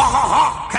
Oh, oh, oh, che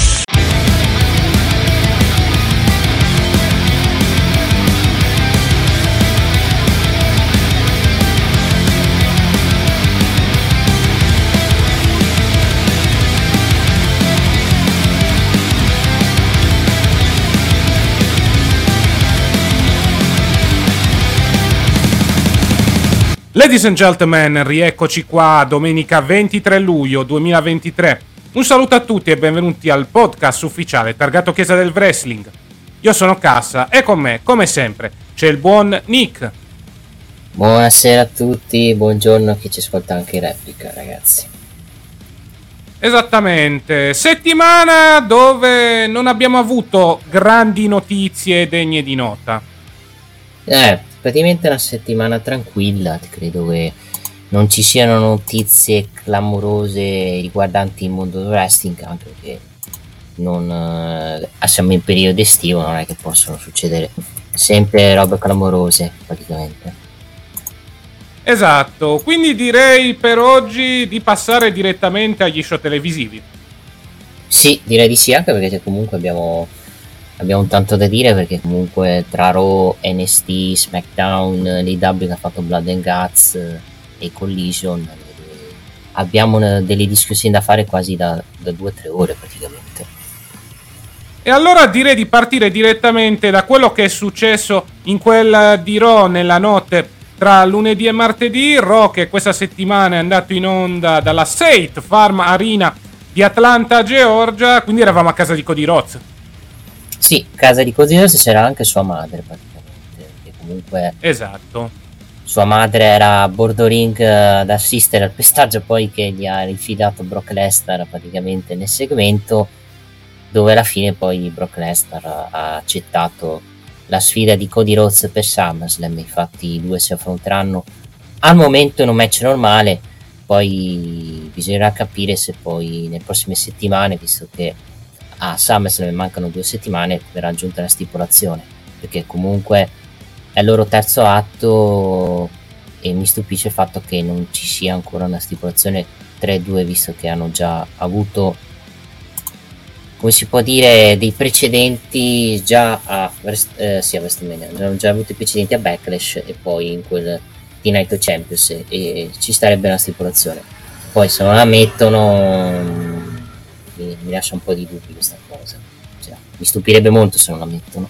Ladies and gentlemen, rieccoci qua domenica 23 luglio 2023. Un saluto a tutti e benvenuti al podcast ufficiale targato Chiesa del Wrestling. Io sono Cassa e con me, come sempre, c'è il buon Nick. Buonasera a tutti, buongiorno a chi ci ascolta anche in replica, ragazzi. Esattamente, settimana dove non abbiamo avuto grandi notizie degne di nota. Praticamente una settimana tranquilla, credo che non ci siano notizie clamorose riguardanti il mondo del wrestling, anche perché siamo in periodo estivo, non è che possono succedere sempre robe clamorose praticamente. Esatto, quindi direi per oggi di passare direttamente agli show televisivi. Sì, direi di sì, anche perché comunque abbiamo tanto da dire, perché comunque tra Raw, NXT, SmackDown, l'AEW che ha fatto Blood and Guts e Collision abbiamo delle discussioni da fare quasi da 2-3 ore praticamente. E allora direi di partire direttamente da quello che è successo in quella di Raw nella notte tra lunedì e martedì. Raw che questa settimana è andato in onda dalla State Farm Arena di Atlanta, Georgia, quindi eravamo a casa di Cody Rhodes. Sì, casa di Cody Rhodes, c'era anche sua madre praticamente, che comunque esatto, sua madre era a bordo ring ad assistere al pestaggio poi che gli ha rifilato Brock Lesnar praticamente nel segmento, dove alla fine poi Brock Lesnar ha accettato la sfida di Cody Rhodes per SummerSlam. Infatti i due si affronteranno al momento in un match normale, poi bisognerà capire se poi nelle prossime settimane, visto che a SummerSlam mancano 2 settimane, verrà aggiunta la stipulazione, perché comunque è il loro terzo atto e mi stupisce il fatto che non ci sia ancora una stipulazione 3-2, visto che hanno già avuto, come si può dire, dei precedenti già a WrestleMania, hanno già avuto i precedenti a Backlash e poi in quel di Night of Champions, e ci starebbe una stipulazione. Poi se non la mettono mi lascia un po' di dubbi questa cosa, cioè, mi stupirebbe molto se non la mettono.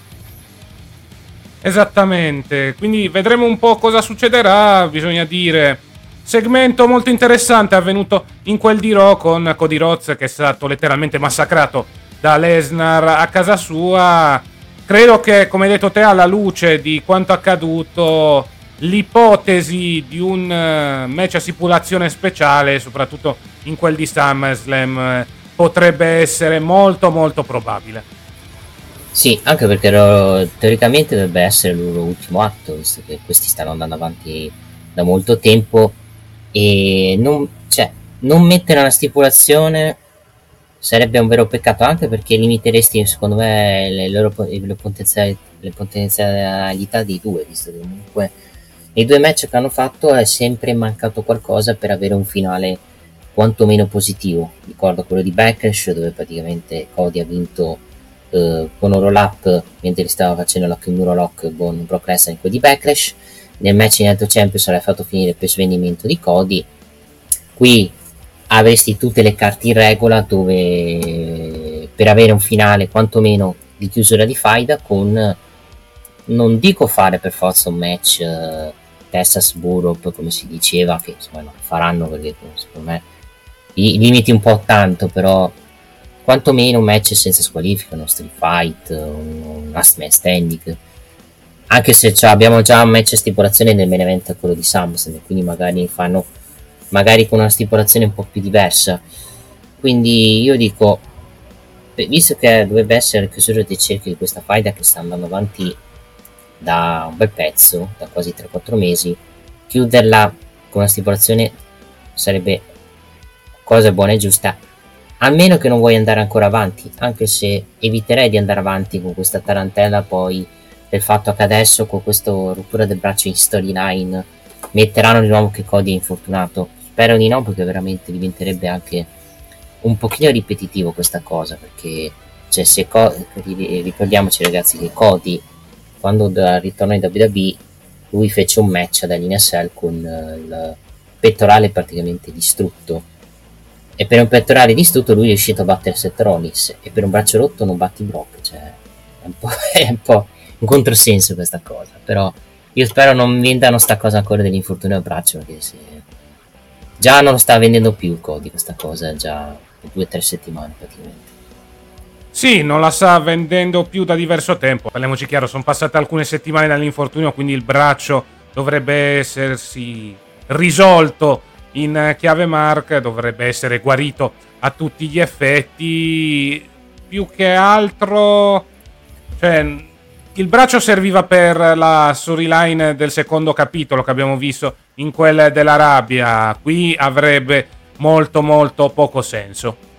Esattamente, quindi vedremo un po' cosa succederà, bisogna dire. Segmento molto interessante avvenuto in quel di Raw con Cody Rhodes che è stato letteralmente massacrato da Lesnar a casa sua. Credo che, come hai detto te, alla luce di quanto accaduto, l'ipotesi di un match a stipulazione speciale, soprattutto in quel di SummerSlam, potrebbe essere molto molto probabile. Sì, anche perché teoricamente dovrebbe essere il loro ultimo atto, visto che questi stanno andando avanti da molto tempo, e non mettere una stipulazione sarebbe un vero peccato, anche perché limiteresti secondo me le potenzialità dei due, visto che comunque nei 2 match che hanno fatto è sempre mancato qualcosa per avere un finale quantomeno positivo. Ricordo quello di Backlash, dove praticamente Cody ha vinto con un roll up mentre stava facendo la Kimura Lock con Brock Lesnar in quel di Backlash. Nel match in Alto Champions l'ha fatto finire per svenimento di Cody. Qui avresti tutte le carte in regola dove per avere un finale quantomeno di chiusura di faida, con non dico fare per forza un match Texas Burop come si diceva, che insomma faranno, perché secondo me i limiti un po' tanto, però quantomeno un match senza squalifica, uno street fight, un last man standing, anche se abbiamo già un match a stipulazione nel main event, a quello di SummerSlam, quindi magari fanno magari con una stipulazione un po' più diversa. Quindi io dico, visto che dovrebbe essere la chiusura dei cerchi di questa faida che sta andando avanti da un bel pezzo, da quasi 3-4 mesi, chiuderla con una stipulazione sarebbe cosa buona e giusta, a meno che non vuoi andare ancora avanti, anche se eviterei di andare avanti con questa tarantella poi del fatto che adesso con questa rottura del braccio in storyline metteranno di nuovo che Cody è infortunato. Spero di no, perché veramente diventerebbe anche un pochino ripetitivo questa cosa, perché cioè, se ricordiamoci ragazzi che Cody quando ritornò in WWE lui fece un match ad Alina Cell con il pettorale praticamente distrutto, e per un pettorale distrutto lui è riuscito a battere Seth Rollins, e per un braccio rotto non batti Brock, cioè è un po' un controsenso questa cosa. Però io spero non vendano sta cosa ancora dell'infortunio al braccio, perché se già non lo sta vendendo più Cody questa cosa già 2-3 settimane praticamente. Sì, non la sta vendendo più da diverso tempo, parliamoci chiaro, sono passate alcune settimane dall'infortunio, quindi il braccio dovrebbe essersi risolto in chiave mark, dovrebbe essere guarito a tutti gli effetti. Più che altro, cioè, il braccio serviva per la storyline del secondo capitolo che abbiamo visto in quella della rabbia, qui avrebbe molto poco senso.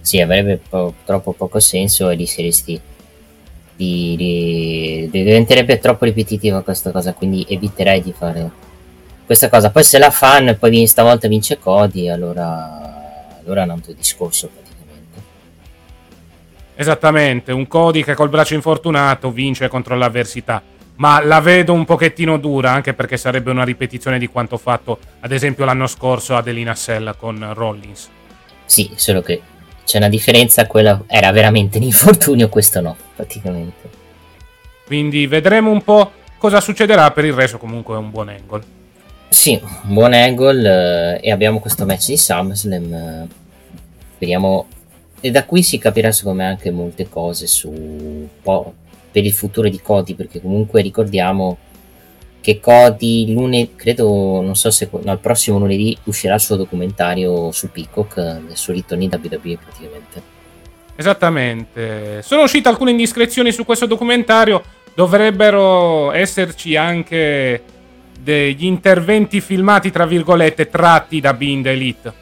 Sì, avrebbe troppo poco senso e diventerebbe troppo ripetitiva questa cosa, quindi eviterei di fare questa cosa. Poi se la fanno e poi stavolta vince Cody, allora è un altro discorso praticamente. Esattamente, un Cody che col braccio infortunato vince contro l'avversità, ma la vedo un pochettino dura, anche perché sarebbe una ripetizione di quanto fatto ad esempio l'anno scorso ad Elina Sella con Rollins. Sì, solo che c'è una differenza, quella era veramente un infortunio, questo no praticamente, quindi vedremo un po' cosa succederà. Per il resto comunque è un buon angle, sì, un buon angle, e abbiamo questo match di SummerSlam, vediamo, e da qui si capirà secondo me anche molte cose su un po' per il futuro di Cody, perché comunque ricordiamo che Cody il prossimo lunedì uscirà il suo documentario su Peacock, il suo ritorno in WWE praticamente. Esattamente, sono uscite alcune indiscrezioni su questo documentario, dovrebbero esserci anche degli interventi filmati tra virgolette tratti da Being Elite,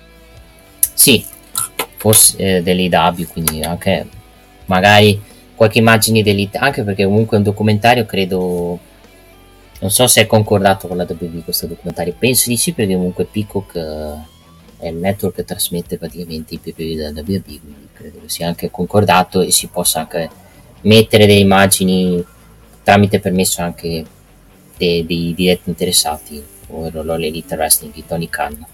sì, forse dell'AW, quindi anche magari qualche immagine dell'Elite, anche perché comunque è un documentario, credo, non so se è concordato con la WWE questo documentario, penso di sì, perché comunque Peacock è il network che trasmette praticamente i PPV della WWE, quindi credo che sia anche concordato e si possa anche mettere delle immagini tramite permesso anche dei diretti interessati, ovvero l'Elite Wrestling di Tony Khan.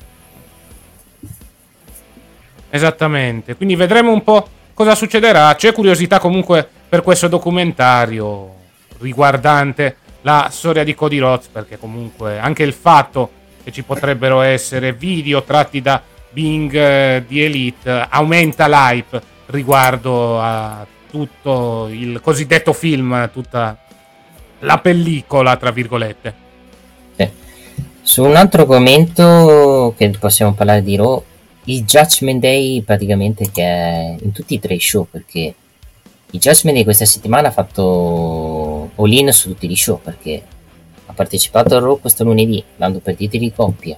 Esattamente, quindi vedremo un po' cosa succederà. C'è curiosità comunque per questo documentario riguardante la storia di Cody Rhodes, perché comunque anche il fatto che ci potrebbero essere video tratti da Being di Elite aumenta l'hype riguardo a tutto il cosiddetto film, tutta la pellicola tra virgolette. Su un altro argomento che possiamo parlare di Raw, il Judgment Day praticamente, che è in tutti e tre i show, perché il Judgment Day questa settimana ha fatto all-in su tutti gli show, perché ha partecipato al Raw questo lunedì dando per titoli di coppia,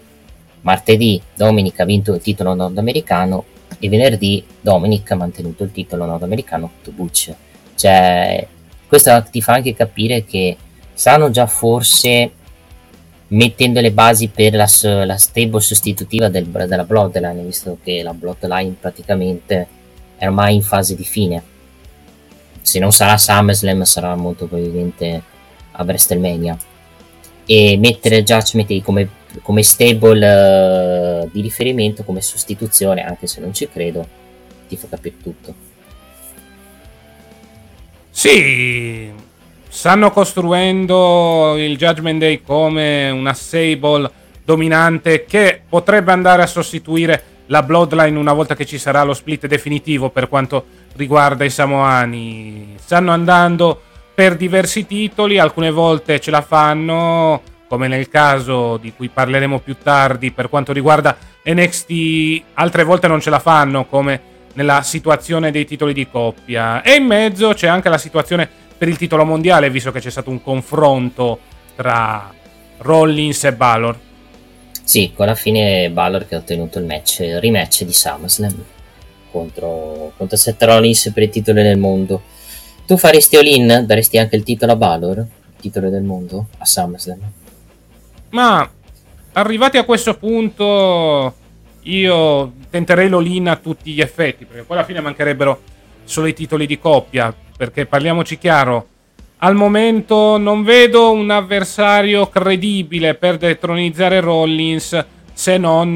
martedì Dominik ha vinto il titolo nordamericano e venerdì Dominik ha mantenuto il titolo nordamericano contro Butch. Cioè, questo ti fa anche capire che stanno già forse mettendo le basi per la stable sostitutiva della Bloodline, visto che la Bloodline praticamente è ormai in fase di fine. Se non sarà SummerSlam sarà molto probabilmente a WrestleMania, e mettere Judgment Day come stable di riferimento, come sostituzione, anche se non ci credo, ti fa capire tutto. Sì, stanno costruendo il Judgment Day come una stable dominante che potrebbe andare a sostituire la Bloodline, una volta che ci sarà lo split definitivo per quanto riguarda i samoani, stanno andando per diversi titoli, alcune volte ce la fanno, come nel caso di cui parleremo più tardi per quanto riguarda NXT, altre volte non ce la fanno, come nella situazione dei titoli di coppia, e in mezzo c'è anche la situazione per il titolo mondiale, visto che c'è stato un confronto tra Rollins e Balor. Sì, con la fine Balor che ha ottenuto il match, il rematch di SummerSlam contro Seth Rollins per il titolo del mondo. Tu faresti all-in? Daresti anche il titolo a Balor, il titolo del mondo a SummerSlam? Ma arrivati a questo punto io tenterei l'all-in a tutti gli effetti, perché poi alla fine mancherebbero solo i titoli di coppia, perché parliamoci chiaro, al momento non vedo un avversario credibile per detronizzare Rollins se non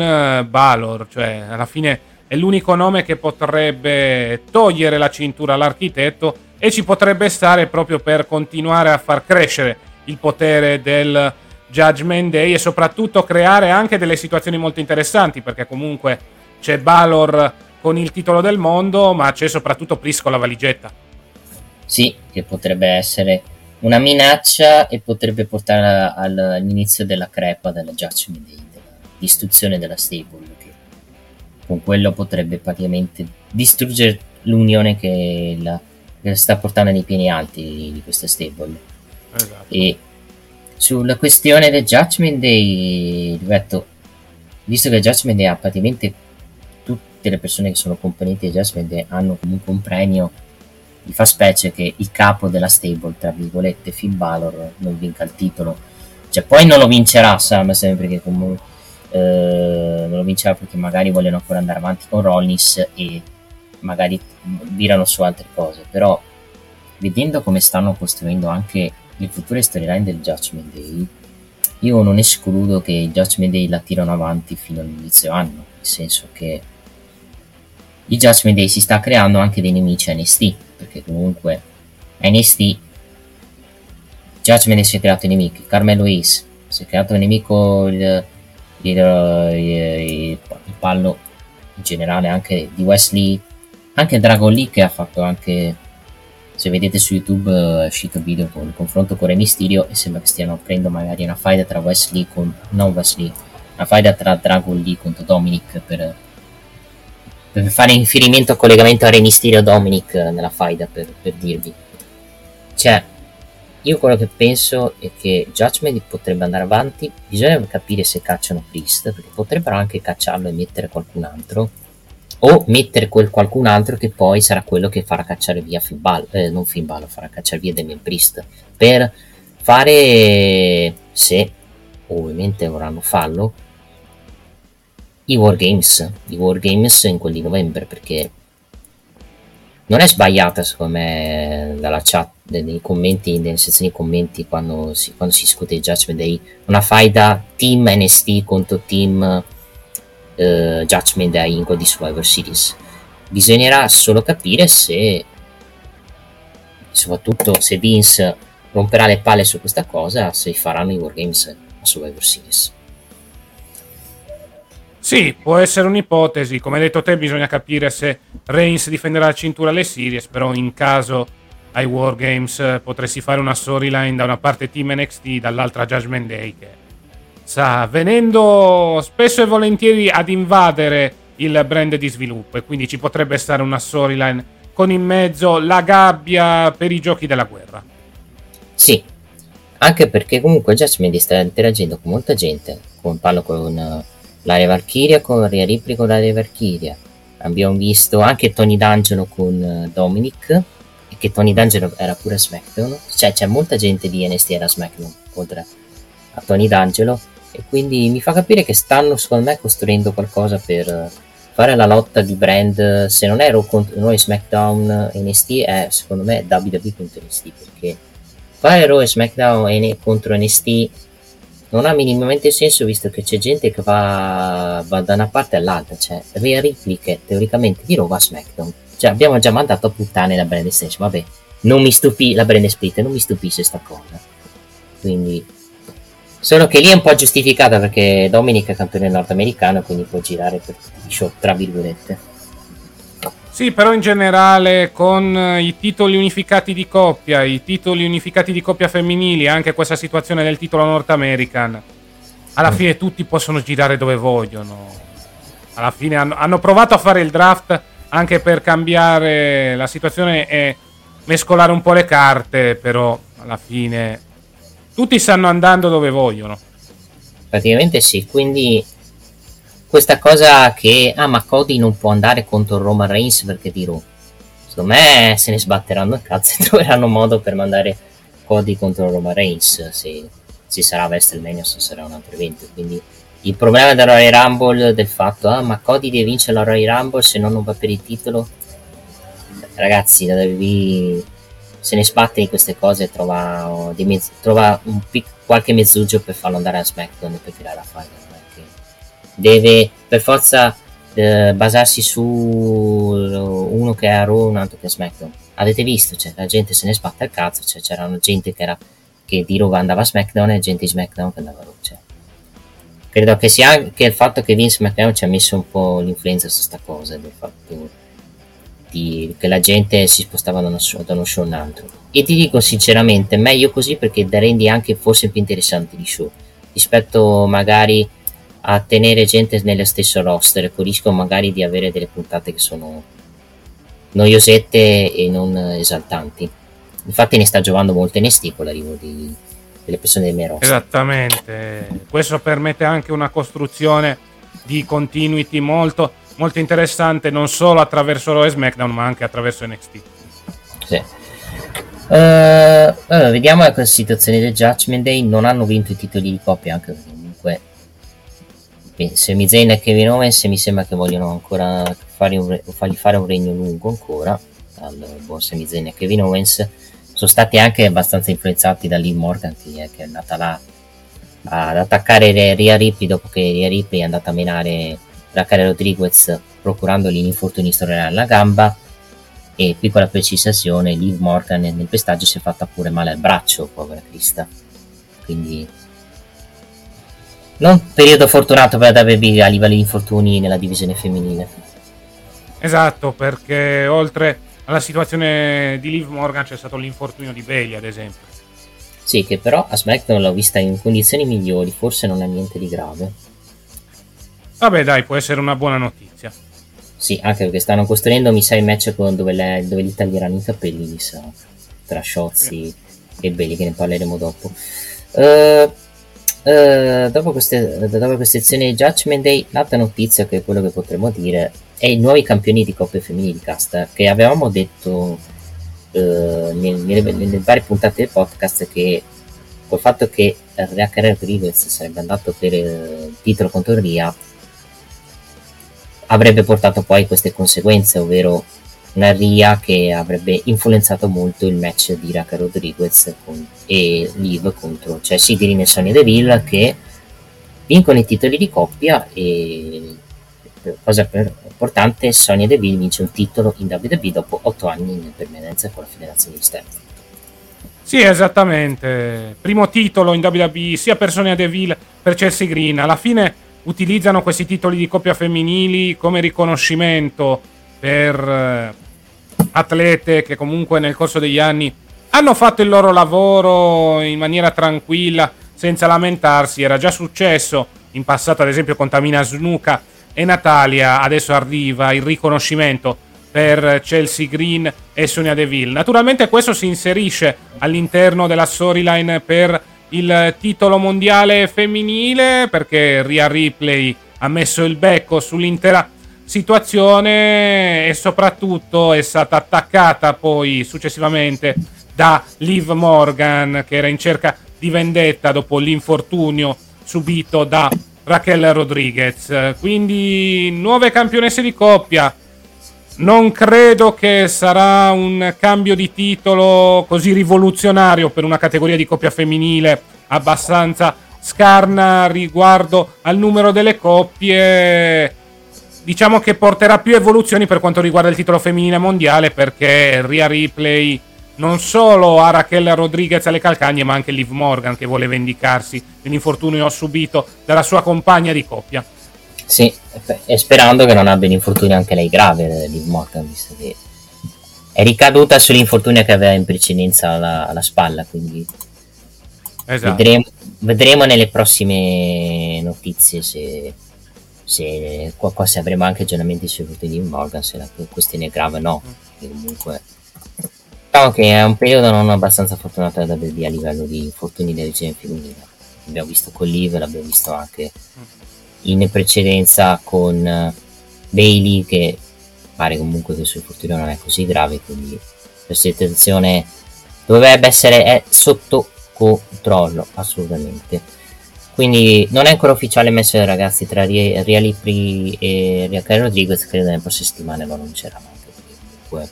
Balor, cioè alla fine è l'unico nome che potrebbe togliere la cintura all'architetto e ci potrebbe stare proprio per continuare a far crescere il potere del Judgment Day e soprattutto creare anche delle situazioni molto interessanti, perché comunque c'è Balor con il titolo del mondo, ma c'è soprattutto Prisco la valigetta. Sì, che potrebbe essere una minaccia e potrebbe portare all'inizio della crepa della Judgment Day, della distruzione della stable, che con quello potrebbe praticamente distruggere l'unione che sta portando nei pieni alti di questa stable. Esatto. E sulla questione del Judgment Day, ripeto, visto che il Judgment Day ha praticamente tutte le persone che sono componenti del Judgment Day hanno comunque un premio, mi fa specie che il capo della stable, tra virgolette, Finn Balor, non vinca il titolo. Cioè poi non lo vincerà SummerSlam, perché comunque non lo vincerà perché magari vogliono ancora andare avanti con Rollins e magari virano su altre cose, però vedendo come stanno costruendo anche le future storyline del Judgment Day, io non escludo che il Judgment Day la tirano avanti fino all'inizio anno, nel senso che il Judgment Day si sta creando anche dei nemici NXT, perché comunque NXT Judgment Day si è creato i nemici, Carmelo Hayes si è creato un nemico, il pallo in generale anche di Wes Lee, anche Dragon Lee, che ha fatto anche, se vedete su YouTube, è uscito un video con il confronto con Re Mysterio e sembra che stiano aprendo magari una faida tra Wes Lee una faida tra Dragon Lee contro Dominik per fare riferimento al collegamento a Re Mysterio Dominik nella faida, per dirvi. Cioè, io quello che penso è che Judgment potrebbe andare avanti, bisogna capire se cacciano Priest, perché potrebbero anche cacciarlo e mettere qualcun altro, o mettere quel qualcun altro che poi sarà quello che farà cacciare via farà cacciare via Damian Priest, per fare, se ovviamente vorranno farlo, i War Games in quelli di novembre, perché non è sbagliata secondo me dalla chat, nei commenti, nelle sezioni commenti, quando si discute il Judgment Day, una faida team NXT contro team Judgment Day in quel di Survivor Series. Bisognerà solo capire se, soprattutto se Vince romperà le palle su questa cosa, se faranno i Wargames a Survivor Series. Sì, può essere un'ipotesi, come hai detto te bisogna capire se Reigns difenderà la cintura alle Series, però in caso ai Wargames potresti fare una storyline da una parte team NXT, dall'altra Judgment Day, che sta venendo spesso e volentieri ad invadere il brand di sviluppo, e quindi ci potrebbe stare una storyline con in mezzo la gabbia per i giochi della guerra. Sì, anche perché comunque Judgment sta interagendo con molta gente, come parlo con l'area Valkyria, con Rhea Ripley, con l'area Valkyria, abbiamo visto anche Tony D'Angelo con Dominik, e che Tony D'Angelo era pure SmackDown, cioè c'è molta gente di NXT era SmackDown oltre a Tony D'Angelo, e quindi mi fa capire che stanno secondo me costruendo qualcosa per fare la lotta di brand, se non è Raw contro noi SmackDown NXT è secondo me WWE contro NXT, perché fare Raw e SmackDown contro NXT non ha minimamente senso, visto che c'è gente che va da una parte all'altra, cioè Rhea Ripley che teoricamente di Raw va a SmackDown, cioè abbiamo già mandato a puttane la brand split, vabbè non mi stupisce sta cosa, quindi Solo che lì è un po' giustificata perché Dominik è campione nordamericano, quindi può girare per i show, tra virgolette. Sì, però in generale con i titoli unificati di coppia, i titoli unificati di coppia femminili, anche questa situazione del titolo North American, alla fine tutti possono girare dove vogliono. Alla fine hanno provato a fare il draft anche per cambiare la situazione e mescolare un po' le carte, però alla fine tutti stanno andando dove vogliono. Praticamente sì, quindi... questa cosa che ma Cody non può andare contro Roman Reigns perché di Raw, secondo me se ne sbatteranno il cazzo e troveranno modo per mandare Cody contro Roman Reigns, se ci sarà WrestleMania o se sarà un altro evento. Quindi il problema del Royal Rumble, del fatto ma Cody deve vincere la Royal Rumble se no non va per il titolo, ragazzi la WWE se ne sbatte di queste cose e trova qualche mezzuggio per farlo andare a SmackDown e per tirare la faglia. Deve per forza basarsi su uno che è a Raw, un altro che è SmackDown. Avete visto? Cioè, la gente se ne sbatte al cazzo. Cioè, c'erano gente che di Raw andava a SmackDown e gente di SmackDown che andava a Raw. Cioè, credo che sia anche il fatto che Vince McMahon ci ha messo un po' l'influenza su sta cosa, del fatto che la gente si spostava da uno show a un altro. E ti dico sinceramente, meglio così, perché rendi anche forse più interessanti gli show rispetto magari a tenere gente nello stesso roster, con rischio magari di avere delle puntate che sono noiosette e non esaltanti. Infatti ne sta giovando molto NXT con l'arrivo delle persone del mio roster. Esattamente, questo permette anche una costruzione di continuity molto, molto interessante, non solo attraverso Raw e SmackDown ma anche attraverso NXT. Sì. Allora, vediamo la situazione del Judgment Day. Non hanno vinto i titoli di coppia, anche comunque Sami Zayn e Kevin Owens mi sembra che vogliono ancora fargli fare un regno lungo ancora al buon Sami Zayn e Kevin Owens. Sono stati anche abbastanza influenzati da Liv Morgan che è andata là ad attaccare Rhea Ripley dopo che Rhea Ripley è andata a menare Raquel Rodriguez procurandogli l'infortunio stornello alla gamba. E piccola precisazione, Liv Morgan nel pestaggio si è fatta pure male al braccio, povera Crista, quindi non periodo fortunato per la WWE a livello di infortuni nella divisione femminile. Esatto, perché oltre alla situazione di Liv Morgan c'è stato l'infortunio di Bayley, ad esempio. Sì, che però a SmackDown l'ho vista in condizioni migliori, forse non è niente di grave. Vabbè dai, può essere una buona notizia. Sì, anche perché stanno costruendo, mi sa, il match con dove gli taglieranno i capelli, mi sa, tra Shotzi e Bayley, che ne parleremo dopo. Dopo questa sezione di Judgment Day, l'altra notizia, che è quello che potremmo dire, è i nuovi campioni di coppie femminili di casta, che avevamo detto nelle varie puntate del podcast, che col fatto che Raquel Rodriguez sarebbe andato per il titolo contro Rhea avrebbe portato poi queste conseguenze, ovvero una Rhea che avrebbe influenzato molto il match di Raquel Rodriguez e Liv contro Chelsea Green e Sonya Deville, che vincono i titoli di coppia. E cosa importante, Sonya Deville vince un titolo in WWE dopo 8 anni in permanenza con la federazione esterna. Sì, esattamente, primo titolo in WWE sia per Sonya Deville per Chelsea Green. Alla fine utilizzano questi titoli di coppia femminili come riconoscimento per atlete che comunque nel corso degli anni hanno fatto il loro lavoro in maniera tranquilla, senza lamentarsi. Era già successo in passato, ad esempio con Tamina Snuka e Natalia. Adesso arriva il riconoscimento per Chelsea Green e Sonya Deville. Naturalmente questo si inserisce all'interno della storyline per il titolo mondiale femminile, perché Rhea Ripley ha messo il becco sull'intera situazione e soprattutto è stata attaccata poi successivamente da Liv Morgan, che era in cerca di vendetta dopo l'infortunio subito da Raquel Rodriguez. Quindi nuove campionesse di coppia. Non credo che sarà un cambio di titolo così rivoluzionario per una categoria di coppia femminile abbastanza scarna riguardo al numero delle coppie. Diciamo che porterà più evoluzioni per quanto riguarda il titolo femminile mondiale, perché Rhea Ripley non solo a Raquel Rodriguez alle calcagne, ma anche Liv Morgan, che vuole vendicarsi dell'infortunio subito dalla sua compagna di coppia. Sì, e sperando che non abbia un infortunio anche lei grave, Liv Morgan, visto che è ricaduta sull'infortunio che aveva in precedenza alla spalla, quindi esatto. Vedremo nelle prossime notizie se qua se avremo anche aggiornamenti sui voti di Morgan, se la questione è grave o no. Perché comunque diciamo che è un periodo non abbastanza fortunato da WWE a livello di infortuni della regione femminile. L'abbiamo visto con Liv, l'abbiamo visto anche in precedenza con Bailey, che pare comunque che il suo infortunio non è così grave, quindi questa situazione dovrebbe essere sotto controllo assolutamente. Quindi non è ancora ufficiale il match, ragazzi, tra Rhea Ripley e Raquel Rodriguez. Credo nelle prossime settimane lo annunceranno, comunque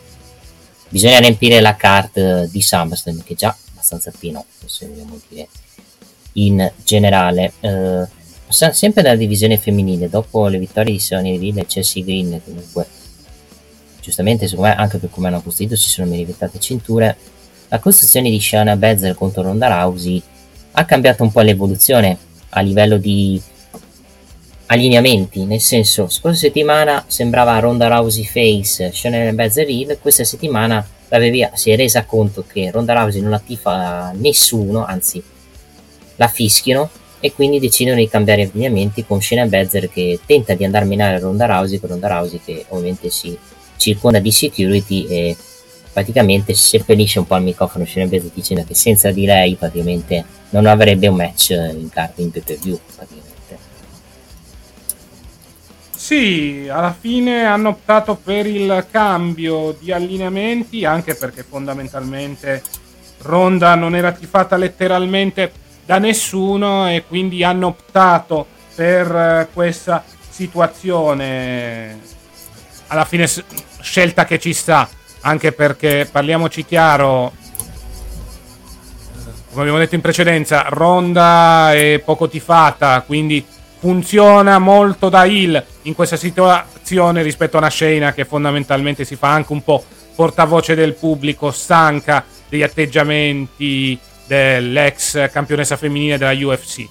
bisogna riempire la card di SummerSlam, che è già abbastanza pieno, se vogliamo dire in generale. Sempre nella divisione femminile, dopo le vittorie di Sonya Deville e Chelsea Green, comunque giustamente secondo me anche per come hanno costruito si sono meritate cinture, la costruzione di Shayna Baszler contro Ronda Rousey ha cambiato un po' l'evoluzione a livello di allineamenti, nel senso, scorsa settimana sembrava Ronda Rousey face, Shayna Baszler heel, questa settimana la WWE si è resa conto che Ronda Rousey non la tifa nessuno, anzi la fischiano, e quindi decidono di cambiare allineamenti con Shayna Baszler che tenta di andare a minare Ronda Rousey, con Ronda Rousey che ovviamente si circonda di security e praticamente seppellisce un po' al microfono Shayna Baszler, dicendo che senza di lei praticamente non avrebbe un match in carta in pay-per-view praticamente. Sì, alla fine hanno optato per il cambio di allineamenti, anche perché fondamentalmente Ronda non era tifata letteralmente da nessuno, e quindi hanno optato per questa situazione. Alla fine scelta che ci sta, anche perché parliamoci chiaro, come abbiamo detto in precedenza, Ronda è poco tifata, quindi funziona molto da heel in questa situazione rispetto a una Shayna che fondamentalmente si fa anche un po' portavoce del pubblico, stanca degli atteggiamenti dell'ex campionessa femminile della UFC.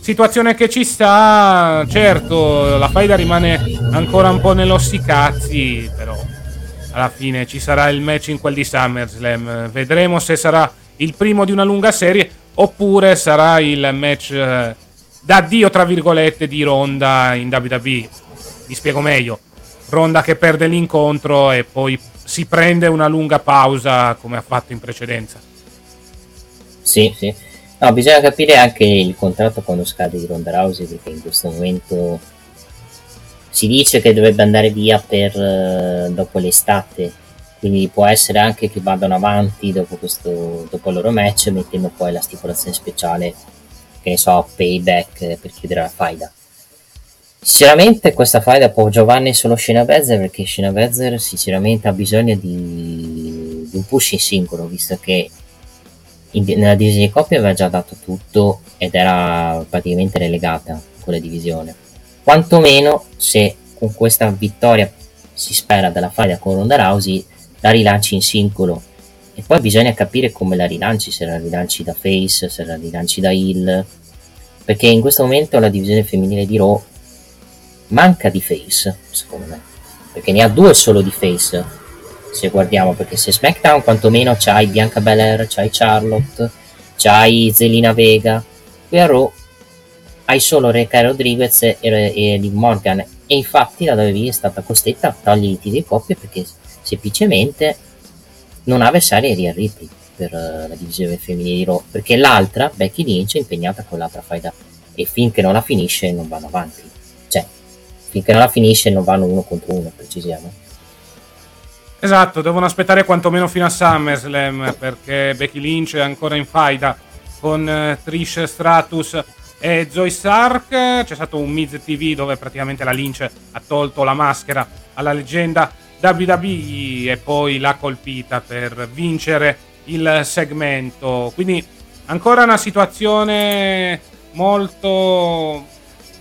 Situazione che ci sta, certo, la faida rimane ancora un po' nell'ossicazzi, però alla fine ci sarà il match in quel di SummerSlam. Vedremo se sarà il primo di una lunga serie oppure sarà il match d'addio tra virgolette di Ronda in WWE. Mi spiego meglio: Ronda che perde l'incontro e poi si prende una lunga pausa come ha fatto in precedenza. Sì. No, bisogna capire anche il contratto quando scade di Ronda Rousey, perché in questo momento si dice che dovrebbe andare via per dopo l'estate, quindi può essere anche che vadano avanti dopo il loro match, mettendo poi la stipulazione speciale, che ne so, payback, per chiudere la faida. Sicuramente questa faida può giovarne solo Shayna Baszler, perché Shayna Baszler sinceramente ha bisogno di un push in singolo, visto che nella divisione di coppia aveva già dato tutto ed era praticamente relegata quella divisione. Quantomeno se con questa vittoria si spera della faida con Ronda Rousey la rilanci in singolo, e poi bisogna capire come la rilanci, se la rilanci da face, se la rilanci da heel, perché in questo momento la divisione femminile di Raw manca di face secondo me, perché ne ha due solo di face se guardiamo, perché se SmackDown quantomeno c'hai Bianca Belair, c'hai Charlotte, c'hai Zelina Vega, qui a Raw hai solo Raquel Rodriguez e Liv Morgan, e infatti la WWE è stata costretta a togliere i titoli di coppia perché semplicemente non ha avversaria Rhea Ripley per la divisione femminile di Raw, perché l'altra Becky Lynch è impegnata con l'altra faida e finché non la finisce non vanno avanti, cioè finché non la finisce non vanno uno contro uno, precisiamo. Esatto, devono aspettare quantomeno fino a SummerSlam, perché Becky Lynch è ancora in faida con Trish Stratus e Zoe Stark. C'è stato un Miz TV dove praticamente la Lynch ha tolto la maschera alla leggenda WWE e poi l'ha colpita per vincere il segmento. Quindi ancora una situazione molto,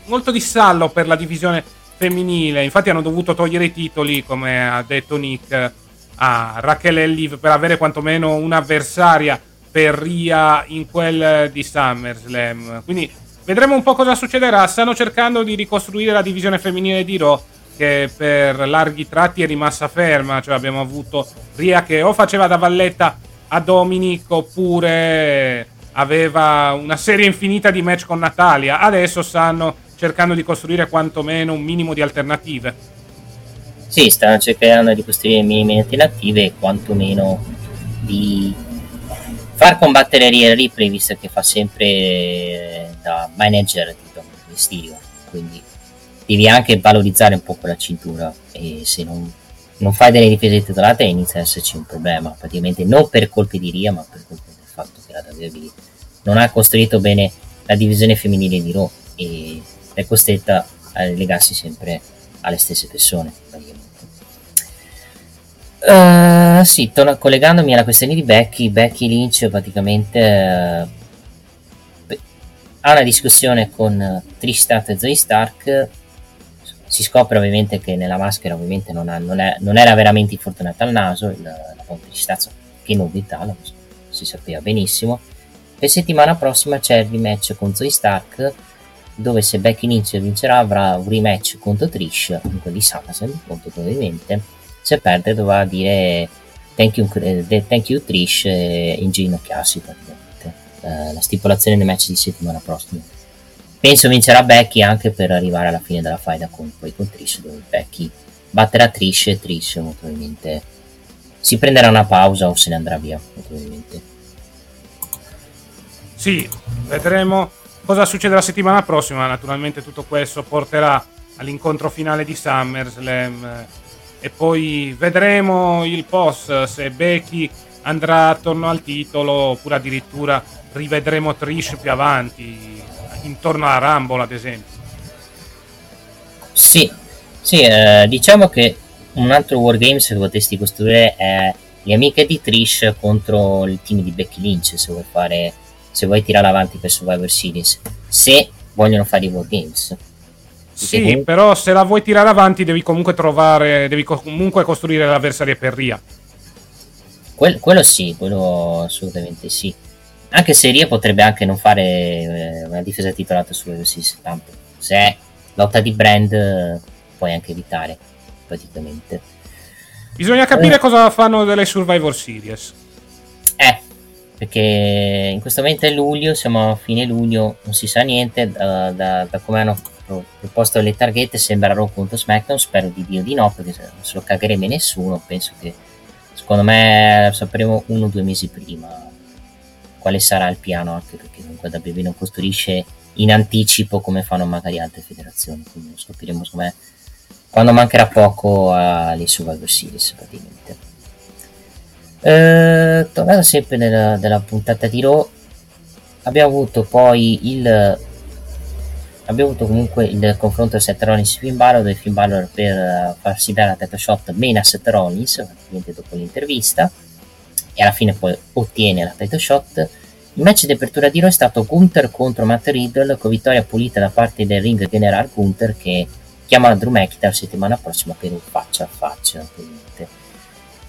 molto di stallo per la divisione femminile, infatti hanno dovuto togliere i titoli, come ha detto Nick, a Raquel Ellis per avere quantomeno un'avversaria per Rhea in quel di SummerSlam. Quindi vedremo un po' cosa succederà. Stanno cercando di ricostruire la divisione femminile di Raw, che per larghi tratti è rimasta ferma, cioè abbiamo avuto Rhea che o faceva da valletta a Dominik oppure aveva una serie infinita di match con Natalia. Adesso stanno cercando di costruire quantomeno un minimo di alternative. Sì, stanno cercando di costruire minime alternative e quantomeno di far combattere Rhea Ripley, visto che fa sempre da manager di Dominik Mysterio, quindi devi anche valorizzare un po' quella cintura, e se non fai delle difese titolate inizia ad esserci un problema, praticamente non per colpi di Rhea ma per colpi del fatto che la WWE non ha costruito bene la divisione femminile di Raw e è costretta a legarsi sempre alle stesse persone praticamente. Sì, collegandomi alla questione di Becky Lynch, praticamente ha una discussione con Trish Stratus e Zoe Stark. Si scopre ovviamente che nella maschera ovviamente non era veramente infortunata al naso, la pompa di Stratus, che novità, lo si sapeva benissimo. Per settimana prossima c'è il rematch con Zoe Stark, dove se Becky Lynch vincerà avrà un rematch contro Trish, in quelli SummerSlam, molto probabilmente. Se perde dovrà dire thank you Trish e inginocchiarsi praticamente. La stipulazione dei match di settimana prossima penso vincerà Becky, anche per arrivare alla fine della faida con Trish, dove Becky batterà Trish e Trish molto probabilmente si prenderà una pausa o se ne andrà via molto probabilmente. Sì, vedremo cosa succede la settimana prossima. Naturalmente tutto questo porterà all'incontro finale di SummerSlam e poi vedremo il post, se Becky andrà attorno al titolo oppure addirittura rivedremo Trish più avanti intorno alla Rumble ad esempio. Sì, diciamo che un altro Wargames che potresti costruire è le amiche di Trish contro il team di Becky Lynch, se vuoi tirare avanti per Survivor Series, se vogliono fare i Wargames. Sì, comunque... però se la vuoi tirare avanti devi comunque costruire l'avversaria per Rhea. Quello sì, quello assolutamente sì. Anche se Rhea potrebbe anche non fare una difesa titolata sulle Series, tanto se è lotta di brand puoi anche evitare praticamente. Bisogna capire cosa fanno delle Survivor Series. Perché in questo momento è luglio, siamo a fine luglio, non si sa niente da come hanno proposto le targhette. Sembra Raw contro SmackDown, spero di Dio di no, perché se non se lo cagherebbe nessuno. Penso che secondo me sapremo 1 o 2 mesi prima quale sarà il piano, anche perché comunque WWE non costruisce in anticipo come fanno magari altre federazioni, quindi lo scopriremo secondo me quando mancherà poco alle Survivor Series praticamente. Tornando sempre della puntata di Raw, abbiamo avuto comunque il confronto Seth Rollins e Finn Balor, dove Finn Balor per farsi dare la title shot mena Seth Rollins praticamente dopo l'intervista e alla fine poi ottiene la title shot. Il match di apertura di Raw è stato Gunther contro Matt Riddle, con vittoria pulita da parte del ring general Gunther, che chiama Drew McIntyre settimana prossima per un faccia a faccia.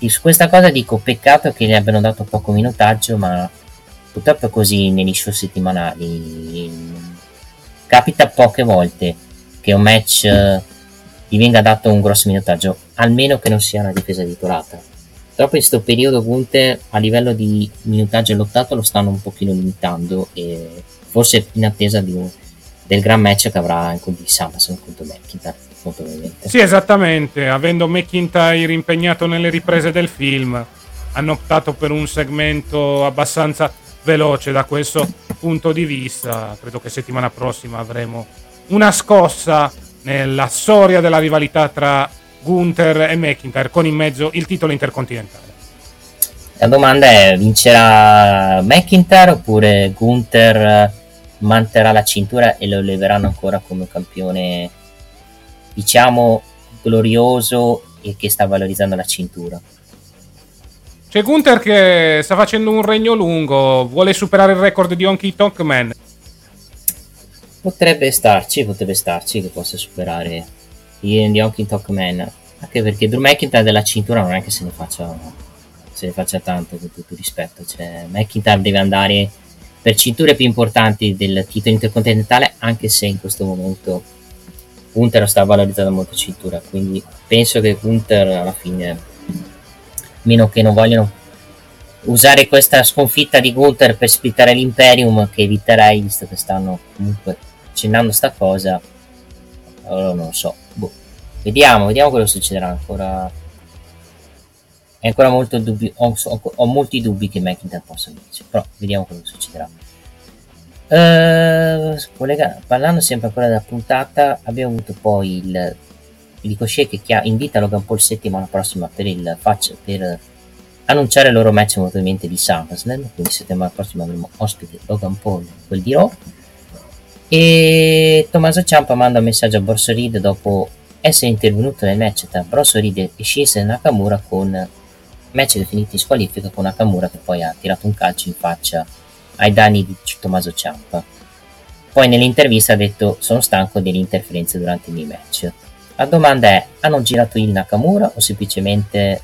Su questa cosa dico peccato che gli abbiano dato poco minutaggio, ma purtroppo così negli show settimanali capita poche volte che un match gli venga dato un grosso minutaggio, almeno che non sia una difesa titolata. Troppo in questo periodo Gunther a livello di minutaggio lottato lo stanno un pochino limitando, e forse in attesa del gran match che avrà in di SummerSlam contro McIntyre molto probabilmente. Sì, esattamente, avendo McIntyre impegnato nelle riprese del film hanno optato per un segmento abbastanza veloce. Da questo punto di vista credo che settimana prossima avremo una scossa nella storia della rivalità tra Gunther e McIntyre, con in mezzo il titolo intercontinentale. La domanda è: vincerà McIntyre oppure Gunther manterrà la cintura e lo leveranno ancora come campione diciamo glorioso e che sta valorizzando la cintura? C'è Gunther che sta facendo un regno lungo, vuole superare il record di Honky Tonk Man. Potrebbe starci che possa superare di Honky Tonk Man. anche perché Drew McIntyre della cintura non è che se ne faccia tanto, con tutto rispetto, cioè McIntyre deve andare per cinture più importanti del titolo intercontinentale, anche se in questo momento Gunther sta valorizzando molto cintura, quindi penso che Gunther alla fine, meno che non vogliono usare questa sconfitta di Gunther per splittare l'Imperium, che eviterei visto che stanno comunque accennando sta cosa, allora non lo so, boh. Vediamo quello succederà ancora. È ancora molto dubbio, ho molti dubbi che McIntyre possa vincere, però vediamo quello che succederà. Parlando sempre ancora della puntata, abbiamo avuto poi il Ricochet che invita Logan Paul settimana prossima per annunciare il loro match probabilmente di SummerSlam, quindi settimana prossima avremo ospite Logan Paul, quel di Raw. E Tommaso Ciampa manda un messaggio a Bronson Reed dopo essere intervenuto nel match tra Bronson Reed e Shinsuke Nakamura, con match definito in squalifica, con Nakamura che poi ha tirato un calcio in faccia ai danni di Tommaso Ciampa. Poi nell'intervista ha detto: sono stanco delle interferenze durante i miei match. La domanda è: hanno girato il Nakamura o semplicemente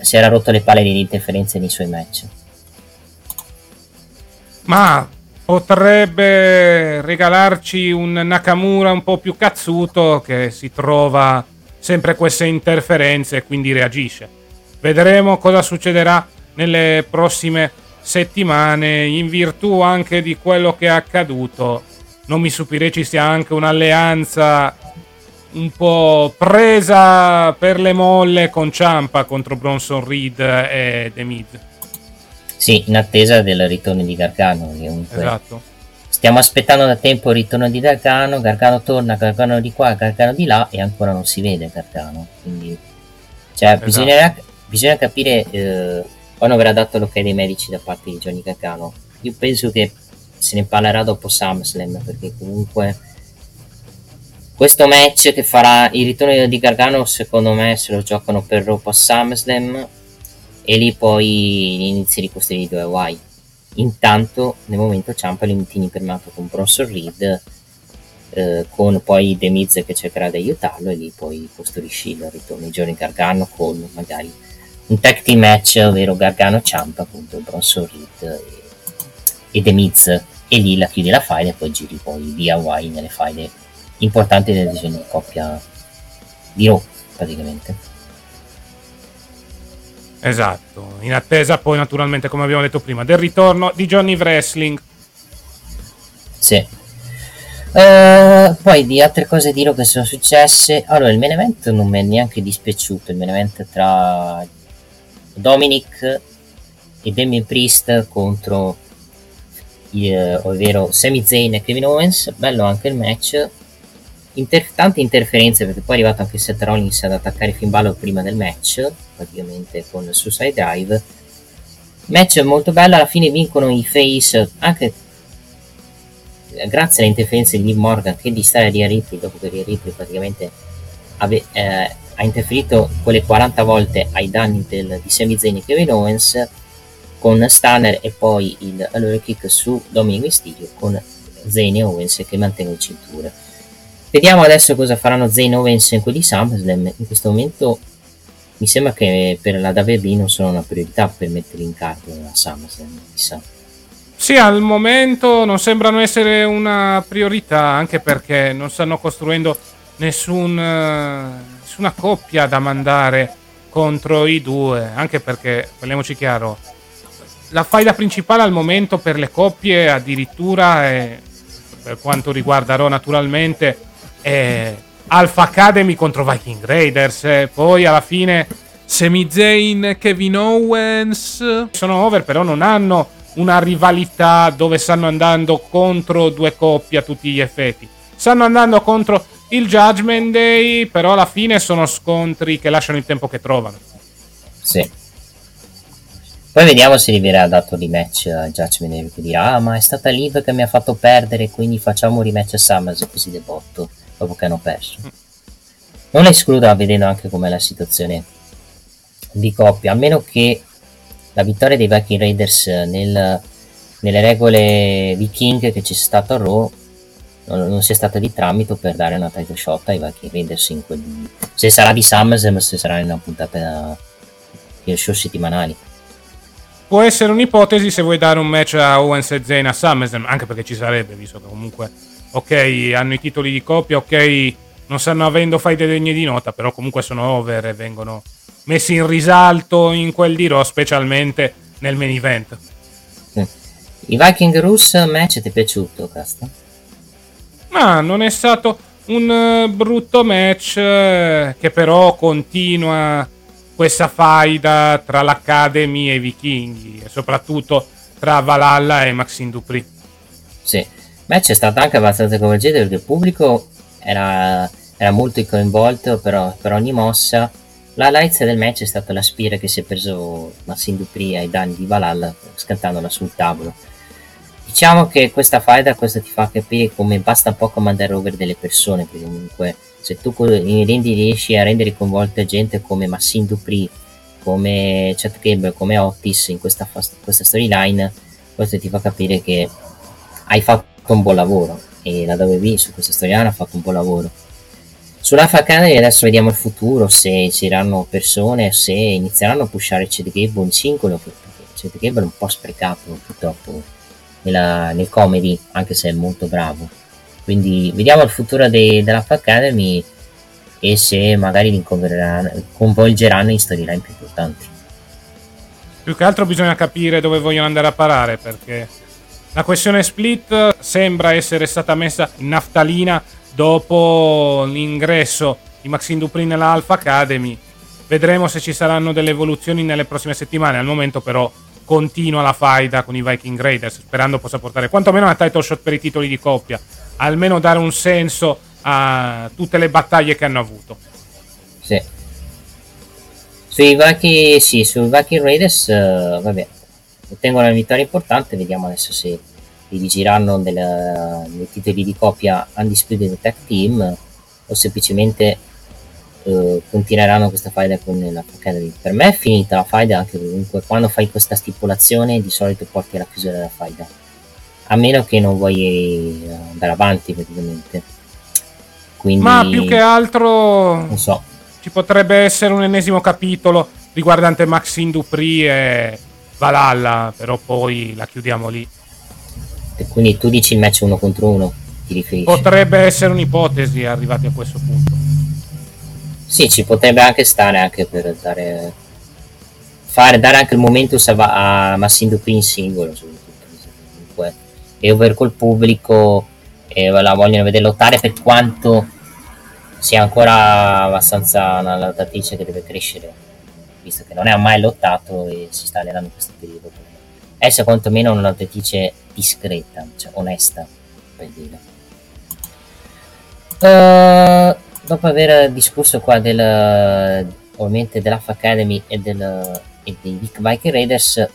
si era rotto le palle delle interferenze nei suoi match? Ma potrebbe regalarci un Nakamura un po' più cazzuto, che si trova sempre queste interferenze e quindi reagisce. Vedremo cosa succederà nelle prossime settimane. In virtù anche di quello che è accaduto, non mi stupirei ci sia anche un'alleanza un po' presa per le molle con Ciampa contro Bronson Reed e The Miz. Sì, in attesa del ritorno di Gargano, comunque. Esatto. Stiamo aspettando da tempo il ritorno di Gargano. Gargano torna, Gargano di qua, Gargano di là, e ancora non si vede Gargano. Quindi, cioè, esatto. bisogna capire quando verrà dato l'ok dei medici da parte di Johnny Gargano. Io penso che se ne parlerà dopo SummerSlam, perché comunque questo match che farà il ritorno di Gargano, secondo me, se lo giocano per Raw a SummerSlam. E lì poi inizi a ricostruire i due guai. Intanto nel momento Ciampa lo tiene fermato con Bronson Reed, con poi The Miz che cercherà di aiutarlo, e lì poi costruisci il ritorno di Johnny Gargano con magari un tag team match, ovvero Gargano Ciampa contro Bronson Reed e The Miz, e lì la chiudi la faida e poi giri poi via guai nelle faide importanti delle divisioni di coppia di Raw praticamente. Esatto, in attesa poi naturalmente, come abbiamo detto prima, del ritorno di Johnny Wrestling. Sì. Poi di altre cose dirò che sono successe. Allora, il main event non mi è neanche dispiaciuto, il main event tra Dominik e Damien Priest contro ovvero Sami Zayn e Kevin Owens. Bello anche il match, tante interferenze, perché poi è arrivato anche Seth Rollins ad attaccare Finn Balor prima del match, praticamente con il Suicide Dive. Match molto bello, alla fine vincono i face anche grazie alle interferenze di Liv Morgan, che distrae Rhea Ripley dopo che Rhea Ripley praticamente ha interferito quelle 40 volte ai danni di Sami Zayn e Kevin Owens con Stunner, e poi il allora kick su Dominik Mysterio con Zayn e Owens che mantengono cinture. Vediamo adesso cosa faranno Zayn Owens in quelli di SummerSlam. In questo momento mi sembra che per la WWE non sono una priorità per metterli in carta nella SummerSlam, chissà. Sì, al momento non sembrano essere una priorità, anche perché non stanno costruendo nessuna coppia da mandare contro i due, anche perché, parliamoci chiaro, la faida principale al momento per le coppie addirittura è, per quanto riguarda Raw naturalmente, Alpha Academy contro Viking Raiders, poi alla fine Sami Zayn, Kevin Owens sono over, però non hanno una rivalità dove stanno andando contro due coppie a tutti gli effetti. Stanno andando contro il Judgment Day, però alla fine sono scontri che lasciano il tempo che trovano. Sì. Poi vediamo se gli verrà dato rematch a Judgment Day, che dirà: ah, ma è stata Liv che mi ha fatto perdere, quindi facciamo un rematch a SummerSlam così de botto, dopo che hanno perso. Non escludo, vedendo anche com'è la situazione di coppia, a meno che la vittoria dei Viking Raiders nelle regole Viking che c'è stato a Raw non sia stata di tramite per dare una title shot ai vecchi Raiders in quelli, se sarà di SummerSlam, se sarà in una puntata di show settimanali. Può essere un'ipotesi se vuoi dare un match a Owens e Zayn a SummerSlam, anche perché ci sarebbe, visto che comunque ok, hanno i titoli di coppia, ok, non stanno avendo fight degne di nota, però comunque sono over e vengono messi in risalto in quel di Raw, specialmente nel main event. I Viking Rus match ti è piaciuto, Casta? Ma non è stato un brutto match, che però continua questa faida tra l'Academy e i Vichinghi, e soprattutto tra Valhalla e Maxine Dupri. Sì, il match è stato anche abbastanza coinvolgente perché il pubblico era molto coinvolto per ogni mossa. La highlight del match è stata la spira che si è preso Maxine Dupri ai danni di Valhalla, scantandola sul tavolo. Diciamo che questa faida, questo ti fa capire come basta un po' comandare over delle persone, perché comunque se tu riesci a rendere coinvolta gente come Maxine Dupri, come Chad Gable, come Otis in questa storyline, questo ti fa capire che hai fatto un buon lavoro, e la WWE su questa storyline ha fatto un buon lavoro. Sulla Falcone adesso vediamo il futuro, se ci saranno persone, se inizieranno a pushare Chad Gable in singolo, perché Chad Gable è un po' sprecato purtroppo nel comedy, anche se è molto bravo. Quindi vediamo il futuro della F Academy e se magari li coinvolgeranno in storyline più importanti. Più che altro bisogna capire dove vogliono andare a parare, perché la questione split sembra essere stata messa in naftalina dopo l'ingresso di Maxine Dupri nell'Alpha Academy. Vedremo se ci saranno delle evoluzioni nelle prossime settimane. Al momento però continua la faida con i Viking Raiders, sperando possa portare quantomeno una title shot per i titoli di coppia, almeno dare un senso a tutte le battaglie che hanno avuto. Sì, sui Viking Raiders vabbè, ottengono una vittoria importante. Vediamo adesso se dirigeranno dei titoli di coppia Undisputed Tag Team o semplicemente continueranno questa faida con la Academy. Per me è finita la faida, anche comunque quando fai questa stipulazione di solito porti alla chiusura della faida, a meno che non vuoi andare avanti praticamente. Quindi, ma più che altro non so, ci potrebbe essere un ennesimo capitolo riguardante Maxine Dupri e Valhalla, però poi la chiudiamo lì. E quindi tu dici il match uno contro uno, ti riferisci? Potrebbe essere un'ipotesi arrivati a questo punto. Sì, ci potrebbe anche stare, anche per dare anche il momento a Maxine Dupri in singolo, soprattutto comunque è over col pubblico e la vogliono vedere lottare, per quanto sia ancora abbastanza una lottatrice che deve crescere, visto che non ha mai lottato e si sta allenando in questo periodo. È secondomeno una lottatrice discreta, cioè onesta, per dire. Dopo aver discusso qua ovviamente dell'Alpha Academy e dei Viking Raiders,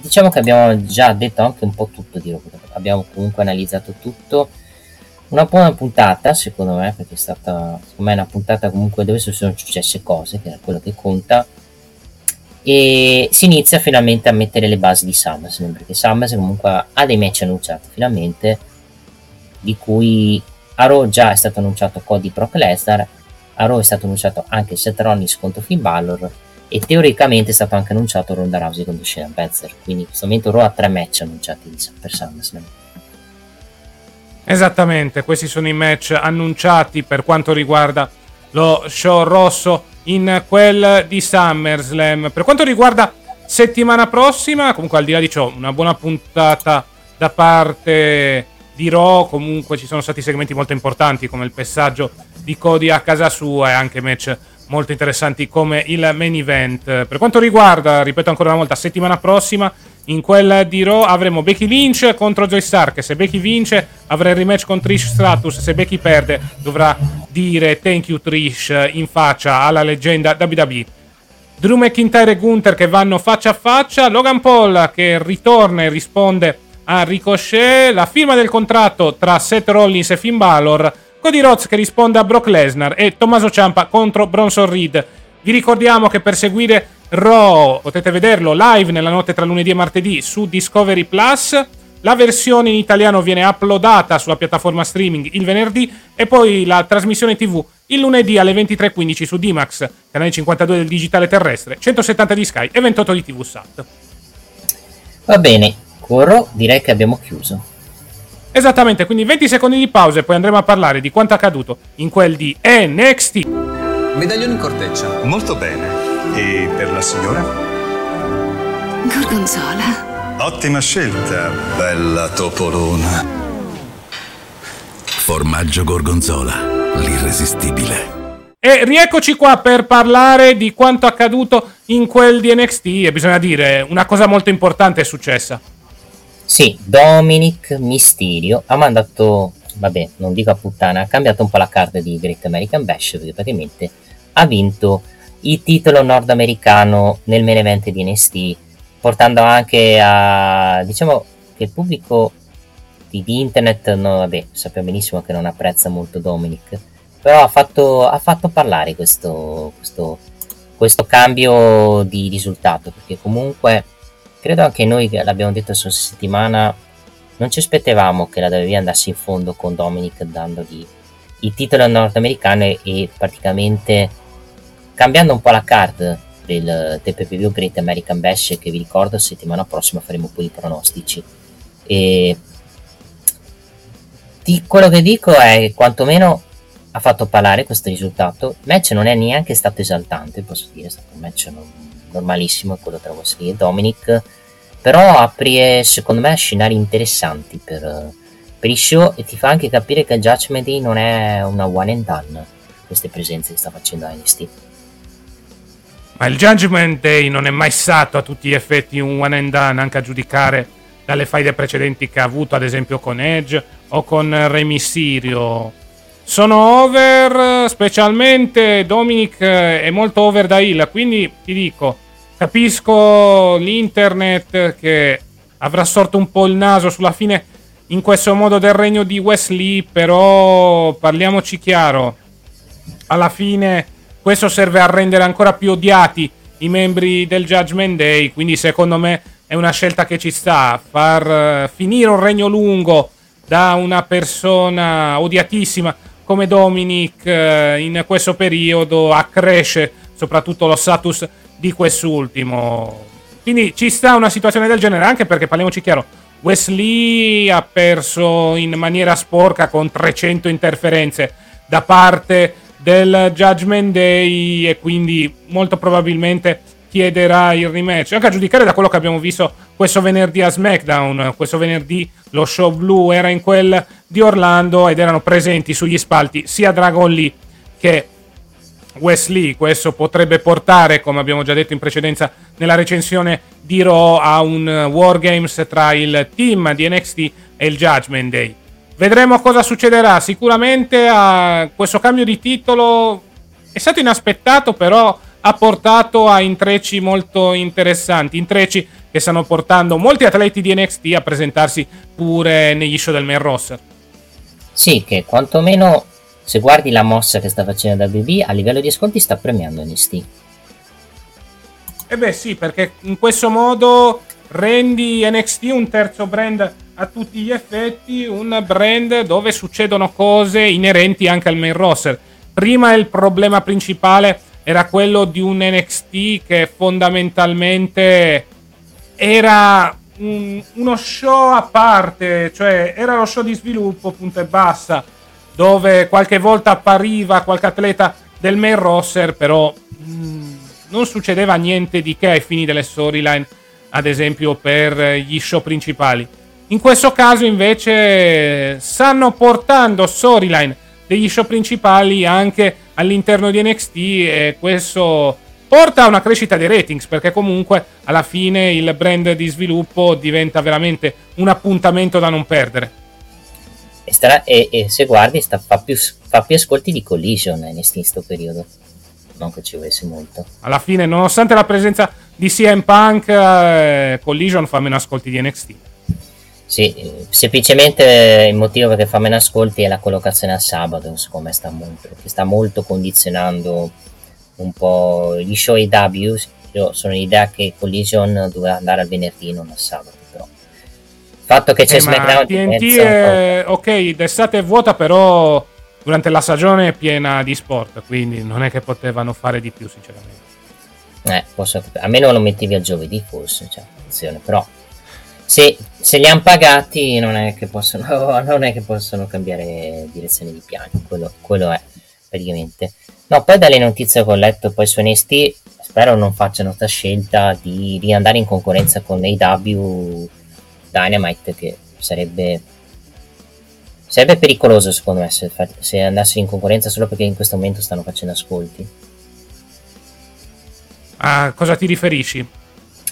diciamo che abbiamo già detto anche un po' tutto di roba. Abbiamo comunque analizzato tutto. Una buona puntata, secondo me, perché è stata, secondo me, una puntata comunque dove sono successe cose, che è quello che conta. E si inizia finalmente a mettere le basi di SummerSlam, perché SummerSlam comunque ha dei match annunciati finalmente, di cui a Raw già è stato annunciato Cody Brock Lesnar, a Raw è stato annunciato anche Seth Rollins contro Finn Balor e teoricamente è stato anche annunciato Ronda Rousey contro Shayna Baszler. Quindi in questo momento Raw ha 3 match annunciati per SummerSlam. Esattamente, questi sono i match annunciati per quanto riguarda lo show rosso in quel di SummerSlam. Per quanto riguarda settimana prossima, comunque al di là di ciò, una buona puntata da parte di Raw. Comunque ci sono stati segmenti molto importanti come il passaggio di Cody a casa sua e anche match molto interessanti come il main event. Per quanto riguarda, ripeto ancora una volta, settimana prossima in quella di Raw avremo Becky Lynch contro Zoe Stark. Se Becky vince avrà il rematch con Trish Stratus, se Becky perde dovrà dire thank you Trish in faccia alla leggenda WWE. Drew McIntyre e Gunther che vanno faccia a faccia, Logan Paul che ritorna e risponde a Ricochet, la firma del contratto tra Seth Rollins e Finn Balor, Cody Rhodes che risponde a Brock Lesnar e Tommaso Ciampa contro Bronson Reed. Vi ricordiamo che per seguire Raw potete vederlo live nella notte tra lunedì e martedì su Discovery Plus, La versione in italiano viene uploadata sulla piattaforma streaming il venerdì e poi la trasmissione TV il lunedì alle 23:15 su D-Max, canale 52 del digitale terrestre, 170 di Sky e 28 di TVSat. Va bene, Corro, direi che abbiamo chiuso. Esattamente, quindi 20 secondi di pausa e poi andremo a parlare di quanto accaduto in quel di NXT. Medaglione in corteccia. Molto bene. E per la signora? Gorgonzola. Ottima scelta, bella topolona. Formaggio gorgonzola, l'irresistibile. E rieccoci qua per parlare di quanto accaduto in quel di NXT. E bisogna dire, una cosa molto importante è successa. Sì, Dominik Mysterio ha mandato, vabbè, non dico a puttana, ha cambiato un po' la card di Great American Bash, perché praticamente ha vinto il titolo nordamericano nel main event di NXT, portando anche a, diciamo, che il pubblico di internet, no, vabbè, sappiamo benissimo che non apprezza molto Dominik, però ha fatto parlare questo cambio di risultato, perché comunque credo anche noi l'abbiamo detto su settimana, non ci aspettavamo che la WWE andasse in fondo con Dominik dandogli il titolo nordamericano e praticamente cambiando un po' la card del PPV Great American Bash, che vi ricordo settimana prossima faremo poi i pronostici. E di quello che dico è quantomeno ha fatto parlare questo risultato. Il match non è neanche stato esaltante, posso dire, è stato un match normalissimo quello tra Wes Lee e Dominik, però apre secondo me scenari interessanti per il show e ti fa anche capire che il Judgment Day non è una one and done, queste presenze che sta facendo NXT. Ma il Judgment Day non è mai stato a tutti gli effetti un one and done, anche a giudicare dalle faide precedenti che ha avuto, ad esempio con Edge o con Rey Mysterio. Sono over, specialmente Dominik è molto over da heel, quindi ti dico, capisco l'internet che avrà sorto un po' il naso sulla fine in questo modo del regno di Wes Lee, però parliamoci chiaro, alla fine questo serve a rendere ancora più odiati i membri del Judgment Day, quindi secondo me è una scelta che ci sta, far finire un regno lungo da una persona odiatissima come Dominik in questo periodo accresce soprattutto lo status di quest'ultimo, quindi ci sta una situazione del genere, anche perché parliamoci chiaro, Wes Lee ha perso in maniera sporca con 300 interferenze da parte del Judgment Day e quindi molto probabilmente chiederà il rematch, anche a giudicare da quello che abbiamo visto questo venerdì a SmackDown. Questo venerdì lo show blu era in quel di Orlando ed erano presenti sugli spalti sia Dragon Lee che Wes Lee. Questo potrebbe portare, come abbiamo già detto in precedenza nella recensione di Raw, a un Wargames tra il team di NXT e il Judgment Day. Vedremo cosa succederà. Sicuramente questo cambio di titolo è stato inaspettato, però ha portato a intrecci molto interessanti, intrecci che stanno portando molti atleti di NXT a presentarsi pure negli show del main roster. Sì, che quantomeno se guardi la mossa che sta facendo WWE a livello di sconti sta premiando NXT. E beh sì, perché in questo modo rendi NXT un terzo brand a tutti gli effetti, un brand dove succedono cose inerenti anche al main roster. Prima il problema principale era quello di un NXT che fondamentalmente era uno show a parte, cioè era lo show di sviluppo, punto e basta, dove qualche volta appariva qualche atleta del main roster, però non succedeva niente di che ai fini delle storyline, ad esempio per gli show principali. In questo caso invece stanno portando storyline degli show principali anche all'interno di NXT e questo porta a una crescita dei ratings, perché comunque alla fine il brand di sviluppo diventa veramente un appuntamento da non perdere. E se guardi fa più ascolti di Collision NXT in questo periodo, non che ci volesse molto. Alla fine, nonostante la presenza di CM Punk, Collision fa meno ascolti di NXT. Sì, semplicemente il motivo perché fa meno ascolti è la collocazione a sabato, secondo me sta molto condizionando un po' gli show AEW. Io sono l'idea che Collision doveva andare al venerdì, non al sabato, però fatto che c'è SmackDown TNT è... ok, d'estate è vuota, però durante la stagione è piena di sport, quindi non è che potevano fare di più sinceramente. Posso... a meno lo mettevi a giovedì forse, cioè, attenzione, però se li hanno pagati non è che possono cambiare direzione di piani, quello è praticamente. No, poi dalle notizie che ho letto poi su NXT spero non facciano questa scelta di andare in concorrenza con AEW Dynamite, che sarebbe pericoloso secondo me se andassero in concorrenza, solo perché in questo momento stanno facendo ascolti. A cosa ti riferisci?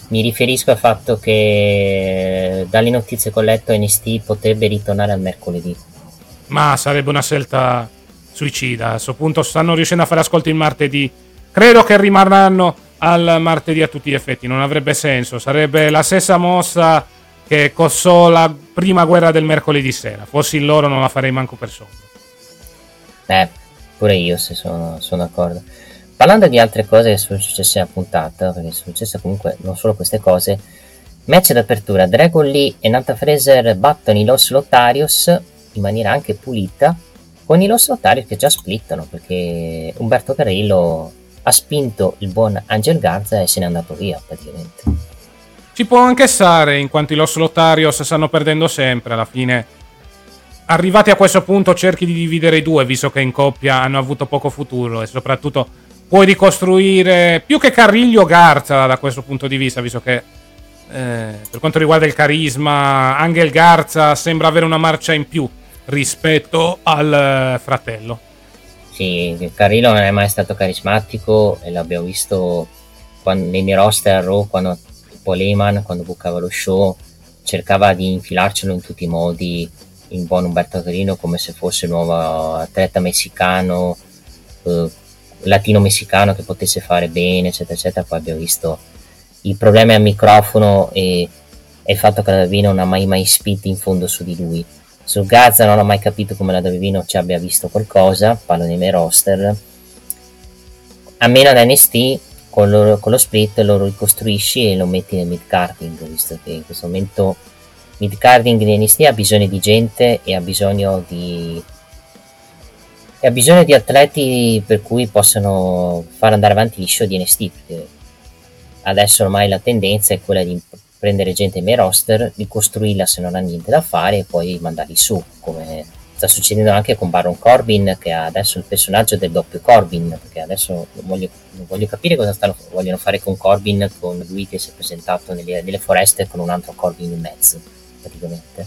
Mi riferisco al fatto che dalle notizie che ho letto NXT potrebbe ritornare al mercoledì, ma sarebbe una scelta suicida. A questo punto stanno riuscendo a fare ascolti il martedì, credo che rimarranno al martedì a tutti gli effetti, non avrebbe senso, sarebbe la stessa mossa che costò la prima guerra del mercoledì sera, fossi loro non la farei manco per soldi. Pure io se sono d'accordo. Parlando di altre cose che sono successe a puntata, perché sono successe comunque non solo queste cose, match d'apertura, Dragon Lee e Nata Fraser battono i Los Lotharios in maniera anche pulita, con i Los Lotharios che già splittano, perché Umberto Carrillo ha spinto il buon Angel Garza e se n'è andato via praticamente. Ci può anche stare, in quanto i Los Lotharios stanno perdendo sempre, alla fine arrivati a questo punto cerchi di dividere i due, visto che in coppia hanno avuto poco futuro e soprattutto puoi ricostruire più che Carrillo Garza da questo punto di vista, visto che per quanto riguarda il carisma Angel Garza sembra avere una marcia in più rispetto al fratello. Sì, Carrillo non è mai stato carismatico e l'abbiamo visto nei miei roster a Raw, quando tipo Lehman, quando bucava lo show, cercava di infilarcelo in tutti i modi in buon Umberto Carrillo, come se fosse il nuovo atleta messicano latino-messicano che potesse fare bene, eccetera eccetera. Poi abbiamo visto i problemi al microfono e il fatto che la WWE non ha mai spinto in fondo su di lui. Su Garza non ho mai capito come la WWE non ci abbia visto qualcosa, parlo dei miei roster. A meno da NXT con lo split lo ricostruisci e lo metti nel mid-carding, visto che in questo momento mid-carding di NXT ha bisogno di gente e ha bisogno di atleti per cui possono far andare avanti gli show di NXT, perché adesso ormai la tendenza è quella di prendere gente nei roster, di costruirla se non ha niente da fare e poi mandarli su, come sta succedendo anche con Baron Corbin, che ha adesso il personaggio del doppio Corbin, perché adesso voglio capire cosa vogliono fare con Corbin, con lui che si è presentato nelle foreste con un altro Corbin in mezzo praticamente.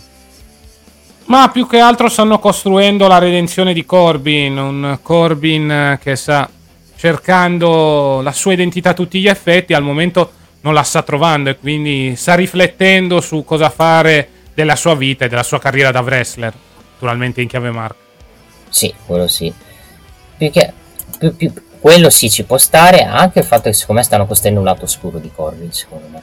Ma più che altro stanno costruendo la redenzione di Corbin, un Corbin che sta cercando la sua identità a tutti gli effetti, al momento non la sta trovando e quindi sta riflettendo su cosa fare della sua vita e della sua carriera da wrestler, naturalmente in chiave marca. Sì, quello sì. Più quello sì ci può stare, anche il fatto che secondo me stanno costruendo un lato oscuro di Corbin, secondo me.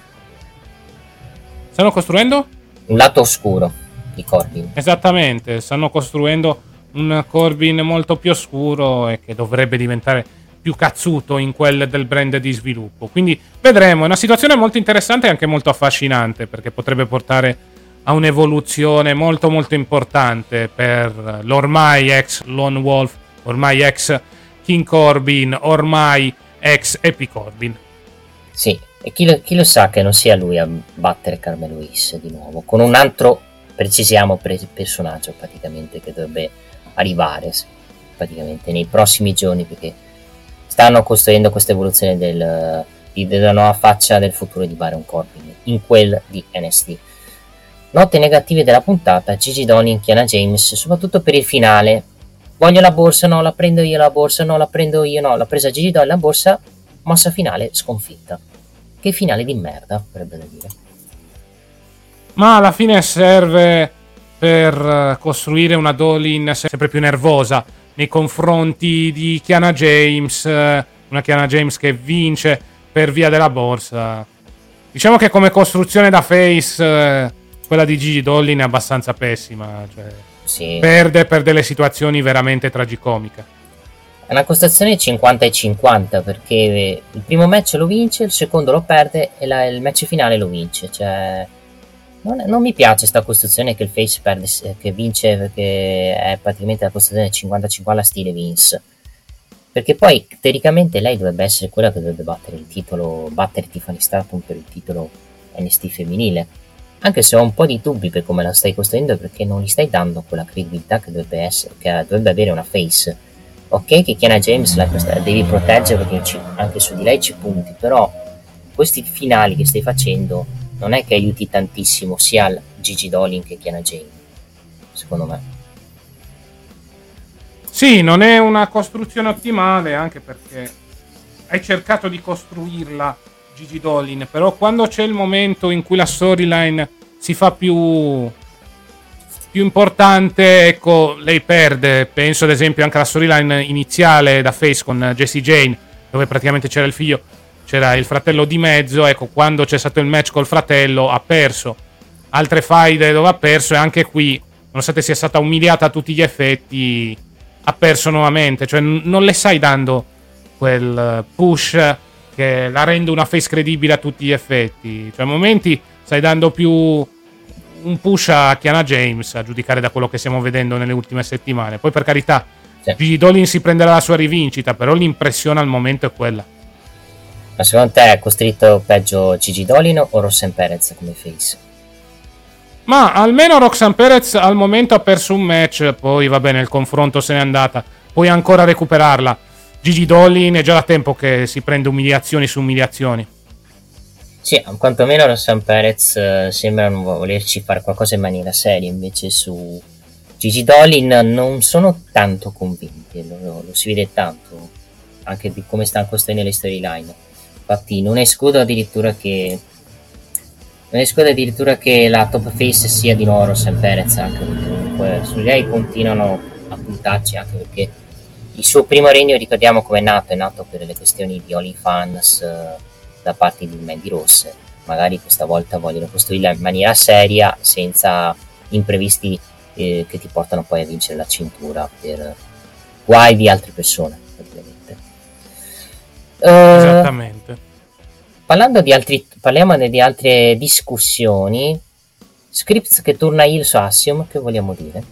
Stanno costruendo? Un lato oscuro di Corbin. Esattamente, stanno costruendo un Corbin molto più oscuro e che dovrebbe diventare più cazzuto in quel del brand di sviluppo, quindi vedremo. È una situazione molto interessante e anche molto affascinante, perché potrebbe portare a un'evoluzione molto molto importante per l'ormai ex Lone Wolf, ormai ex King Corbin, ormai ex Epi Corbin. Sì, e chi lo sa che non sia lui a battere Carmelo Hayes di nuovo, con un altro precisiamo personaggio praticamente che dovrebbe arrivare praticamente nei prossimi giorni, perché stanno costruendo questa evoluzione della nuova faccia del futuro di Baron Corbin in quel di NXT. Note negative della puntata: Gigi Dolin, Kiana James, soprattutto per il finale. Voglio la borsa, no, la prendo io la borsa, no, la prendo io, no, l'ha presa Gigi Dolin la borsa, mossa finale sconfitta. Che finale di merda, vorrebbe da dire. Ma alla fine serve per costruire una Dolin sempre più nervosa nei confronti di Kiana James, una Kiana James che vince per via della borsa. Diciamo che come costruzione da face quella di Gigi Dolin è abbastanza pessima, cioè sì. Perde per delle situazioni veramente tragicomiche. È una costruzione 50-50, perché il primo match lo vince, il secondo lo perde e il match finale lo vince, cioè Non mi piace sta costruzione che il face perde, che vince, che è praticamente la costruzione 50-50 stile Vince, perché poi teoricamente lei dovrebbe essere quella che dovrebbe battere il titolo, battere Tiffany Stratton per il titolo NXT femminile, anche se ho un po' di dubbi per come la stai costruendo, perché non gli stai dando quella credibilità che dovrebbe essere, che dovrebbe avere una face. Ok che Kiana James la devi proteggere perché anche su di lei ci punti, però questi finali che stai facendo non è che aiuti tantissimo sia Gigi Dolin che Kiana James, secondo me. Sì, non è una costruzione ottimale, anche perché hai cercato di costruirla Gigi Dolin, però quando c'è il momento in cui la storyline si fa più importante, ecco, lei perde. Penso ad esempio anche alla storyline iniziale da face con Jessie Jane, dove praticamente c'era il figlio, c'era il fratello di mezzo, ecco, quando c'è stato il match col fratello ha perso. Altre faide dove ha perso, e anche qui, nonostante sia stata umiliata a tutti gli effetti, ha perso nuovamente, cioè non le stai dando quel push che la rende una face credibile a tutti gli effetti, cioè a momenti stai dando più un push a Kiana James, a giudicare da quello che stiamo vedendo nelle ultime settimane. Poi per carità, sì, Gigi Dolin si prenderà la sua rivincita, però l'impressione al momento è quella. Ma secondo te è costruito peggio Gigi Dolin o Roxanne Perez come face? Ma almeno Roxanne Perez al momento ha perso un match, poi va bene, il confronto se n'è andata, puoi ancora recuperarla. Gigi Dolin è già da tempo che si prende umiliazioni su umiliazioni. Sì, quantomeno Roxanne Perez sembra non volerci fare qualcosa in maniera seria, invece su Gigi Dolin non sono tanto convinti, lo si vede tanto, anche di come stanno costruendo le storyline. Infatti non escludo addirittura che la top face sia di nuovo Roxanne Perez, anche perché comunque su lei continuano a puntarci, anche perché il suo primo regno, ricordiamo come è nato per le questioni di OnlyFans da parte di Mandy Rose. Magari questa volta vogliono costruirla in maniera seria, senza imprevisti che ti portano poi a vincere la cintura per guai di altre persone, praticamente. Esattamente. Parliamo di altre discussioni. Scripts che torna il su Axiom, che vogliamo dire?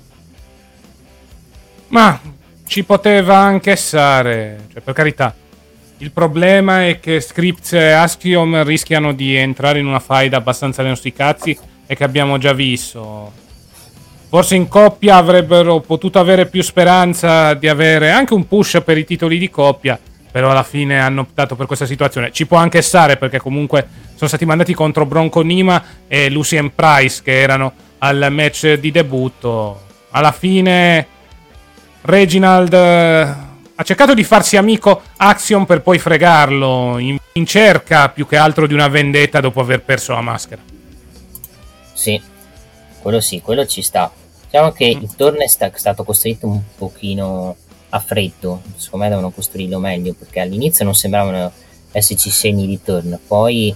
Ma ci poteva anche stare, cioè, per carità. Il problema è che Scripps e Axiom rischiano di entrare in una faida abbastanza nei nostri cazzi, e che abbiamo già visto. Forse in coppia avrebbero potuto avere più speranza di avere anche un push per i titoli di coppia, però alla fine hanno optato per questa situazione. Ci può anche stare, perché comunque sono stati mandati contro Bronco Nima e Lucian Price, che erano al match di debutto. Alla fine Reginald ha cercato di farsi amico Axiom per poi fregarlo, in cerca più che altro di una vendetta dopo aver perso la maschera. Sì, quello ci sta. Diciamo che il turno è stato costruito un pochino a freddo, secondo me devono costruirlo meglio, perché all'inizio non sembravano esserci segni di turno, poi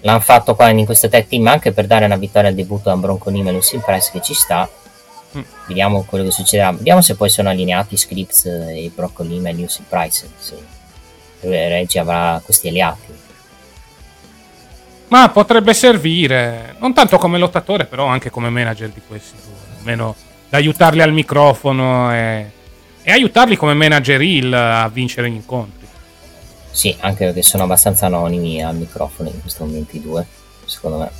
l'hanno fatto qua in questo tag team anche per dare una vittoria al debutto a Bronco Nima e Lucian Price, che ci sta. Vediamo quello che succederà, vediamo se poi sono allineati Scripps e Brock Lesnar e Lucian Price, se Reggie avrà questi alleati. Ma potrebbe servire non tanto come lottatore, però anche come manager di questi due, almeno da aiutarli al microfono e aiutarli come manager a vincere gli incontri. Sì, anche perché sono abbastanza anonimi al microfono in questo momento i due, secondo me.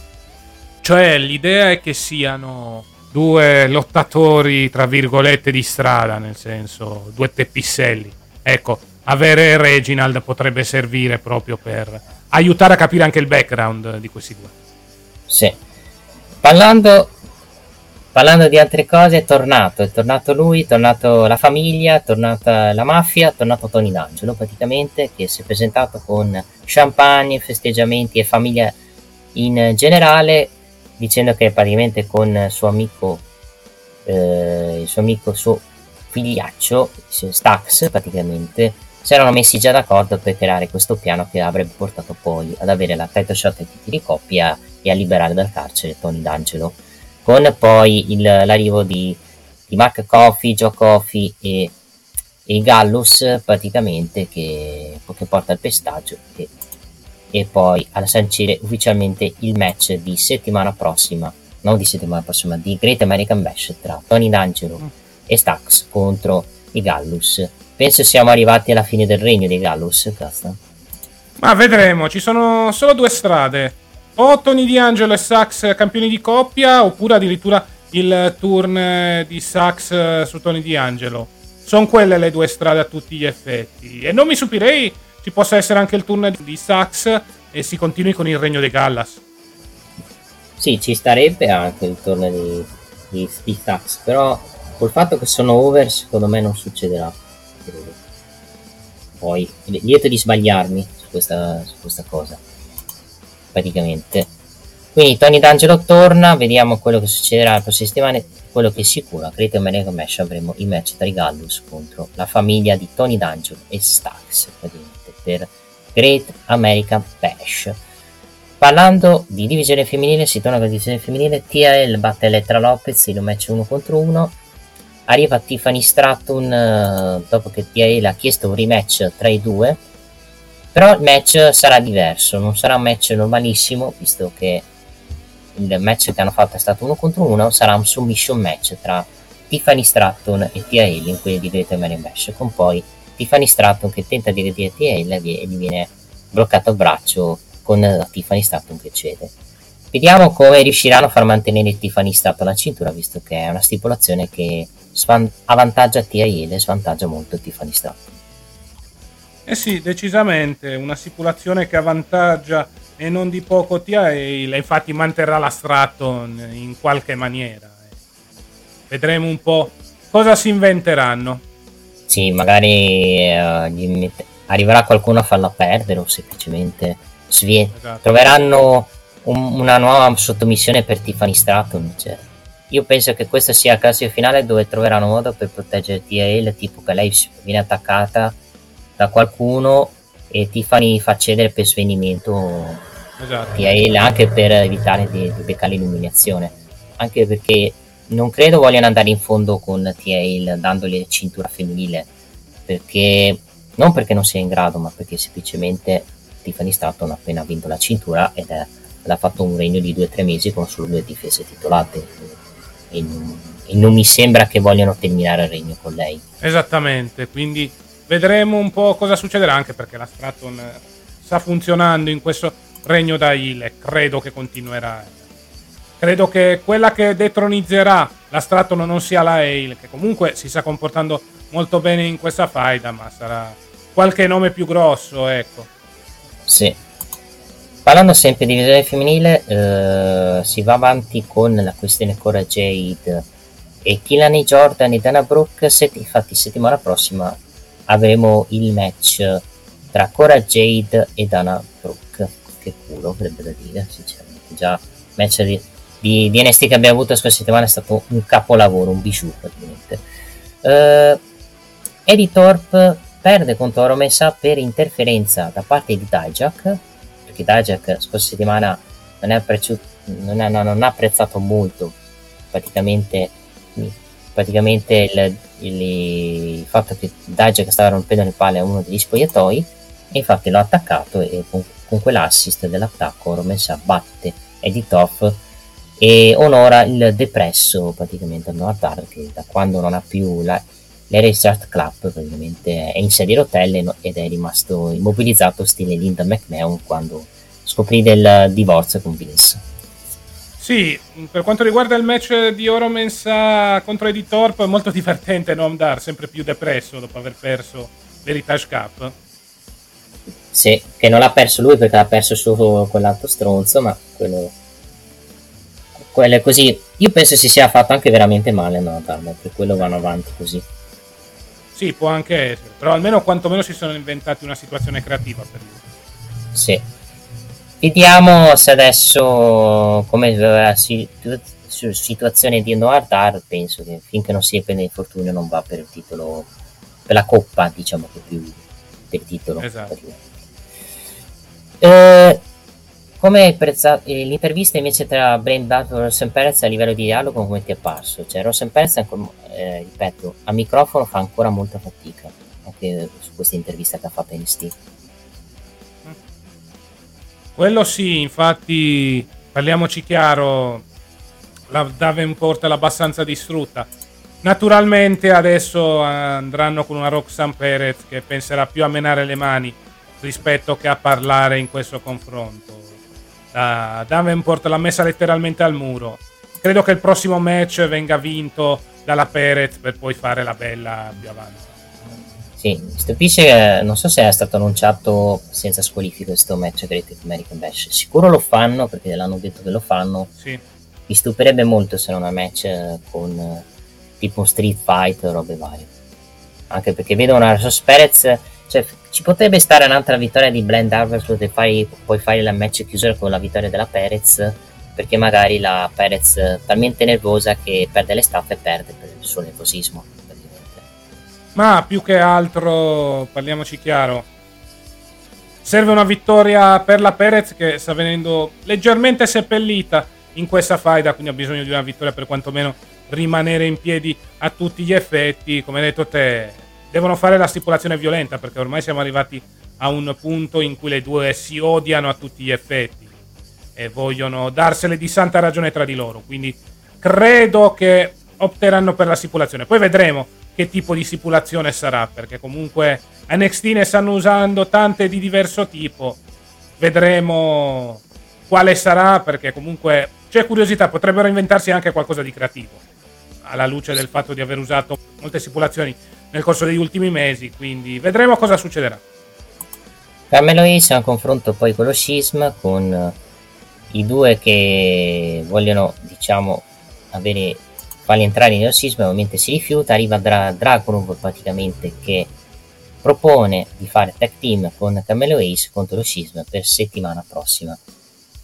Cioè l'idea è che siano due lottatori tra virgolette di strada, nel senso due teppisselli. Ecco, avere Reginald potrebbe servire proprio per aiutare a capire anche il background di questi due. Sì. Parlando di altre cose, è tornato lui, è tornato la famiglia, è tornata la mafia, è tornato Tony D'Angelo praticamente, che si è presentato con champagne, festeggiamenti e famiglia in generale, dicendo che praticamente con suo figliaccio Stax praticamente si erano messi già d'accordo per creare questo piano che avrebbe portato poi ad avere la title shot di coppia e a liberare dal carcere Tony D'Angelo, con poi l'arrivo di Mark Coffey, Joe Coffey e Gallus praticamente, che porta al pestaggio, e e poi a sancire ufficialmente il match di settimana prossima, non di settimana prossima, di Great American Bash tra Tony D'Angelo e Stax contro i Gallus. Penso siamo arrivati alla fine del regno dei Gallus, basta. Ma vedremo, ci sono solo due strade: o Tony D'Angelo e Stax campioni di coppia, oppure addirittura il turn di Stax su Tony D'Angelo. Sono quelle le due strade a tutti gli effetti, e non mi stupirei ci possa essere anche il turn di Stax e si continui con il regno dei Gallas. Sì, ci starebbe anche il turn di Stax, però col fatto che sono over secondo me non succederà, credo. Poi lieto di sbagliarmi su questa cosa praticamente. Quindi Tony D'Angelo torna, vediamo quello che succederà la prossima settimana. Quello che è sicuro, a Great American Bash avremo il match tra i Gallus contro la famiglia di Tony D'Angelo e Stax, praticamente, per Great American Bash. Parlando di divisione femminile, si torna con la divisione femminile. TL batte Elettra Lopez in un match 1-1. Arriva Tiffany Stratton dopo che TL ha chiesto un rematch tra i due, però il match sarà diverso, non sarà un match normalissimo, visto che il match che hanno fatto è stato 1-1, sarà un submission match tra Tiffany Stratton e Tia Hill in quelli di Great American Bash, con poi Tiffany Stratton che tenta di aggredire Tia Hill e gli viene bloccato a braccio con la Tiffany Stratton che cede. Vediamo come riusciranno a far mantenere Tiffany Stratton la cintura, visto che è una stipulazione che avvantaggia Tia Hill e svantaggia molto Tiffany Stratton. Eh sì, decisamente, una stipulazione che avvantaggia e non di poco Tia Hill, infatti manterrà la Stratton in qualche maniera. Vedremo un po' cosa si inventeranno. Sì, magari arriverà qualcuno a farla perdere o semplicemente esatto. Troveranno una nuova sottomissione per Tiffany Stratton. Cioè, io penso che questo sia il caso finale dove troveranno modo per proteggere Tia Hill, tipo che lei viene attaccata da qualcuno e Tiffany fa cedere per svenimento. Esatto. TL, anche per evitare di beccare l'umiliazione, anche perché non credo vogliano andare in fondo con TL dandogli cintura femminile, perché non perché non sia in grado, ma perché semplicemente Tiffany Stratton ha appena vinto la cintura ed ha fatto un regno di 2-3 mesi con solo 2 difese titolate e non mi sembra che vogliano terminare il regno con lei. Esattamente, quindi vedremo un po' cosa succederà, anche perché la Stratton sta funzionando in questo regno da Ile, credo che continuerà. Credo che quella che detronizzerà la Stratton non sia la Hale, che comunque si sta comportando molto bene in questa faida, ma sarà qualche nome più grosso, ecco. Sì. Parlando sempre di divisione femminile, si va avanti con la questione Cora Jade e Killian Jordan e Dana Brooke. Infatti settimana prossima avremo il match tra Cora Jade e Dana Brooke. Che culo, potrebbe da dire, sinceramente. Già il match di NXT che abbiamo avuto la scorsa settimana è stato un capolavoro, un bijou praticamente. Eddie Thorpe perde contro Oro Mesa per interferenza da parte di Dijak, perché Dijak la scorsa settimana non ha apprezzato molto praticamente il fatto che Dijak stava rompendo le palle a uno degli spogliatoi, e infatti l'ha attaccato e con quell'assist dell'attacco Oro Mesa batte Eddie Thorpe e onora il depresso praticamente a Novatar, che da quando non ha più l'Restart Club praticamente è in sedia a rotelle ed è rimasto immobilizzato stile Linda McMahon quando scoprì del divorzio con Vince. Sì, per quanto riguarda il match di Oro Mesa contro Eddie Thorpe, è molto divertente Novatar, sempre più depresso dopo aver perso l'Heritage Cup. Sì, che non l'ha perso lui perché l'ha perso solo quell'altro stronzo, ma quello è così. Io penso si sia fatto anche veramente male, no, per quello vanno avanti così. Sì, può anche essere, però almeno quantomeno si sono inventati una situazione creativa per lui. Sì. Vediamo se adesso come la situazione di Noardar, penso che finché non si prende infortunio non va per il titolo, per la coppa, diciamo che più del titolo. Esatto. Come l'intervista invece tra Brent Butler e Roxanne Perez a livello di dialogo come ti è apparso? Cioè Roxanne Perez ripeto, a microfono fa ancora molta fatica anche su questa intervista che ha fatto NXT. Quello sì, infatti, parliamoci chiaro, la Davenport l'ha abbastanza distrutta. Naturalmente adesso andranno con una Roxanne Perez che penserà più a menare le mani rispetto che a parlare in questo confronto. La Davenport l'ha messa letteralmente al muro. Credo che il prossimo match venga vinto dalla Perez per poi fare la bella più avanti. Sì, mi stupisce, non so se è stato annunciato senza squalifica questo match Great American Bash. Sicuro lo fanno perché l'hanno detto che lo fanno. Sì. Mi stupirebbe molto se non è un match con tipo street fight o robe varie. Anche perché vedo una Roxanne Perez, cioè ci potrebbe stare un'altra vittoria di Bland Harvard, puoi fare la match chiusura con la vittoria della Perez, perché magari la Perez è talmente nervosa che perde le staffe e perde per il suo nervosismo. Ma più che altro, parliamoci chiaro, serve una vittoria per la Perez che sta venendo leggermente seppellita in questa faida, quindi ha bisogno di una vittoria per quantomeno rimanere in piedi a tutti gli effetti. Come hai detto te, devono fare la stipulazione violenta, perché ormai siamo arrivati a un punto in cui le due si odiano a tutti gli effetti e vogliono darsele di santa ragione tra di loro, quindi credo che opteranno per la stipulazione. Poi vedremo che tipo di stipulazione sarà, perché comunque NXT ne stanno usando tante di diverso tipo. Vedremo quale sarà, perché comunque c'è curiosità, potrebbero inventarsi anche qualcosa di creativo alla luce del fatto di aver usato molte stipulazioni nel corso degli ultimi mesi, quindi vedremo cosa succederà. Carmelo Hayes ha un confronto poi con lo Schism, con i due che vogliono, diciamo, avere farli entrare nello Schism, ovviamente si rifiuta. Arriva Dragunov praticamente, che propone di fare tag team con Carmelo Hayes contro lo Schism per settimana prossima,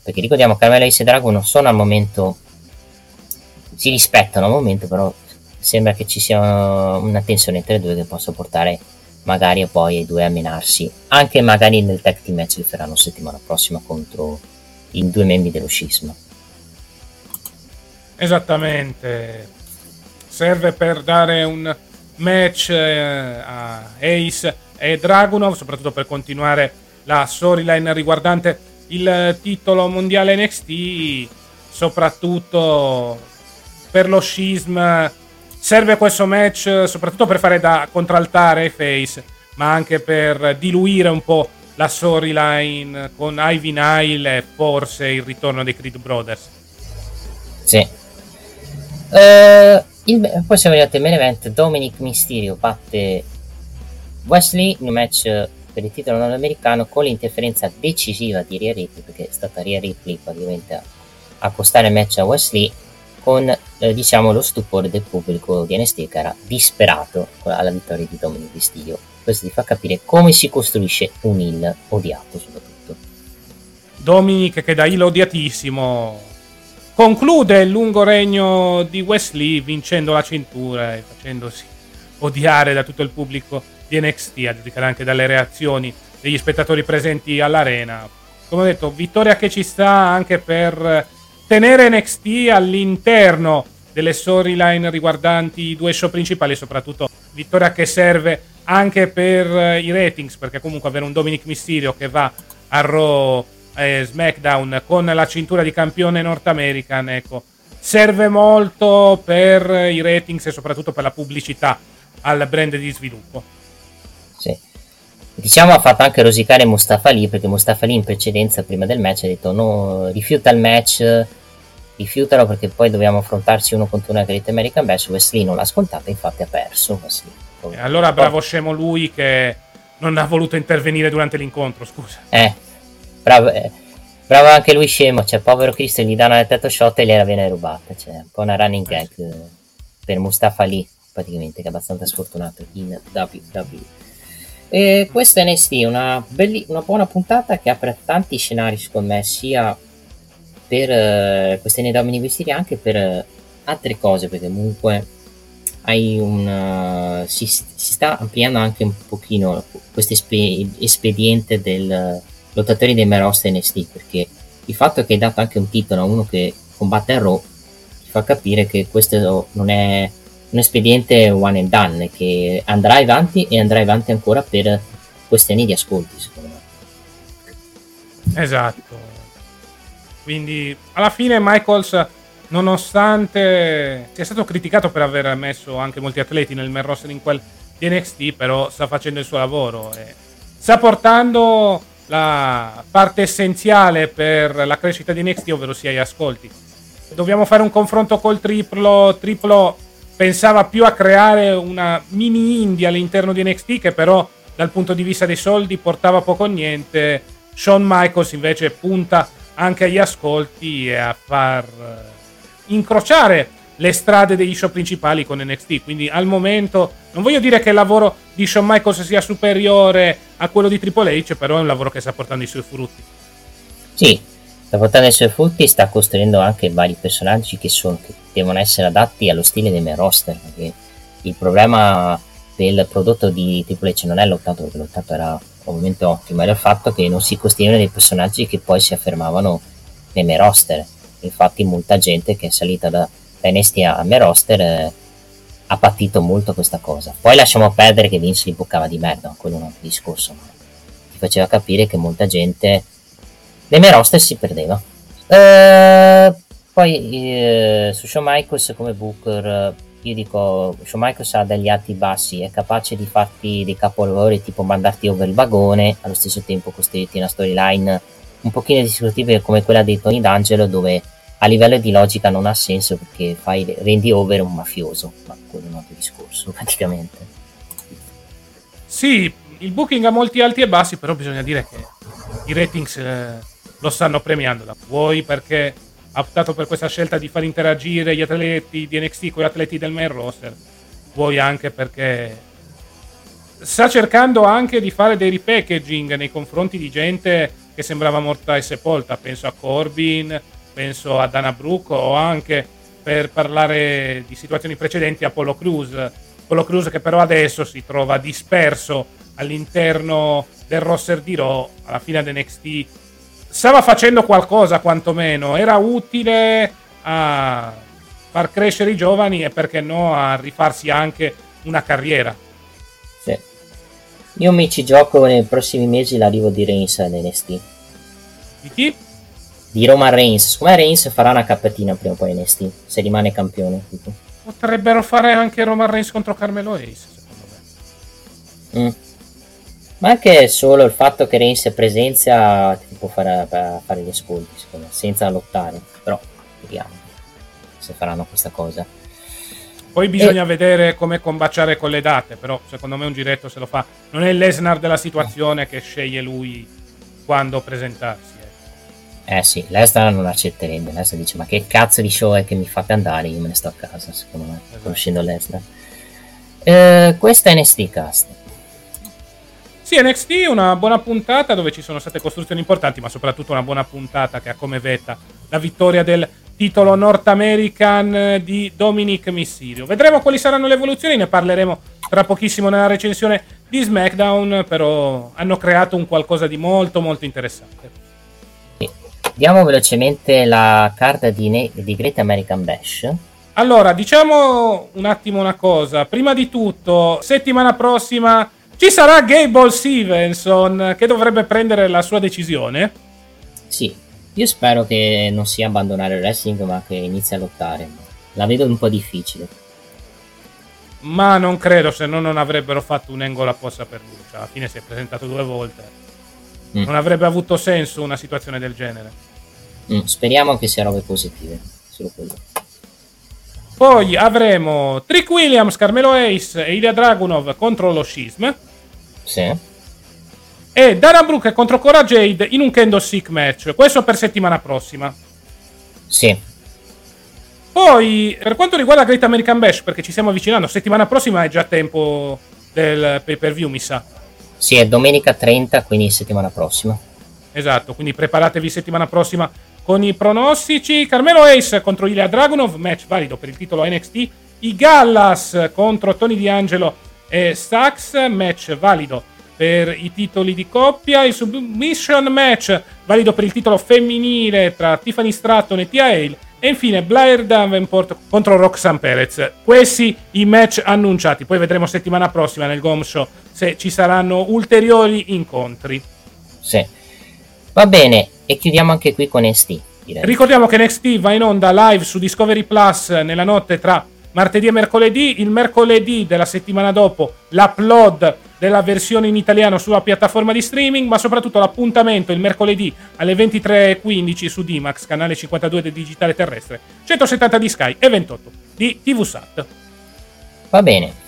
perché ricordiamo Carmelo Hayes e Dragunov sono al momento, si rispettano al momento, però sembra che ci sia una tensione tra i due che possa portare magari poi i due a menarsi, anche magari nel tag team match che faranno settimana prossima contro i due membri dello Schism. Esattamente, serve per dare un match a Ace e Dragunov, soprattutto per continuare la storyline riguardante il titolo mondiale NXT. Soprattutto per lo Schism serve questo match, soprattutto per fare da contraltare ai face, ma anche per diluire un po' la storyline con Ivy Nile e forse il ritorno dei Creed Brothers. Sì. Poi siamo arrivati al main event. Dominik Mysterio batte Wes Lee in un match per il titolo nordamericano con l'interferenza decisiva di Rhea Ripley, perché è stata Rhea Ripley praticamente a costare il match a Wes Lee, con diciamo lo stupore del pubblico di NXT che era disperato alla vittoria di Dominik Mysterio. Questo ti fa capire come si costruisce un heel odiato, soprattutto Dominik che da heel odiatissimo conclude il lungo regno di Wes Lee vincendo la cintura e facendosi odiare da tutto il pubblico di NXT, a giudicare anche dalle reazioni degli spettatori presenti all'arena. Come ho detto, vittoria che ci sta anche per tenere NXT all'interno delle storyline riguardanti i due show principali, e soprattutto vittoria che serve anche per i ratings, perché comunque avere un Dominik Mysterio che va a Raw SmackDown con la cintura di campione North American, ecco, serve molto per i ratings e soprattutto per la pubblicità al brand di sviluppo. Sì, diciamo ha fatto anche rosicare Mustafa Lee, perché Mustafa Lee in precedenza, prima del match, ha detto no, rifiuta il match, rifiutalo perché poi dobbiamo affrontarsi uno contro uno a Great American Bash. Wes Lee non l'ha ascoltata, infatti ha perso. Allora bravo scemo lui che non ha voluto intervenire durante l'incontro, scusa. Bravo anche lui scemo, cioè povero Cristo, gli danno il tetto shot e gliela viene rubata, cioè un po' una running gag per Mustafa Lee praticamente, che è abbastanza sfortunato in WWE. E questa è NXT, una buona puntata che apre tanti scenari secondo me, sia per questioni di Dominik Mysterio, anche per altre cose, perché comunque si sta ampliando anche un pochino questo espediente del lottatori dei Merost NXT, perché il fatto che hai dato anche un titolo a uno che combatte a Raw ti fa capire che questo non è un espediente one and done, che andrà avanti ancora per questioni di ascolti, secondo me. Esatto. Quindi alla fine Michaels, nonostante sia stato criticato per aver messo anche molti atleti nel main roster in quel di NXT, però sta facendo il suo lavoro e sta portando la parte essenziale per la crescita di NXT, ovvero sia gli ascolti. Dobbiamo fare un confronto col Triplo. Triplo pensava più a creare una mini indie all'interno di NXT, che però dal punto di vista dei soldi portava poco o niente. Shawn Michaels invece punta anche agli ascolti e a far incrociare le strade degli show principali con NXT. Quindi al momento non voglio dire che il lavoro di Shawn Michaels sia superiore a quello di Triple H, però è un lavoro che sta portando i suoi frutti. Sì, sta portando i suoi frutti, sta costruendo anche vari personaggi che devono essere adatti allo stile dei main roster, perché il problema del prodotto di Triple H non è l'80, perché l'80 era ovviamente ottimo, era il fatto che non si costruivano dei personaggi che poi si affermavano nei main roster. Infatti molta gente che è salita da NXT a main roster ha patito molto questa cosa. Poi lasciamo perdere che Vince li boccava di merda, quello è un altro discorso, ma ti faceva capire che molta gente nei main roster si perdeva. Poi su Shawn Michaels come booker, io dico Shawn Michaels ha degli alti bassi, è capace di farti dei capolavori tipo mandarti over il vagone, allo stesso tempo costruirti una storyline un pochino discutibile come quella di Tony D'Angelo, dove a livello di logica non ha senso perché rendi over un mafioso, ma quello è un altro discorso praticamente. Sì, il booking ha molti alti e bassi, però bisogna dire che i ratings lo stanno premiando. Vuoi perché ha optato per questa scelta di far interagire gli atleti di NXT con gli atleti del main roster, vuoi anche perché sta cercando anche di fare dei repackaging nei confronti di gente che sembrava morta e sepolta. Penso a Corbin, penso a Dana Brooke, o anche, per parlare di situazioni precedenti, a Apollo Crews. Apollo Crews che però adesso si trova disperso all'interno del roster di Raw. Alla fine ad NXT stava facendo qualcosa, quantomeno era utile a far crescere i giovani e perché no a rifarsi anche una carriera. Sì. Io mi ci gioco nei prossimi mesi l'arrivo di Reigns ad NXT. Di chi? Di Roman Reigns. Secondo me Reigns farà una cappatina prima o poi NXT, se rimane campione tipo. Potrebbero fare anche Roman Reigns contro Carmelo Hayes, secondo me. Ma anche solo il fatto che Reigns è presenza ti può fare gli ascolti, secondo me, senza lottare. Però vediamo se faranno questa cosa. Poi bisogna vedere come combaciare con le date, però secondo me un giretto se lo fa. Non è Lesnar della situazione che sceglie lui quando presentarsi. Sì, Lesnar non accetterebbe. Lesnar dice: ma che cazzo di show è che mi fate andare? Io me ne sto a casa, secondo me, conoscendo Lesnar. Questa è NXT Cast. Sì, NXT è una buona puntata dove ci sono state costruzioni importanti, ma soprattutto una buona puntata che ha come vetta la vittoria del titolo North American di Dominik Mysterio. Vedremo quali saranno le evoluzioni, ne parleremo tra pochissimo nella recensione di SmackDown, però hanno creato un qualcosa di molto molto interessante. Diamo velocemente la carta di Great American Bash. Allora, diciamo un attimo una cosa. Prima di tutto, settimana prossima ci sarà Gable Stevenson che dovrebbe prendere la sua decisione. Sì, io spero che non sia abbandonare il wrestling ma che inizi a lottare. La vedo un po' difficile. Ma non credo, se no non avrebbero fatto un angolo apposta per lui. Cioè, alla fine si è presentato 2 volte. Non avrebbe avuto senso una situazione del genere. Speriamo che sia robe positive, solo quello. Poi avremo Trick Williams, Carmelo Hayes e Ilya Dragunov contro lo Schism. Sì. E Dana Brooke contro Cora Jade in un Kendo Stick match. Questo per settimana prossima. Sì. Poi per quanto riguarda Great American Bash, perché ci stiamo avvicinando, settimana prossima è già tempo del pay per view, mi sa. Sì, è domenica 30, quindi settimana prossima. Esatto, quindi preparatevi settimana prossima con i pronostici. Carmelo Hayes contro Ilya Dragunov, match valido per il titolo NXT. I Gallas contro Tony D'Angelo e Stax, match valido per i titoli di coppia. Il submission match valido per il titolo femminile tra Tiffany Stratton e Tia Hale. E infine Blair Davenport contro Roxanne Perez. Questi i match annunciati. Poi vedremo settimana prossima nel Gom Show se ci saranno ulteriori incontri. Sì. Va bene, e chiudiamo anche qui con NXT. Direi. Ricordiamo che NXT va in onda live su Discovery Plus nella notte tra martedì e mercoledì. Il mercoledì della settimana dopo l'upload della versione in italiano sulla piattaforma di streaming, ma soprattutto l'appuntamento il mercoledì alle 23.15 su Dimax, canale 52 del Digitale Terrestre, 170 di Sky e 28 di TVSat. Va bene.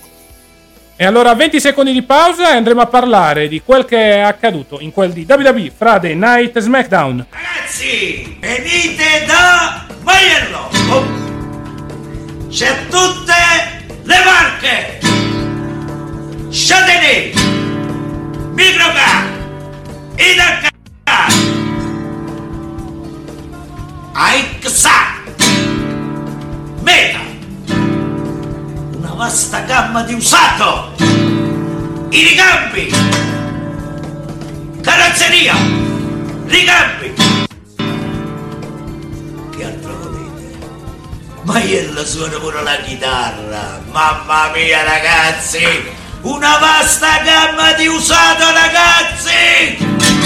E allora 20 secondi di pausa e andremo a parlare di quel che è accaduto in quel di WWE Friday Night SmackDown. Ragazzi, venite da Maiello! Oh. C'è tutte le marche! Châtelet, Microca, Idaca, Aixa, Meta, una vasta gamma di usato, i ricambi, carrozzeria, ricambi, che altro volete? Ma io la suono pure la chitarra, mamma mia ragazzi! Una vasta gamma di usato, ragazzi!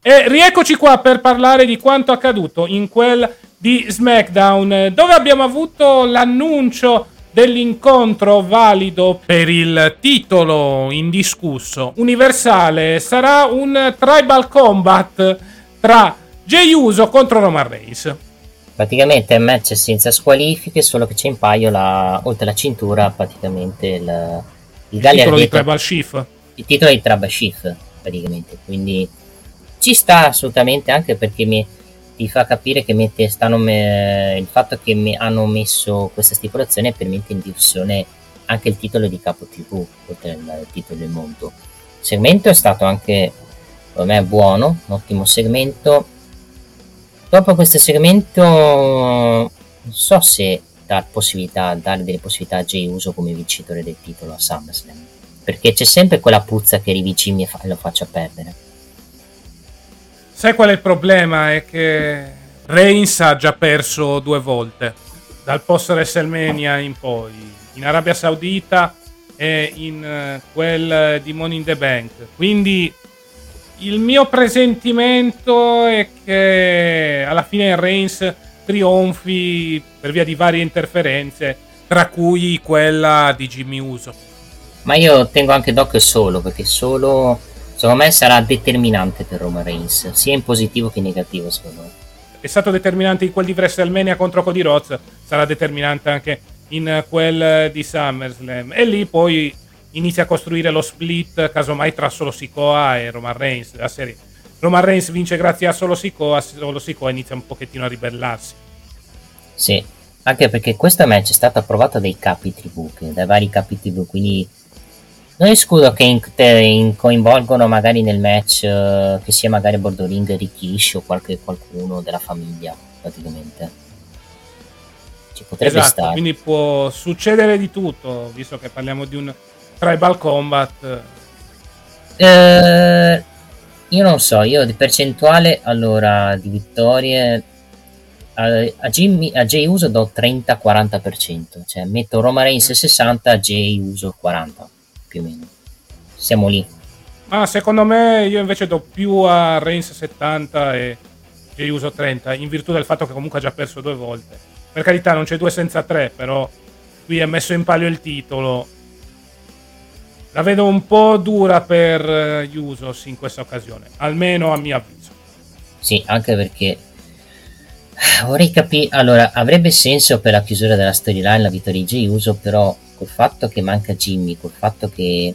E rieccoci qua per parlare di quanto accaduto in quel di SmackDown, dove abbiamo avuto l'annuncio dell'incontro valido per il titolo indiscusso universale. Sarà un tribal combat tra Jey Uso contro Roman Reigns. Praticamente è un match senza squalifiche, solo che c'è in paio oltre la cintura praticamente il titolo di Tribal Chief. Il titolo di Tribal Chief praticamente, quindi ci sta assolutamente, anche perché ti fa capire che il fatto che hanno messo questa stipulazione per mettere in discussione anche il titolo di capo TV, oltre al titolo del mondo. Il segmento è stato anche per me buono, un ottimo segmento. Dopo questo segmento non so se dare delle possibilità a Jey Uso come vincitore del titolo a SummerSlam, perché c'è sempre quella puzza che rivicini e lo faccia perdere. Sai qual è il problema? È che Reigns ha già perso due volte dal post WrestleMania in poi, in Arabia Saudita e in quel di Money in the Bank, quindi il mio presentimento è che alla fine Reigns trionfi per via di varie interferenze, tra cui quella di Jimmy Uso. Ma io tengo anche d'occhio Solo, perché Solo secondo me sarà determinante per Roman Reigns, sia in positivo che in negativo secondo me. È stato determinante in quel di WrestleMania contro Cody Rhodes, sarà determinante anche in quel di SummerSlam. E lì poi inizia a costruire lo split, casomai, tra Solo Sikoa e Roman Reigns. La serie Roman Reigns vince grazie a Solo Sikoa inizia un pochettino a ribellarsi. Sì, anche perché questo match è stato approvato dai capi tribù, dai vari capi tribù, quindi non escludo che coinvolgono magari nel match che sia magari Bordoring, Rikishi o qualcuno della famiglia praticamente. Ci potrebbe stare. Quindi può succedere di tutto, visto che parliamo di un Tribal Combat. Io non so, io di percentuale, allora, di vittorie a Jey Uso do 30-40%, cioè metto Roman Reigns 60, a Jey Uso 40, più o meno siamo lì. Ma secondo me io invece do più a Reigns 70 e Jey Uso 30, in virtù del fatto che comunque ha già perso due volte. Per carità, non c'è due senza tre, però qui è messo in palio il titolo. La vedo un po' dura per Uso in questa occasione, almeno a mio avviso. Sì, anche perché vorrei capire. Allora, avrebbe senso per la chiusura della storyline la vittoria di Jey Uso, però col fatto che manca Jimmy, col fatto che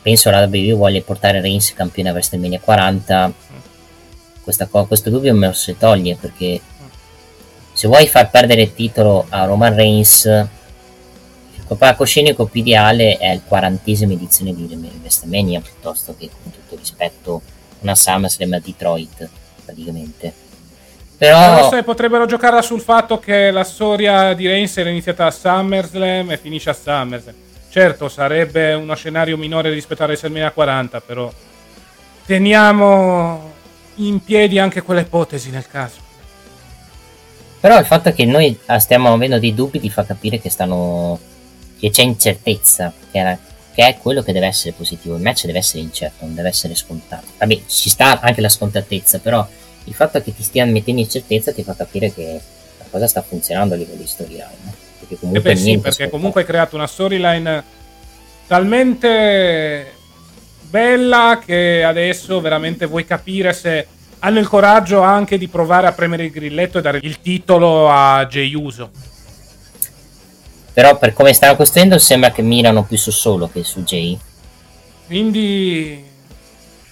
penso la WWE voglia portare Reigns campione a WrestleMania 40, questo dubbio me lo si toglie, perché se vuoi far perdere il titolo a Roman Reigns, il palcoscenico più ideale è il 40esima edizione di WrestleMania, piuttosto che, con tutto rispetto, una SummerSlam a Detroit praticamente. Però potrebbero giocarla sul fatto che la storia di Reigns era iniziata a SummerSlam e finisce a SummerSlam. Certo, sarebbe uno scenario minore rispetto a WrestleMania 40, però teniamo in piedi anche quella ipotesi nel caso. Però il fatto che noi stiamo avendo dei dubbi ti fa capire che c'è incertezza, che perché è quello che deve essere positivo. Il match deve essere incerto, non deve essere scontato. Vabbè, ci sta anche la scontatezza, però il fatto che ti stiano mettendo in certezza ti fa capire che la cosa sta funzionando a livello di storyline, perché comunque comunque hai creato una storyline talmente bella che adesso veramente vuoi capire se hanno il coraggio anche di provare a premere il grilletto e dare il titolo a Jey Uso. Però per come stanno costruendo sembra che mirano più su Solo che su Jey, quindi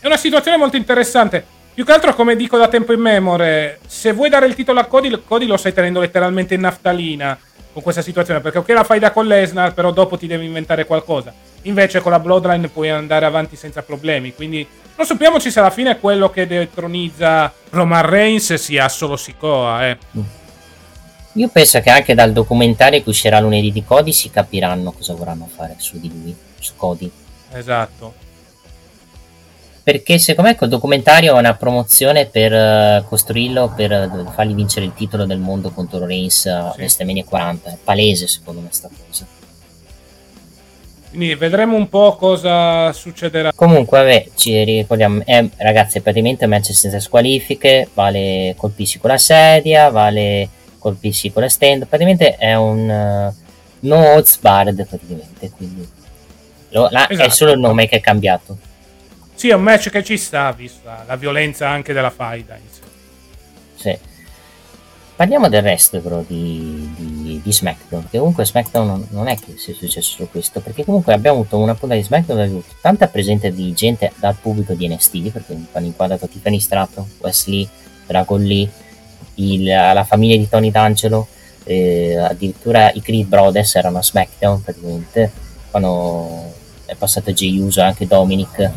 è una situazione molto interessante. Più che altro, come dico da tempo in memore, se vuoi dare il titolo a Cody lo stai tenendo letteralmente in naftalina con questa situazione, perché ok, la fai da con Lesnar, però dopo ti devi inventare qualcosa. Invece con la Bloodline puoi andare avanti senza problemi, quindi non sappiamoci se alla fine è quello che detronizza Roman Reigns sia Solo Sikoa. Io penso che anche dal documentario che uscirà lunedì di Cody si capiranno cosa vorranno fare su di lui, su Cody. Esatto. Perché secondo me quel documentario è una promozione per costruirlo, per fargli vincere il titolo del mondo contro Reigns a WrestleMania 40. È palese secondo me sta cosa. Quindi vedremo un po' cosa succederà. Comunque, vabbè, ci ricordiamo, ragazzi, praticamente un match senza squalifiche, vale colpisci con la sedia, vale colpisci con la stand, praticamente è un no odds barred praticamente, quindi esatto. È solo il nome che è cambiato. Sì, è un match che ci sta, vista la violenza anche della faida. Sì. Parliamo del resto però di SmackDown, che comunque SmackDown non è che sia successo solo questo, perché comunque abbiamo avuto una puntata di SmackDown, abbiamo avuto tanta presenza di gente dal pubblico di NXT, perché hanno inquadrato Tiffany Stratton, Wes Lee, Dragon Lee, la famiglia di Tony D'Angelo, addirittura i Creed Brothers erano a SmackDown praticamente quando è passato Jey Uso, anche Dominik.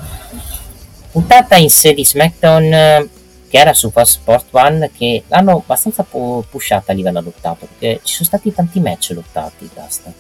Puntata in sé di SmackDown che era su Fox Sports 1, che l'hanno abbastanza pushata a livello lottato, perché ci sono stati tanti match lottati. Basta.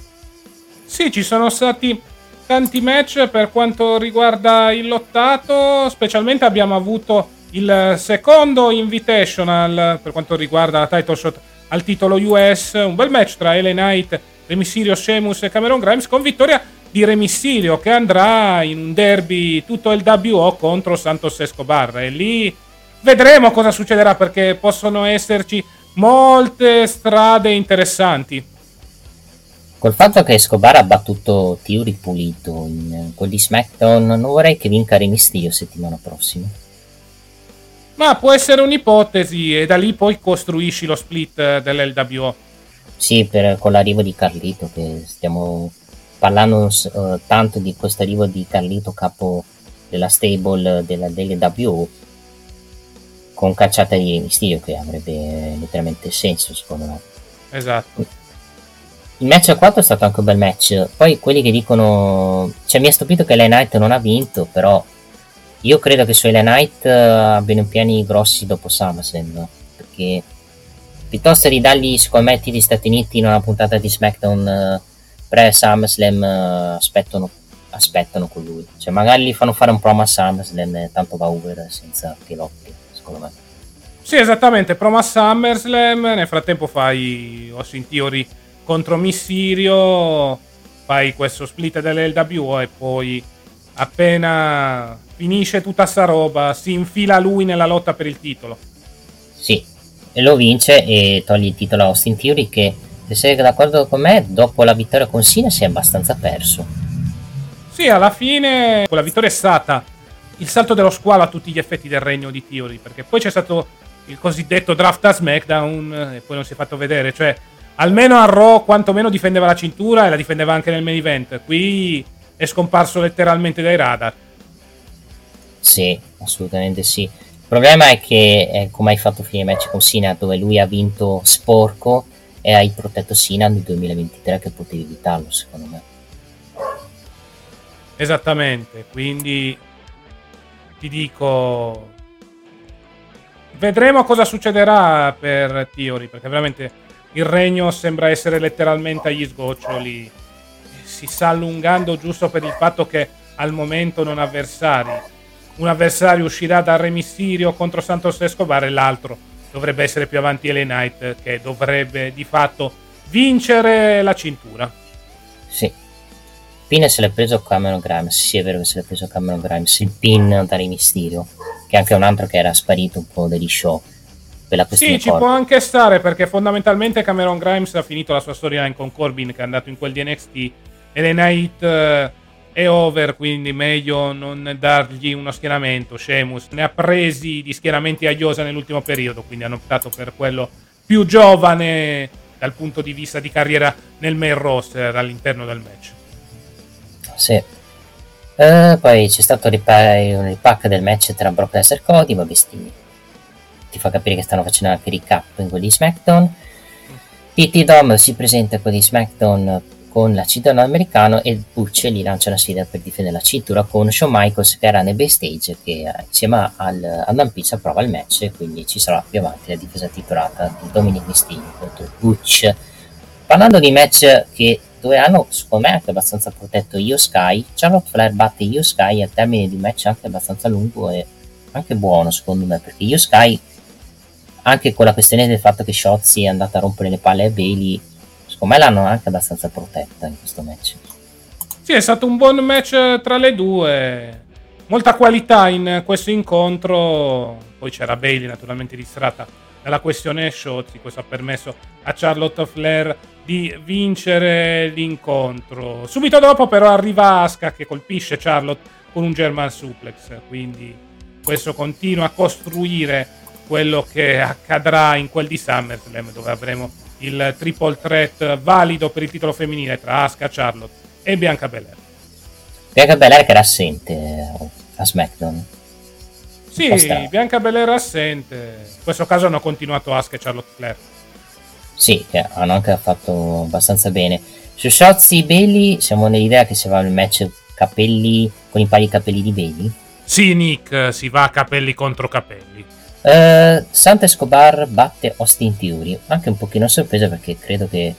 Sì, ci sono stati tanti match per quanto riguarda il lottato, specialmente abbiamo avuto il secondo invitational per quanto riguarda la title shot al titolo US, un bel match tra LA Knight, Rey Mysterio, Sheamus e Cameron Grimes, con vittoria di Rey Mysterio che andrà in un derby tutto LWO contro Santos Escobar, e lì vedremo cosa succederà, perché possono esserci molte strade interessanti. Col fatto che Escobar ha battuto Theory pulito in quel di SmackDown, non vorrei che vinca Rey Mysterio settimana prossima. Ma può essere un'ipotesi, e da lì poi costruisci lo split dell'LWO. Sì, con l'arrivo di Carlito, che stiamo parlando tanto di questo arrivo di Carlito, capo della stable dell'LWO, con cacciata di Mysterio, che avrebbe letteralmente senso secondo me. Esatto. Il match a 4 è stato anche un bel match. Poi quelli che dicono, mi è stupito che LA Knight non ha vinto, però io credo che su LA Knight abbiano piani grossi dopo SummerSlam, perché piuttosto di dargli scommetti degli Stati Uniti in una puntata di SmackDown pre-SummerSlam, aspettano con lui. Magari gli fanno fare un promo a SummerSlam, tanto va over senza pilotti, secondo me. Sì, esattamente, promo a SummerSlam, nel frattempo fai Austin Theory contro Mysterio, fai questo split dell'LWO e poi appena finisce tutta sta roba si infila lui nella lotta per il titolo. Sì, e lo vince e toglie il titolo a Austin Theory, che se sei d'accordo con me dopo la vittoria con Cena si è abbastanza perso. Sì, alla fine quella vittoria è stata il salto dello squalo a tutti gli effetti del regno di Theory, perché poi c'è stato il cosiddetto draft a SmackDown e poi non si è fatto vedere. Almeno a Raw quantomeno difendeva la cintura e la difendeva anche nel main event, qui è scomparso letteralmente dai radar. Sì, assolutamente sì. Il problema è che, come hai fatto fine match con Cena, dove lui ha vinto sporco, e hai protetto Cena nel 2023, che potevi evitarlo, secondo me. Esattamente, quindi ti dico, vedremo cosa succederà per Theory, perché veramente il regno sembra essere letteralmente agli sgoccioli. Si sta allungando giusto per il fatto che al momento non avversari. Un avversario uscirà dal Rey Mysterio contro Santos Escobar e l'altro dovrebbe essere più avanti LA Knight, che dovrebbe di fatto vincere la cintura. Sì. pin se l'è preso Cameron Grimes, sì è vero che se l'è preso Cameron Grimes, il pin da Rey Mysterio, che è anche un altro che era sparito un po' dagli show. Sì, ci può anche stare, perché fondamentalmente Cameron Grimes ha finito la sua storyline con Corbin, che è andato in quel di NXT, e LA Knight è over, quindi meglio non dargli uno schieramento. Sheamus ne ha presi di schieramenti a Iosa nell'ultimo periodo, quindi hanno optato per quello più giovane dal punto di vista di carriera nel main roster all'interno del match. Sì. Poi c'è stato un ripack del match tra Brock Lesnar e Cody, ma bestimmi. Ti fa capire che stanno facendo anche recap in quelli di SmackDown. P.T. Dom si presenta con di SmackDown con la cintura americana e Butch gli lancia una sfida per difendere la cintura con Shawn Michaels, che era nel backstage, che insieme a Dampizza prova il match, e quindi ci sarà più avanti la difesa titolata di Dominik Mysterio contro Butch. Parlando di match che dove hanno secondo me anche abbastanza protetto Io Sky, Charlotte Flair batte Io Sky al termine di un match anche abbastanza lungo e anche buono secondo me, perché Io Sky, anche con la questione del fatto che Shotzi è andata a rompere le palle a Bailey, secondo me l'hanno anche abbastanza protetta in questo match. Sì, è stato un buon match tra le due, molta qualità in questo incontro. Poi c'era Bailey naturalmente distratta dalla questione Shotzi, questo ha permesso a Charlotte Flair di vincere l'incontro. Subito dopo però arriva Asuka, che colpisce Charlotte con un German suplex, quindi questo continua a costruire quello che accadrà in quel di SummerSlam, dove avremo il triple threat valido per il titolo femminile tra Asuka, Charlotte e Bianca Belair. Bianca Belair che era assente a SmackDown. Sì, Bianca Belair assente. In questo caso hanno continuato Asuka e Charlotte Flair. Sì, che hanno anche fatto abbastanza bene. Su Shotzi Bailey siamo nell'idea che si va il match capelli con i pali capelli di Bailey. Sì, Nick, si va capelli contro capelli. Santos Escobar batte Austin Theory, anche un pochino sorpresa, perché credo che,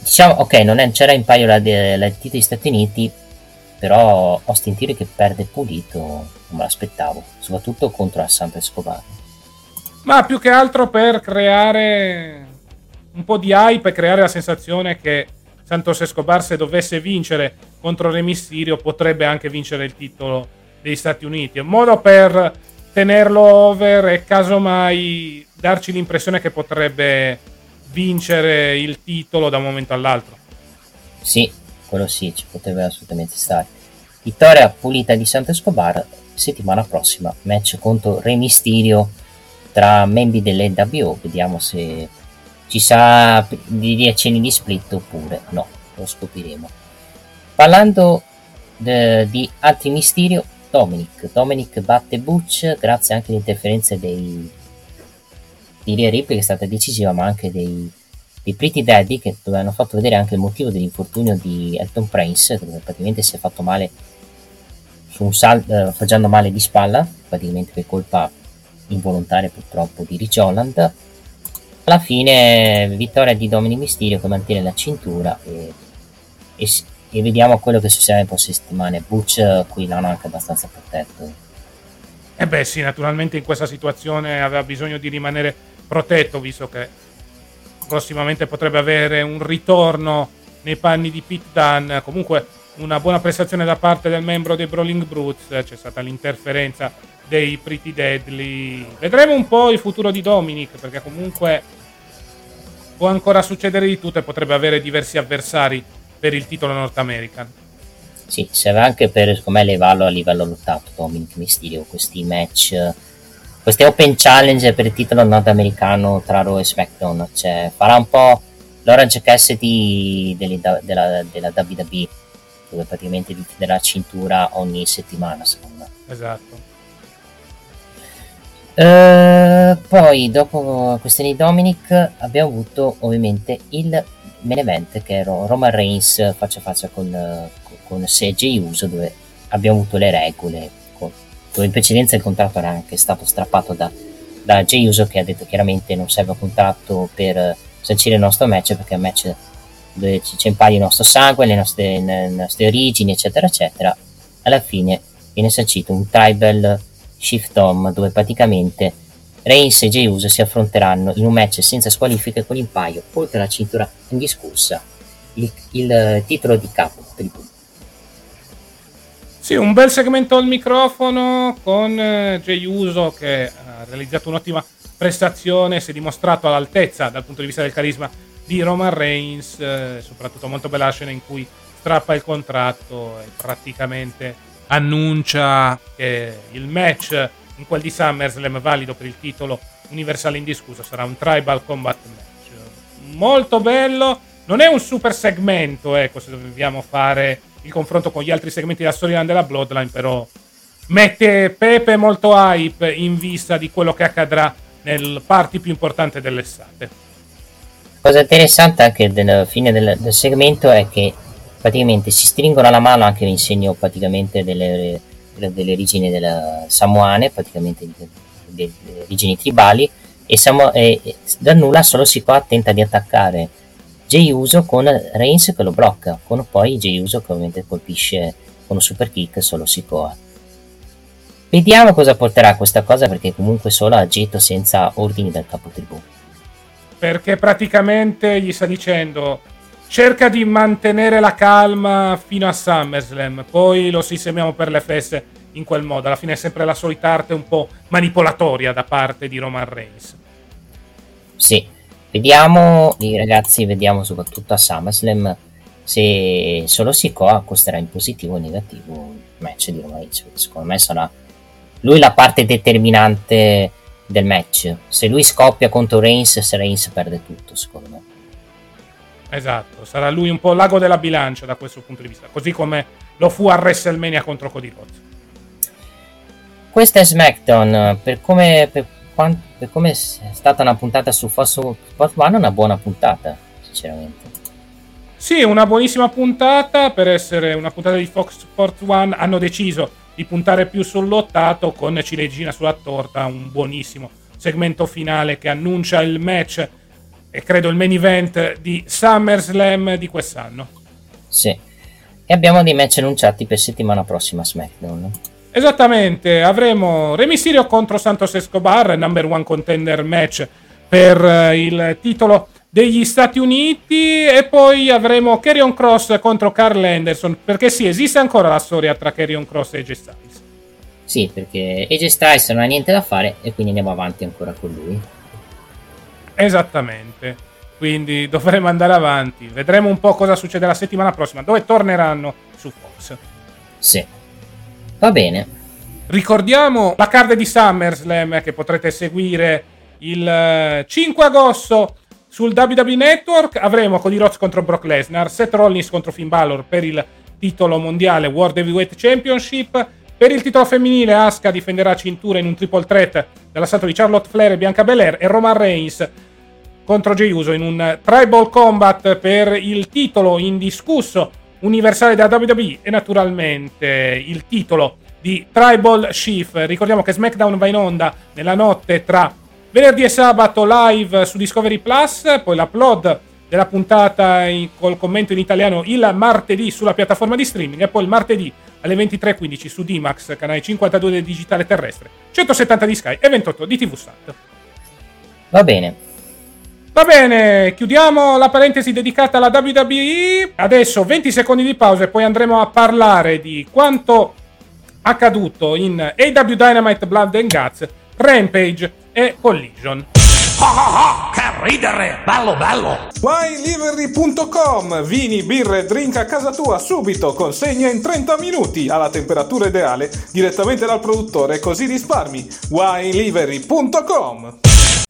diciamo, ok, non è, c'era in palio la titolo degli Stati Uniti, però Austin Theory che perde pulito non me l'aspettavo, soprattutto contro Santos Escobar, ma più che altro per creare un po' di hype e creare la sensazione che Santos Escobar, se dovesse vincere contro Rey Mysterio, potrebbe anche vincere il titolo degli Stati Uniti, è un modo per tenerlo over e casomai darci l'impressione che potrebbe vincere il titolo da un momento all'altro. Sì, quello sì, ci potrebbe assolutamente stare. Vittoria pulita di Santos Escobar. Settimana prossima match contro Rey Mysterio tra membri dell'NWO, vediamo se ci sarà di accenni di split oppure no, lo scopriremo. Parlando di altri Mysterio, Dominik batte Butch grazie anche alle interferenze di Rhea Ripley, che è stata decisiva, ma anche dei Pretty Daddy, che hanno fatto vedere anche il motivo dell'infortunio di Elton Prince, che praticamente si è fatto male su un salto, facendo male di spalla, praticamente per colpa involontaria purtroppo di Rich Holland. Alla fine vittoria di Dominik Mysterio, che mantiene la cintura e vediamo quello che succede in prossime settimane. Butch qui l'hanno anche abbastanza protetto. E beh sì, naturalmente in questa situazione aveva bisogno di rimanere protetto, visto che prossimamente potrebbe avere un ritorno nei panni di Pete Dunne. Comunque una buona prestazione da parte del membro dei Brawling Brutes, c'è stata l'interferenza dei Pretty Deadly. Vedremo un po' il futuro di Dominik, perché comunque può ancora succedere di tutto e potrebbe avere diversi avversari per il titolo North American. Sì, serve anche per, come elevarlo a livello lottato Dominik Mysterio, questi match, queste open challenge per il titolo nordamericano tra Raw e SmackDown, cioè farà un po' l'Orange Cassidy della WWE, dove praticamente difenderà la cintura ogni settimana secondo me. Esatto. Poi dopo questione di Dominik abbiamo avuto ovviamente il main event, che era Roman Reigns faccia a faccia con Jey Uso, dove abbiamo avuto le regole, dove in precedenza il contratto era anche stato strappato da Jey Uso, che ha detto chiaramente non serve un contratto per sancire il nostro match, perché è un match dove c'è in palio il nostro sangue, le nostre origini eccetera eccetera. Alla fine viene sancito un tribal shift home, dove praticamente Reigns e Jey Uso si affronteranno in un match senza squalifiche con in palio, oltre alla cintura indiscussa, il titolo di capo tribù. Sì, un bel segmento al microfono con Jey Uso, che ha realizzato un'ottima prestazione, si è dimostrato all'altezza dal punto di vista del carisma di Roman Reigns, soprattutto molto bella scena in cui strappa il contratto e praticamente annuncia che il match in quel di SummerSlam valido per il titolo universale indiscusso sarà un Tribal Combat match. Molto bello, non è un super segmento, ecco, se dobbiamo fare il confronto con gli altri segmenti della storyline della Bloodline, però mette pepe, molto hype in vista di quello che accadrà nel party più importante dell'estate. Cosa interessante anche della fine del segmento è che praticamente si stringono alla mano anche in segno praticamente delle origini della samoane, praticamente delle origini tribali, e da nulla solo si qua tenta di attaccare Jey Uso con Reigns che lo blocca, con poi Jey Uso che ovviamente colpisce con un super kick solo Sikoa. Vediamo cosa porterà questa cosa, perché comunque solo agito senza ordini dal capo tribù. Perché praticamente gli sta dicendo: cerca di mantenere la calma fino a SummerSlam, poi lo sistemiamo per le feste in quel modo. Alla fine è sempre la solita arte un po' manipolatoria da parte di Roman Reigns. Sì, vediamo ragazzi, vediamo soprattutto a SummerSlam se solo Sikoa costerà in positivo o in negativo il match di Roman Reigns. Secondo me sarà lui la parte determinante del match. Se lui scoppia contro Reigns, se Reigns perde tutto, secondo me. Esatto, sarà lui un po' l'ago della bilancia da questo punto di vista, così come lo fu a WrestleMania contro Cody Rhodes. Questa è SmackDown, per come è stata una puntata su Fosso Sport One, una buona puntata, sinceramente. Sì, una buonissima puntata per essere una puntata di Fox Sports One. Hanno deciso di puntare più sull'ottato con ciliegina sulla torta, un buonissimo segmento finale che annuncia il match e credo il main event di SummerSlam di quest'anno. Sì, e abbiamo dei match annunciati per settimana prossima SmackDown. Esattamente, avremo Rey Mysterio contro Santos Escobar, number one contender match per il titolo degli Stati Uniti, e poi avremo Karrion Kross contro Karl Anderson, perché sì, esiste ancora la storia tra Karrion Kross e AJ Styles. Sì, perché AJ Styles non ha niente da fare e quindi andiamo avanti ancora con lui. Esattamente, quindi dovremo andare avanti, vedremo un po' cosa succederà la settimana prossima, dove torneranno su Fox. Sì, va bene. Ricordiamo la card di SummerSlam che potrete seguire il 5 agosto sul WWE Network. Avremo Cody Rhodes contro Brock Lesnar, Seth Rollins contro Finn Balor per il titolo mondiale World Heavyweight Championship. Per il titolo femminile Asuka difenderà cintura in un triple threat dall'assalto di Charlotte Flair e Bianca Belair, e Roman Reigns contro Jey Uso in un Tribal Combat per il titolo indiscusso universale da WWE e naturalmente il titolo di Tribal Chief. Ricordiamo che SmackDown va in onda nella notte tra venerdì e sabato live su Discovery Plus, poi l'upload della puntata col commento in italiano il martedì sulla piattaforma di streaming, e poi il martedì alle 23:15 su D-Max, canale 52 del digitale terrestre, 170 di Sky e 28 di TV Sat. Va bene, chiudiamo la parentesi dedicata alla WWE. Adesso 20 secondi di pausa e poi andremo a parlare di quanto accaduto in AEW Dynamite, Blood and Guts, Rampage e Collision. Oh, oh, oh, che ridere, bello. WineLivery.com, vini, birre, drink a casa tua subito, consegna in 30 minuti alla temperatura ideale direttamente dal produttore, così risparmi. WineLivery.com.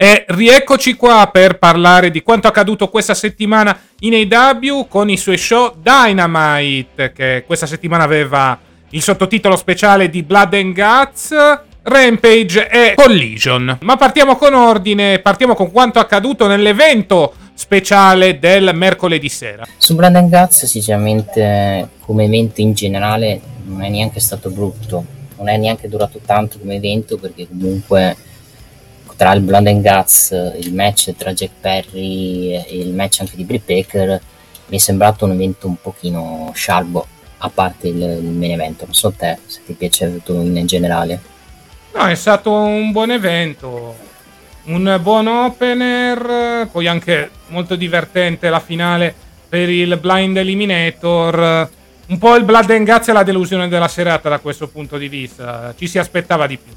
E rieccoci qua per parlare di quanto accaduto questa settimana in AEW con i suoi show. Dynamite, che questa settimana aveva il sottotitolo speciale di Blood and Guts, Rampage e Collision. Ma partiamo con ordine, partiamo con quanto accaduto nell'evento speciale del mercoledì sera. Su Blood and Guts, sinceramente, come evento in generale non è neanche stato brutto, non è neanche durato tanto come evento, perché comunque tra il Blood and Guts, il match tra Jack Perry e il match anche di Britt Baker, mi è sembrato un evento un pochino scialbo, a parte il main event. Non so te se ti è piaciuto in generale. No, è stato un buon evento, un buon opener, poi anche molto divertente la finale per il Blind Eliminator. Un po' il Blood and Guts e la delusione della serata da questo punto di vista. Ci si aspettava di più.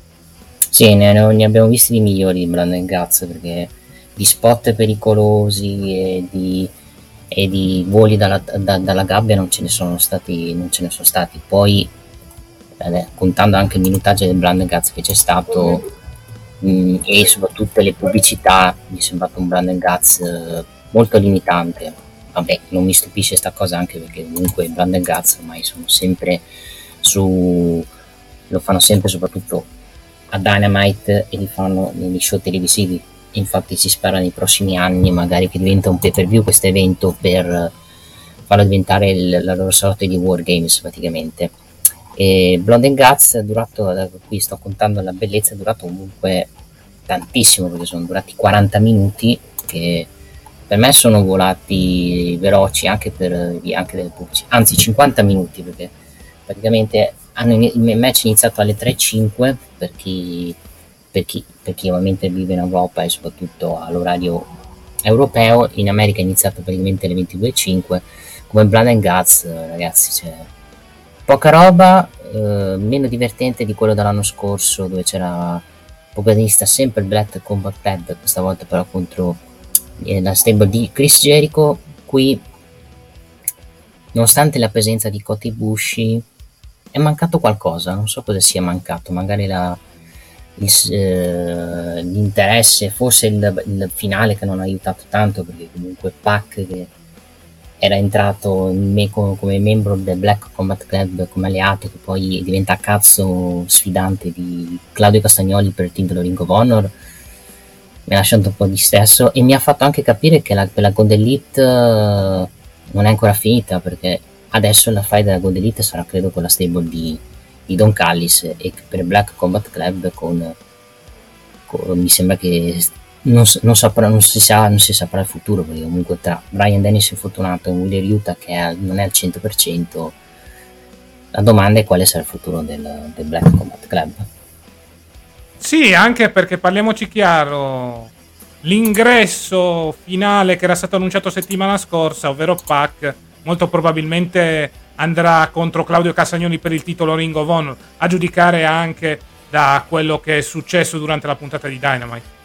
Sì, ne abbiamo visti di migliori di Blood and Guts, perché di spot pericolosi e di voli dalla gabbia non ce ne sono stati. Poi, contando anche il minutaggio del Blood and Guts che c'è stato, e soprattutto le pubblicità, mi è sembrato un Blood and Guts molto limitante. Vabbè, non mi stupisce sta cosa, anche perché comunque Blood and Guts ormai sono sempre lo fanno sempre soprattutto a Dynamite, e li fanno negli show televisivi. Infatti si spera nei prossimi anni magari che diventa un pay per view questo evento, per farlo diventare la loro sorta di War Games praticamente. E Blood and Guts è durato, qui sto contando la bellezza, è durato comunque tantissimo, perché sono durati 40 minuti che per me sono volati veloci, anche delle pubblicità, anzi 50 minuti, perché praticamente il match è iniziato alle 3:05 per chi ovviamente vive in Europa e soprattutto all'orario europeo. In America è iniziato praticamente alle 22:05. Come Blood and Guts, ragazzi, cioè, poca roba, meno divertente di quello dell'anno scorso, dove c'era protagonista sempre il Black Combat Club, questa volta però contro la stable di Chris Jericho. Qui, nonostante la presenza di Kota Ibushi, è mancato qualcosa, non so cosa sia mancato, magari l'interesse, forse il finale che non ha aiutato tanto, perché comunque Pac, che era entrato come membro del Black Combat Club, come alleato, che poi diventa cazzo sfidante di Claudio Castagnoli per il titolo Ring of Honor, mi ha lasciato un po' di stesso, e mi ha fatto anche capire che la God Elite non è ancora finita, perché adesso la fight della God Elite sarà, credo, con la stable di Don Callis, e per Black Combat Club mi sembra che non si saprà il futuro, perché comunque tra Brian Dennison Fortunato e Wheeler Yuta, che non è al 100%, la domanda è quale sarà il futuro del Black Combat Club. Sì, anche perché, parliamoci chiaro, l'ingresso finale che era stato annunciato settimana scorsa, ovvero Pac, molto probabilmente andrà contro Claudio Castagnoli per il titolo Ring of Honor, a giudicare anche da quello che è successo durante la puntata di Dynamite.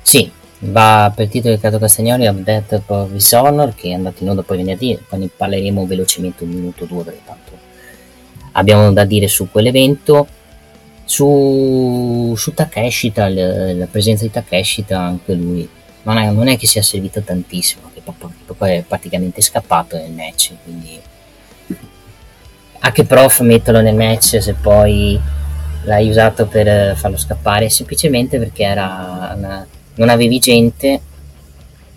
Sì, va per il titolo di Claudio Castagnoli a Death of Dishonor, che è andato in onda poi venerdì, poi ne parleremo velocemente un minuto o due, perché tanto abbiamo da dire su quell'evento. Su Takeshita, la presenza di Takeshita, anche lui non è che sia servito tantissimo, che poi è praticamente scappato nel match, quindi a che prof metterlo nel match se poi l'hai usato per farlo scappare, semplicemente perché non avevi gente,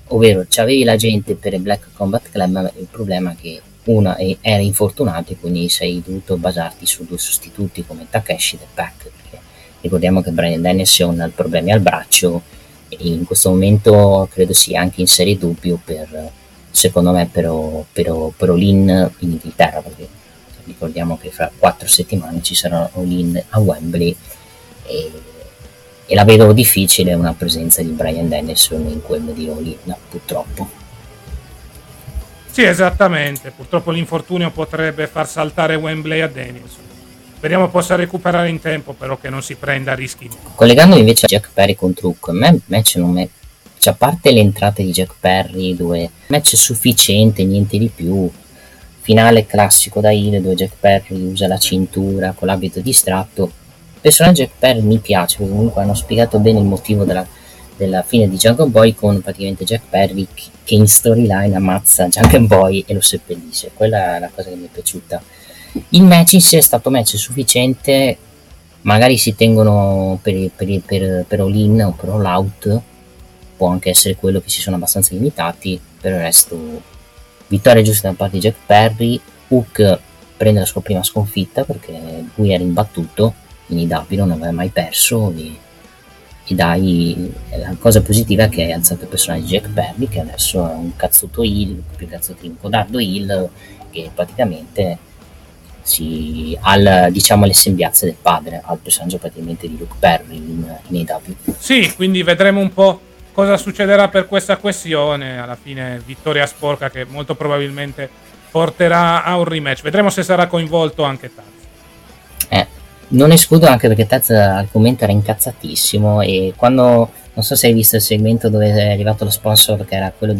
ovvero c'avevi la gente per il Black Combat Club, ma il problema è che una era infortunato, e quindi sei dovuto basarti su due sostituti come Takeshi e Pac, perché ricordiamo che Brian Dennison ha problemi al braccio, e in questo momento credo sia anche in serio dubbio, secondo me, per All-In in Inghilterra, perché ricordiamo che fra 4 settimane ci sarà All-In a Wembley, e la vedo difficile una presenza di Brian Dennison in quello di All-In, purtroppo. Sì, esattamente, purtroppo l'infortunio potrebbe far saltare Wembley a Dennison. Speriamo possa recuperare in tempo, però che non si prenda rischi. Collegando invece a Jack Perry con Trucco, a me il match non è, cioè, a parte le entrate di Jack Perry, due match sufficiente, niente di più, finale classico da heel dove Jack Perry usa la cintura con l'abito distratto. Il personaggio Jack Perry mi piace, perché comunque hanno spiegato bene il motivo della fine di Jungle Boy, con praticamente Jack Perry che in storyline ammazza Jungle Boy e lo seppellisce. Quella è la cosa che mi è piaciuta. Il match in sé è stato match sufficiente, magari si tengono per All In o per All Out, può anche essere quello, che si sono abbastanza limitati. Per il resto, vittoria giusta da parte di Jack Perry. Hook prende la sua prima sconfitta, perché lui era imbattuto in IW, non aveva mai perso, e dai, la cosa positiva è che hai alzato il personaggio Jack Perry, che adesso è un cazzuto heel, più cazzuto di un codardo heel, che praticamente diciamo le sembianze del padre, al personaggio praticamente di Luke Perry in AW. Sì, quindi vedremo un po' cosa succederà per questa questione. Alla fine vittoria sporca che molto probabilmente porterà a un rematch. Vedremo se sarà coinvolto anche Taz. Non escludo, anche perché Taz al commento era incazzatissimo, e quando, non so se hai visto il segmento dove è arrivato lo sponsor, che era quello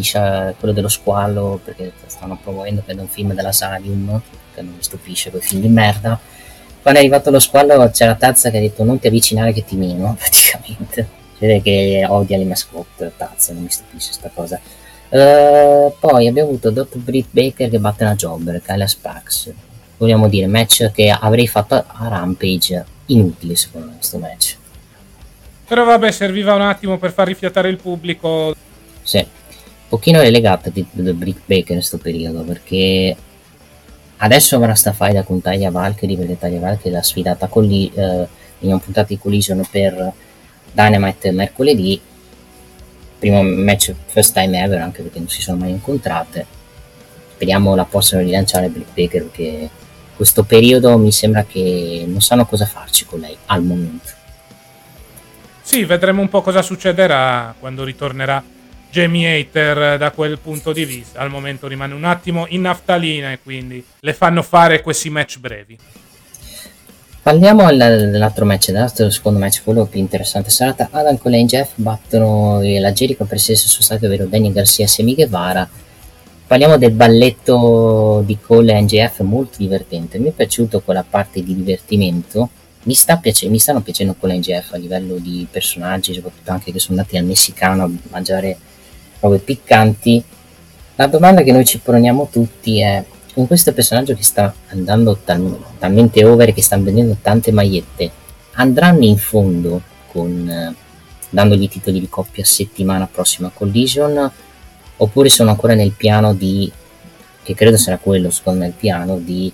dello squallo, perché stanno promuovendo per un film della Salium, che non mi stupisce, quel film di merda. Quando è arrivato lo squallo c'era Taz che ha detto non ti avvicinare che ti meno, praticamente. Vede che odia le mascotte Taz, non mi stupisce sta cosa. Poi abbiamo avuto Dr. Britt Baker che batte una jobber, Kayla Sparks. Vogliamo dire, match che avrei fatto a Rampage, inutile secondo me questo match. Però vabbè, serviva un attimo per far rifiatare il pubblico. Sì, un pochino relegato di Britt Baker in questo periodo, perché adesso avrà sta faida con Taya Valkyrie, perché Taya Valkyrie l'ha sfidata con lì in un puntato di Collision per Dynamite mercoledì, primo match first time ever, anche perché non si sono mai incontrate. Speriamo la possano rilanciare Britt Baker, perché questo periodo mi sembra che non sanno cosa farci con lei al momento. Sì, vedremo un po' cosa succederà quando ritornerà Jamie Hater da quel punto di vista. Al momento rimane un attimo in naftalina e quindi le fanno fare questi match brevi. Parliamo dell'altro match, dell'altro secondo match, quello più interessante serata. Adam Cole e Jeff battono la Jericho per se sono stati, ovvero Daniel Garcia e Sammy Guevara. Parliamo del balletto di Cole e MJF, molto divertente. Mi è piaciuto quella parte di divertimento. Mi stanno piacendo con la NGF a livello di personaggi, soprattutto anche che sono andati al messicano a mangiare robe piccanti. La domanda che noi ci poniamo tutti è, con questo personaggio che sta andando talmente over, che stanno vendendo tante magliette, andranno in fondo dandogli i titoli di coppia settimana prossima Collision, oppure sono ancora nel piano di, che credo sarà quello secondo me il piano, di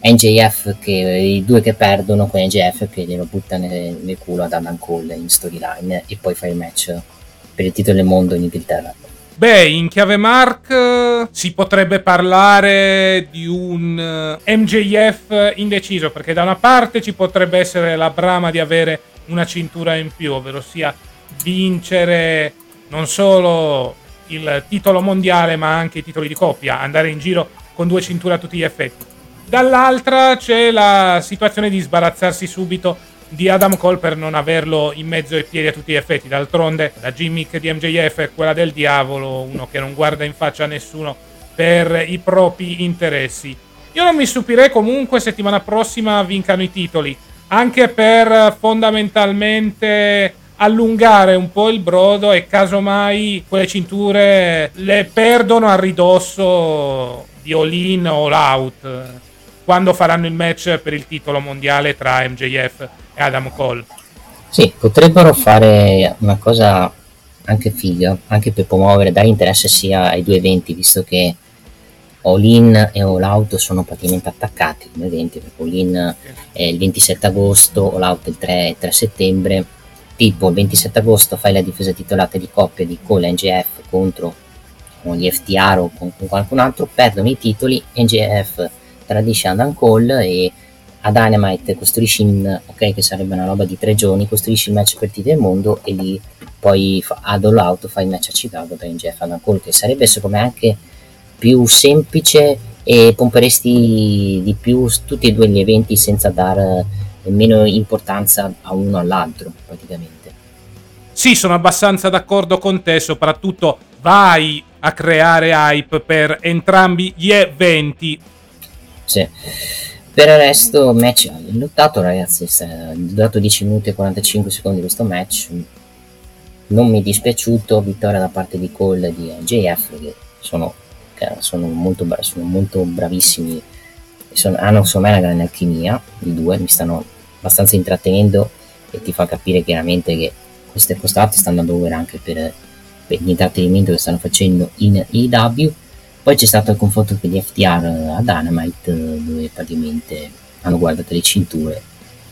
NJF, che i due che perdono con NJF che glielo butta nel culo ad Adam Cole in storyline e poi fa il match per il titolo del mondo in Inghilterra. Beh, in chiave Mark si potrebbe parlare di un MJF indeciso, perché da una parte ci potrebbe essere la brama di avere una cintura in più, ovvero sia vincere non solo il titolo mondiale ma anche i titoli di coppia, andare in giro con due cinture a tutti gli effetti. Dall'altra c'è la situazione di sbarazzarsi subito di Adam Cole per non averlo in mezzo ai piedi a tutti gli effetti. D'altronde la gimmick di MJF è quella del diavolo, uno che non guarda in faccia a nessuno per i propri interessi. Io non mi stupirei comunque settimana prossima vincano i titoli, anche per fondamentalmente allungare un po' il brodo, e casomai quelle cinture le perdono a ridosso di All In o All Out, quando faranno il match per il titolo mondiale tra MJF e Adam Cole. Sì, potrebbero fare una cosa anche figa, anche per promuovere, dare interesse sia ai due eventi, visto che All In e All Out sono praticamente attaccati come eventi, perché All In è il 27 agosto, All Out il 3 settembre. Tipo il 27 agosto fai la difesa titolata di coppia di Cole e MJF contro con gli FTR o con qualcun altro, perdono i titoli, MJF tradisce Adam Cole e a Dynamite costruisci che sarebbe una roba di 3 giorni, costruisci il match per titolo del mondo, e lì poi ad All Out fai il match a Chicago per MJF Adam Cole, che sarebbe secondo me anche più semplice e pomperesti di più tutti e due gli eventi senza dar meno importanza a uno all'altro praticamente. Sì, sono abbastanza d'accordo con te, soprattutto vai a creare hype per entrambi gli eventi. Sì. Per il resto match lottato, ragazzi, è durato 10 minuti e 45 secondi questo match, non mi è dispiaciuto, vittoria da parte di Cole e di MJF, che sono molto bravissimi, hanno secondo me una grande alchimia i due, mi stanno abbastanza intrattenendo, e ti fa capire chiaramente che questo e quest'altro stanno andando over anche per l'intrattenimento che stanno facendo in AEW. Poi c'è stato il confronto per gli FTR a Dynamite, dove praticamente hanno guardato le cinture,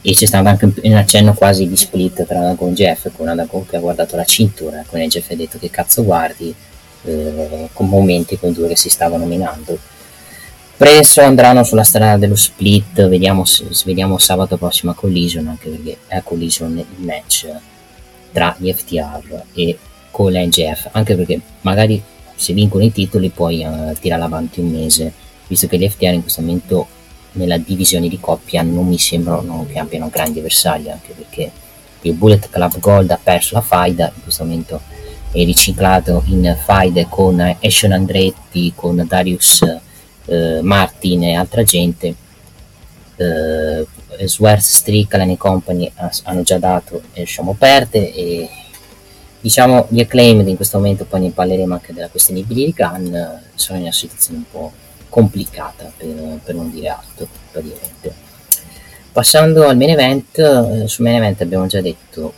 e c'è stato anche un accenno quasi di split tra Adam Cole e Jeff, con Adam Cole che ha guardato la cintura, con Jeff ha detto che cazzo guardi, con momenti con i due che si stavano minando. Presso andranno sulla strada dello split, vediamo sabato prossimo a Collision, anche perché è a Collision il match tra gli FTR e con la NJF, anche perché magari se vincono i titoli poi tirare avanti un mese, visto che gli FTR in questo momento nella divisione di coppia non mi sembrano che abbiano grandi avversari, anche perché il Bullet Club Gold ha perso la faida, in questo momento è riciclato in faide con Ashton Andretti, con Darius Martin e altra gente. Swerve Strickland e compagni hanno già dato e lasciamo aperte, e diciamo gli Acclaimed in questo momento, poi ne parleremo anche della questione di Billy Gunn, sono in una situazione un po' complicata per non dire altro praticamente. Passando al main event, sul main event abbiamo già detto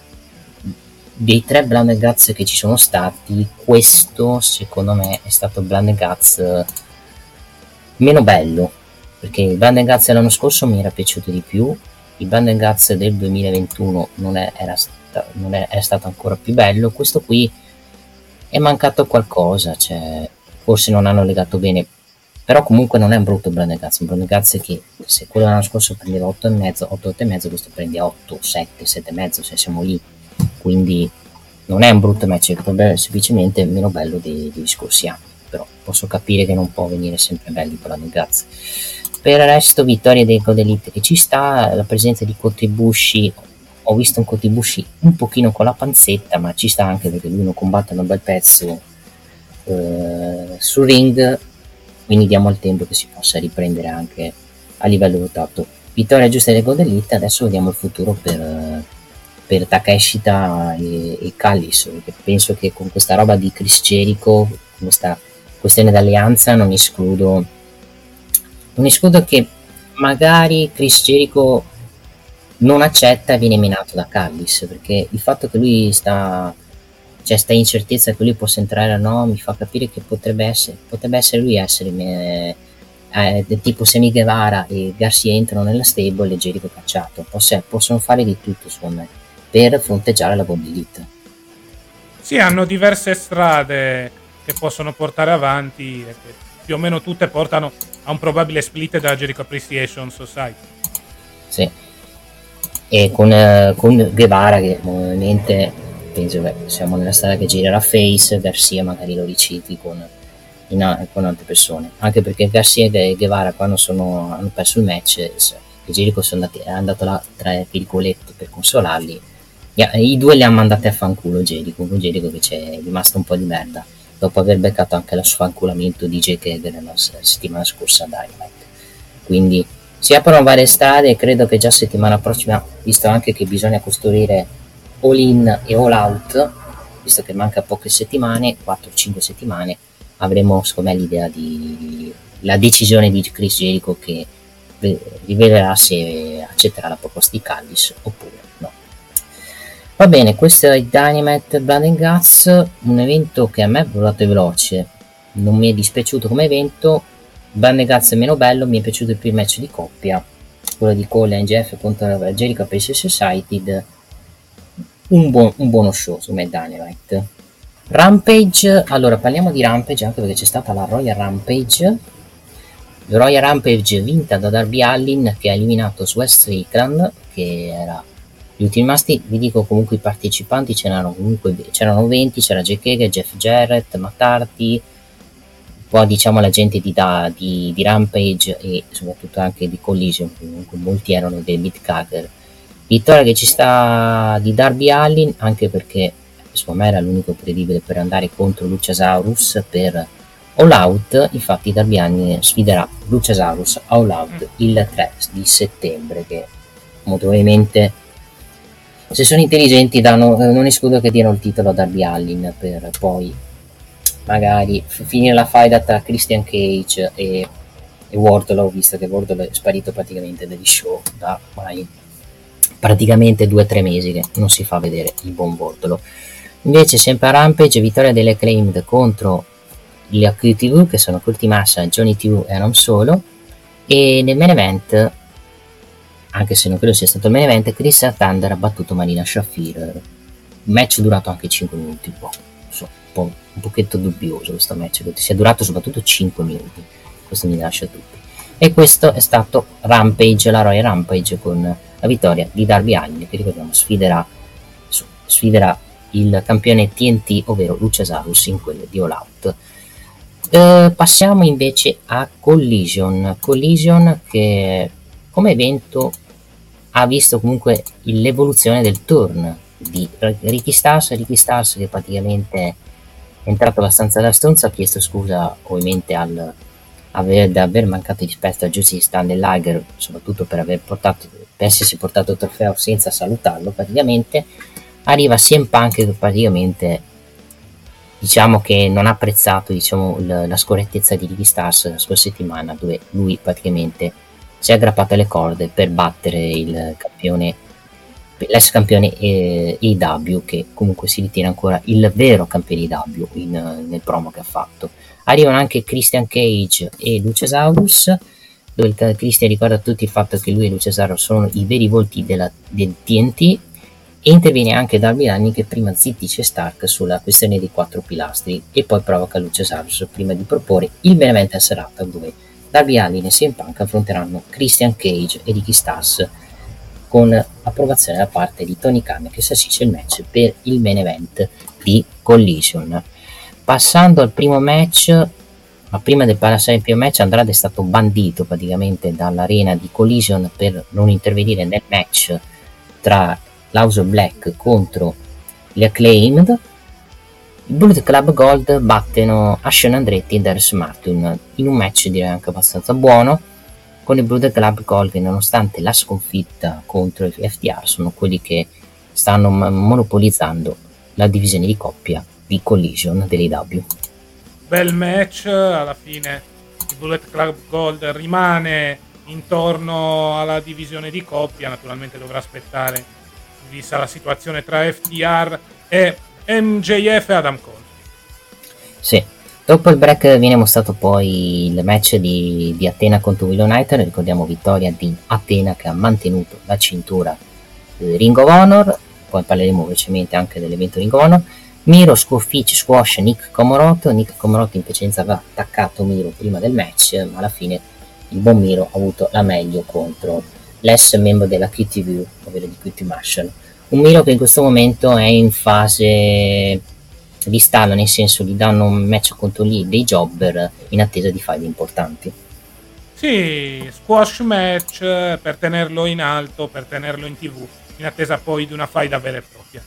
dei tre Blood and Guts che ci sono stati, questo secondo me è stato Blood and Guts meno bello, perché il Blood and Guts dell'anno scorso mi era piaciuto di più, il Blood and Guts del 2021 non è stato ancora più bello, questo qui è mancato qualcosa, cioè forse non hanno legato bene, però comunque non è un brutto Blood and Guts, un Blood and Guts che se quello dell'anno scorso prendeva 8,5, questo prende 8, 7, 7,5, cioè siamo lì, quindi non è un brutto match, il problema è semplicemente meno bello degli scorsi anni, però posso capire che non può venire sempre bello il Blood and Guts. Per il resto vittoria dei Code Elite che ci sta, la presenza di Kotibushi, ho visto un Kotibushi un pochino con la panzetta, ma ci sta anche perché lui non combatte da un bel pezzo sul ring, quindi diamo il tempo che si possa riprendere anche a livello votato. Vittoria giusta dei Code Elite, adesso vediamo il futuro per Takeshita e Callis, perché penso che con questa roba di Chris Jericho, questa questione d'alleanza, non escludo che magari Chris Jericho non accetta e viene menato da Callis, perché il fatto che lui sta incertezza che lui possa entrare o no mi fa capire che potrebbe essere lui tipo Sammy Guevara e Garcia entrano nella stable e Jericho cacciato, possono fare di tutto secondo me per fronteggiare la Bobby Elite. Sì, hanno diverse strade che possono portare avanti e che più o meno tutte portano a un probabile split della Jericho Appreciation Society. Sì, e con Guevara che ovviamente penso che siamo nella strada che girerà face, Garcia magari lo riciti con altre persone, anche perché Garcia e Guevara quando hanno perso il match e Jericho è andato là tra virgolette per consolarli, i due li hanno mandati a fanculo Jericho, con Jericho che c'è rimasto un po' di merda dopo aver beccato anche lo sfanculamento di Jake Hager nella settimana scorsa a Dynamite, quindi si aprono varie strade e credo che già settimana prossima, visto anche che bisogna costruire all in e all out, visto che manca poche settimane, 4-5 settimane, avremo secondo me l'idea di la decisione di Chris Jericho che rivelerà se accetterà la proposta di Callis oppure no. Va bene, questo è il Dynamite Blood and Guts, un evento che a me è volato veloce, non mi è dispiaciuto come evento. Blood and Guts è meno bello, mi è piaciuto più il match di coppia, quello di Cole e NJF contro Jericho Appreciation Society, un buono show come Dynamite. Rampage, allora parliamo di Rampage anche perché c'è stata la Royal Rampage vinta da Darby Allin che ha eliminato Wes Strickland, che era gli ultimi rimasti. Vi dico comunque i partecipanti, c'erano 20, c'era Jake Hager, Jeff Jarrett, Matt Hardy, poi diciamo la gente di Rampage e soprattutto anche di Collision, comunque molti erano dei mid-carder. Vittoria che ci sta di Darby Allin, anche perché secondo me era l'unico credibile per andare contro Luchasaurus per All Out, infatti Darby Allin sfiderà Luchasaurus a All Out il 3 di settembre, che probabilmente se sono intelligenti non escludo che diano il titolo a Darby Allin per poi magari finire la faida tra Christian Cage e Wardlow, visto che Wardlow è sparito praticamente dagli show da ormai praticamente 2-3 mesi che non si fa vedere il buon Wardlow. Invece sempre a Rampage vittoria delle Acclaimed contro gli AQTV, che sono Curti Massa, Johnny TV e non solo, e nel main event, anche se non credo sia stato il main event, Chris Thunder ha battuto Marina Shafir, match durato anche 5 minuti, un pochetto dubbioso questo match, che sia durato soprattutto 5 minuti, questo mi lascia tutti. E questo è stato Rampage, la Royal Rampage, con la vittoria di Darby Allin che ricordiamo sfiderà il campione TNT, ovvero Luciasaurus, in quel di All Out. Passiamo invece a Collision, che come evento ha visto comunque l'evoluzione del turn di Ricky Stars, che praticamente è entrato abbastanza alla stronza, ha chiesto scusa ovviamente ad aver mancato di rispetto a Juicy Stanley, soprattutto per essersi portato il trofeo senza salutarlo. Praticamente arriva CM Punk che praticamente diciamo che non ha apprezzato la scorrettezza di Ricky Stars la scorsa settimana, dove lui praticamente si è aggrappato alle corde per battere il campione, l'ex campione AEW, che comunque si ritiene ancora il vero campione AEW nel promo che ha fatto. Arrivano anche Christian Cage e Luciasaurus, dove Christian ricorda a tutti il fatto che lui e Luciasaurus sono i veri volti del TNT, e interviene anche Darby Allin che prima zittisce Stark sulla questione dei 4 pilastri e poi provoca Luciasaurus prima di proporre il main event a serata, dove Darby Allin e CM Punk affronteranno Christian Cage e Ricky Stars, con approvazione da parte di Tony Khan che si assiste il match per il main event di Collision. Passando al primo match, ma prima del passare al primo match, Andrade è stato bandito praticamente dall'arena di Collision per non intervenire nel match tra l'House of Black contro gli Acclaimed. Il Bullet Club Gold battono Ashton Andretti e Darius Martin in un match direi anche abbastanza buono, con il Bullet Club Gold che nonostante la sconfitta contro i FTR sono quelli che stanno monopolizzando la divisione di coppia di Collision dell'AEW. Bel match, alla fine il Bullet Club Gold rimane intorno alla divisione di coppia, naturalmente dovrà aspettare vista la situazione tra FTR e MJF e Adam Cole. Sì. Dopo il break viene mostrato poi il match di Athena contro Willow Knight. Ricordiamo vittoria di Athena che ha mantenuto la cintura Ring of Honor. Poi parleremo velocemente anche dell'evento Ring of Honor. Miro squash Nick Comoroto in precedenza aveva attaccato Miro prima del match, ma alla fine il buon Miro ha avuto la meglio contro l'ex membro della QTV, ovvero di QT Marshall. Un Miro che in questo momento è in fase di stallo, nel senso gli danno un match contro lì dei jobber in attesa di fight importanti. Sì, squash match per tenerlo in alto, per tenerlo in TV, in attesa poi di una faida vera e propria.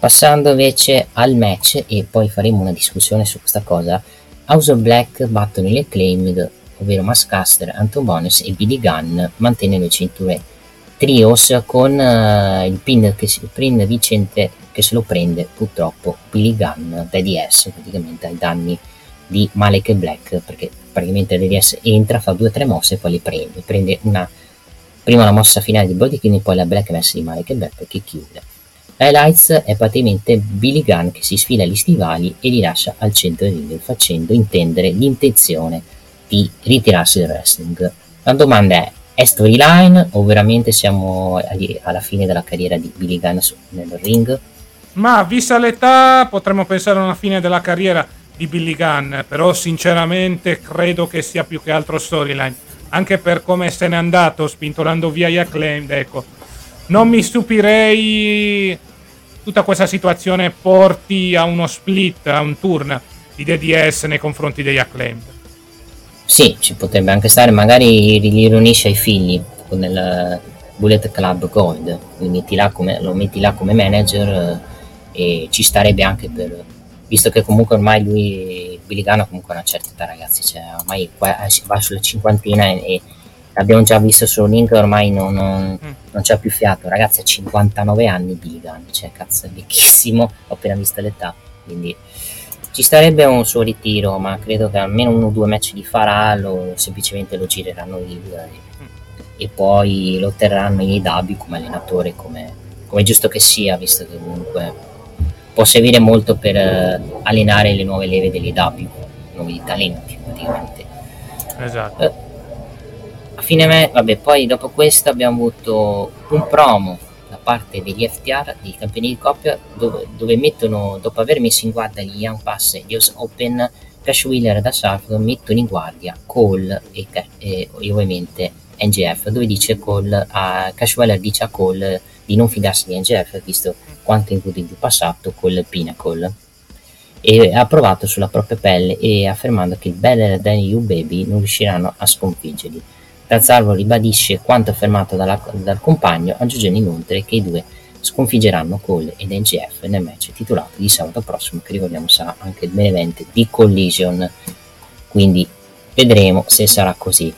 Passando invece al match, e poi faremo una discussione su questa cosa, House of Black battono gli Acclaimed, ovvero Max Caster, Anton Bonus e Billy Gunn, mantenendo le cinture trios con il pin vincente che se lo prende purtroppo Billy Gunn da DS, praticamente ai danni di Malek Black, perché praticamente da DS entra, fa 2-3 mosse e poi le prende prima la mossa finale di Brody King e poi la Black Mass di Malek Black che chiude. Highlights è praticamente Billy Gunn che si sfila agli stivali e li lascia al centro del ring, facendo intendere l'intenzione di ritirarsi dal wrestling. La domanda è storyline o veramente siamo alla fine della carriera di Billy Gunn nel ring? Ma vista l'età potremmo pensare a una fine della carriera di Billy Gunn, però sinceramente credo che sia più che altro storyline, anche per come se n'è andato spintolando via gli Acclaimed. Ecco, non mi stupirei tutta questa situazione porti a uno split, a un turn di DDS nei confronti degli Acclaimed. Sì, ci potrebbe anche stare, magari li riunisce ai figli con il Bullet Club Gold, lo metti là come manager, e ci starebbe anche, per visto che comunque ormai lui, Billy Gunn, ha comunque una certa età, ragazzi, cioè ormai va sulla cinquantina e abbiamo già visto su Link, ormai non c'è più fiato, ragazzi, ha 59 anni Billy Gunn, cioè cazzo, è vecchissimo, ho appena visto l'età, quindi ci starebbe un suo ritiro, ma credo che almeno 1 o 2 match li farà, semplicemente lo gireranno e poi lo terranno in AEW come allenatore, come giusto che sia, visto che comunque può servire molto per allenare le nuove leve dell'AEW, nuovi talenti praticamente. Esatto. A fine match, poi dopo questo abbiamo avuto un promo parte degli FTR, dei campioni di coppia, dove mettono, dopo aver messo in guardia gli Young Pass e gli Open, Cash Wheeler da Sartre mettono in guardia Cole e ovviamente NGF, dove dice Cole a Cash Wheeler dice a Cole di non fidarsi di MJF, visto quanto in giù passato col Pinnacle, e ha provato sulla propria pelle e affermando che il Bella e You Baby non riusciranno a sconfiggerli. Tazzarvo ribadisce quanto affermato dal compagno, aggiungendo inoltre che i due sconfiggeranno Cole ed MJF nel match titolato di sabato prossimo, che ricordiamo sarà anche il main event di Collision, quindi vedremo se sarà così.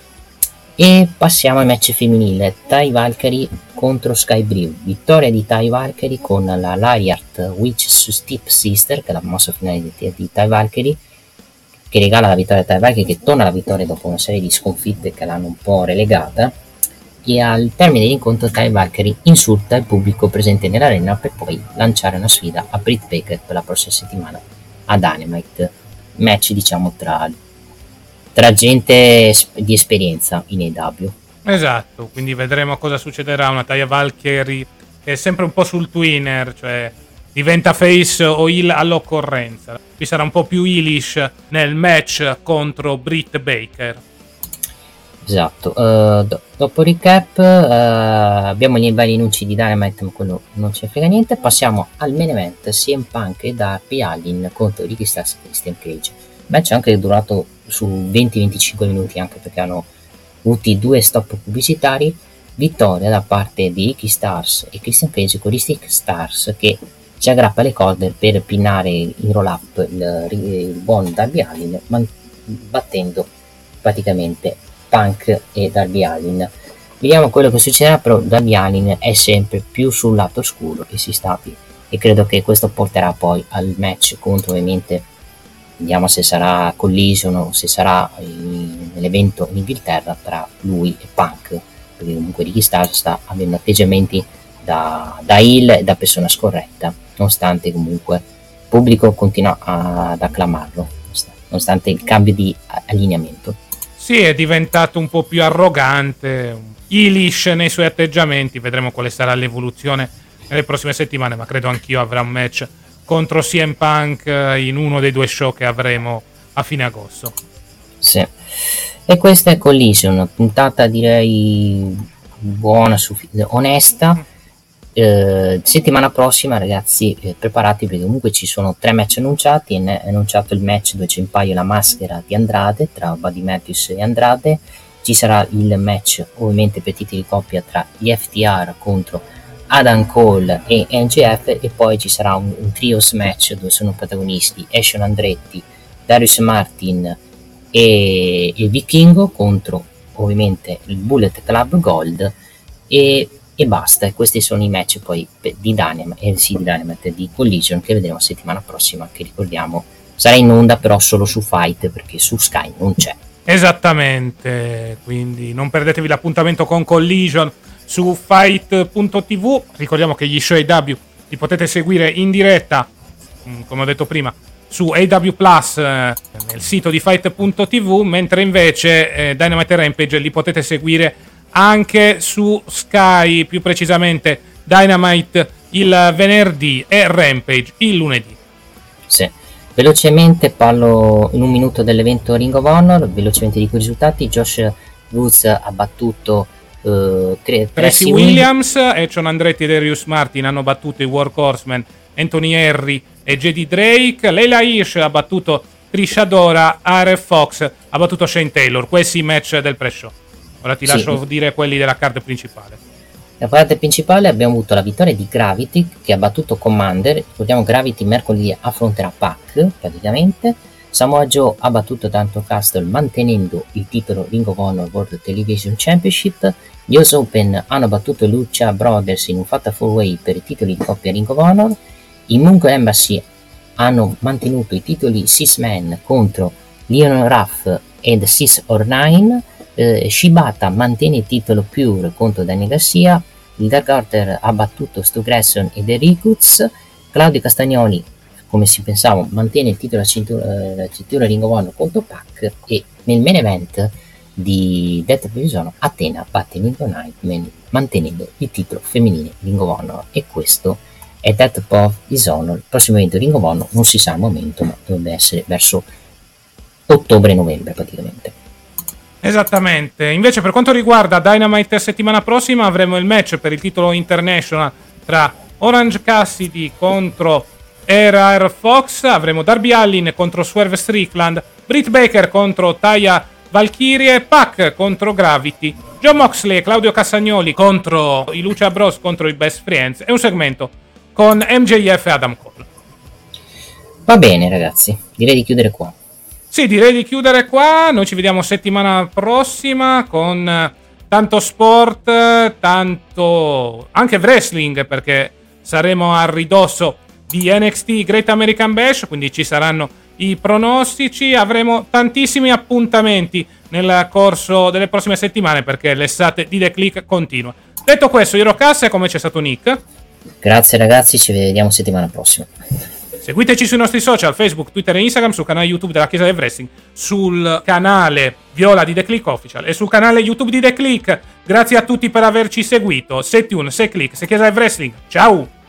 E passiamo al match femminile, Ty Valkyrie contro Sky Blue. Vittoria di Ty Valkyrie con la Lariat Witch su Step Sister, che è la mossa finale di Ty Valkyrie, che regala la vittoria a Ty Valkyrie, che torna alla vittoria dopo una serie di sconfitte che l'hanno un po' relegata. E al termine dell'incontro Ty Valkyrie insulta il pubblico presente nell'arena per poi lanciare una sfida a Britt Baker per la prossima settimana a Dynamite. Match diciamo tra gente di esperienza in AEW. Esatto, quindi vedremo cosa succederà. Una Ty Valkyrie che è sempre un po' sul tweener, cioè diventa face o heel all'occorrenza. Qui sarà un po' più heelish nel match contro Britt Baker. Esatto, dopo recap abbiamo gli vari annunci di Dynamite, ma quello non ci frega niente. Passiamo al main event, CM Punk e Darby Allin contro Ricky Starks e Christian Cage. Match anche durato su 20-25 minuti, anche perché hanno avuti 2 stop pubblicitari. Vittoria da parte di Ricky Starks e Christian Cage con Ricky Starks che si aggrappa alle corde per pinnare in roll up il buon Darby Allin, battendo praticamente Punk e Darby Allin. Vediamo quello che succederà, però Darby Allin è sempre più sul lato oscuro e si sta qui, e credo che questo porterà poi al match contro, ovviamente vediamo se sarà Collision o se sarà l'evento in Inghilterra tra lui e Punk, perché comunque Ricky Starks sta avendo atteggiamenti da heel e da persona scorretta, nonostante comunque il pubblico continua ad acclamarlo, nonostante il cambio di allineamento. Sì, è diventato un po' più arrogante, heelish nei suoi atteggiamenti. Vedremo quale sarà l'evoluzione nelle prossime settimane, ma credo anch'io avrà un match contro CM Punk in uno dei 2 show che avremo a fine agosto. Sì, e questa è Collision, puntata direi buona, onesta. Settimana prossima ragazzi, preparati, perché comunque ci sono 3 match annunciati. È annunciato il match dove c'è in paio la maschera di Andrade tra Buddy Matthews e Andrade, ci sarà il match ovviamente per titoli di coppia tra gli FTR contro Adam Cole e MJF, e poi ci sarà un trios match dove sono protagonisti Ashton Andretti, Darius Martin e il Vichingo contro ovviamente il Bullet Club Gold, e basta. E questi sono i match poi di Dynamite, di Dynamite, di Collision, che vedremo settimana prossima, che ricordiamo sarà in onda però solo su Fight, perché su Sky non c'è. Esattamente, quindi non perdetevi l'appuntamento con Collision su Fight.tv. ricordiamo che gli show AW li potete seguire in diretta, come ho detto prima, su AW Plus nel sito di Fight.tv, mentre invece Dynamite e Rampage li potete seguire anche su Sky, più precisamente Dynamite il venerdì e Rampage il lunedì. Sì, velocemente parlo in un minuto dell'evento Ring of Honor, velocemente dico i risultati. Josh Woods ha battuto Tracy Williams, e John Andretti e Darius Martin hanno battuto i Workhorsemen Anthony Henry e JD Drake. Layla Hirsch ha battuto Trish Adora, Aria Fox ha battuto Shane Taylor. Questi i match del pre-show. Ora ti lascio dire quelli della card principale. La parte principale abbiamo avuto la vittoria di Gravity, che ha battuto Commander. Ricordiamo Gravity mercoledì affronterà Pac praticamente. Samoa Joe ha battuto D'Anton Castle mantenendo il titolo Ring of Honor World Television Championship. Gli US Open hanno battuto Lucha Brothers in un fatal 4-way per i titoli di coppia Ring of Honor. I Mungo Embassy hanno mantenuto i titoli Six Man contro Leon Ruff ed Six or Nine. Shibata mantiene il titolo Pure contro Danny Garcia. Il Dark Order ha battuto Stu Grayson ed Ericuz. Claudio Castagnoli, come si pensava, mantiene il titolo cintura Ring of Honor contro Pac, e nel main event di Death Division Athena batte Nico Nightman mantenendo il titolo femminile Ring of Honor. E questo è Death of Dishonor. Il prossimo evento Ring of Honor non si sa al momento, ma dovrebbe essere verso ottobre-novembre praticamente. Esattamente. Invece per quanto riguarda Dynamite settimana prossima avremo il match per il titolo international tra Orange Cassidy contro R.R. Fox, avremo Darby Allin contro Swerve Strickland, Britt Baker contro Taya Valkyrie, Pac contro Gravity, John Moxley e Claudio Castagnoli contro i Lucha Bros contro i Best Friends e un segmento con MJF e Adam Cole. Va bene ragazzi, direi di chiudere qua. Sì, direi di chiudere qua, noi ci vediamo settimana prossima con tanto sport, tanto anche wrestling perché saremo a ridosso di NXT Great American Bash, quindi ci saranno i pronostici, avremo tantissimi appuntamenti nel corso delle prossime settimane perché l'estate di The Click continua. Detto questo, io ero Cass e come c'è stato Nick. Grazie ragazzi, ci vediamo settimana prossima. Seguiteci sui nostri social, Facebook, Twitter e Instagram, sul canale YouTube della Chiesa del Wrestling, sul canale Viola di The Click Official e sul canale YouTube di The Click. Grazie a tutti per averci seguito. Se Tune, se Click, se Chiesa del Wrestling. Ciao!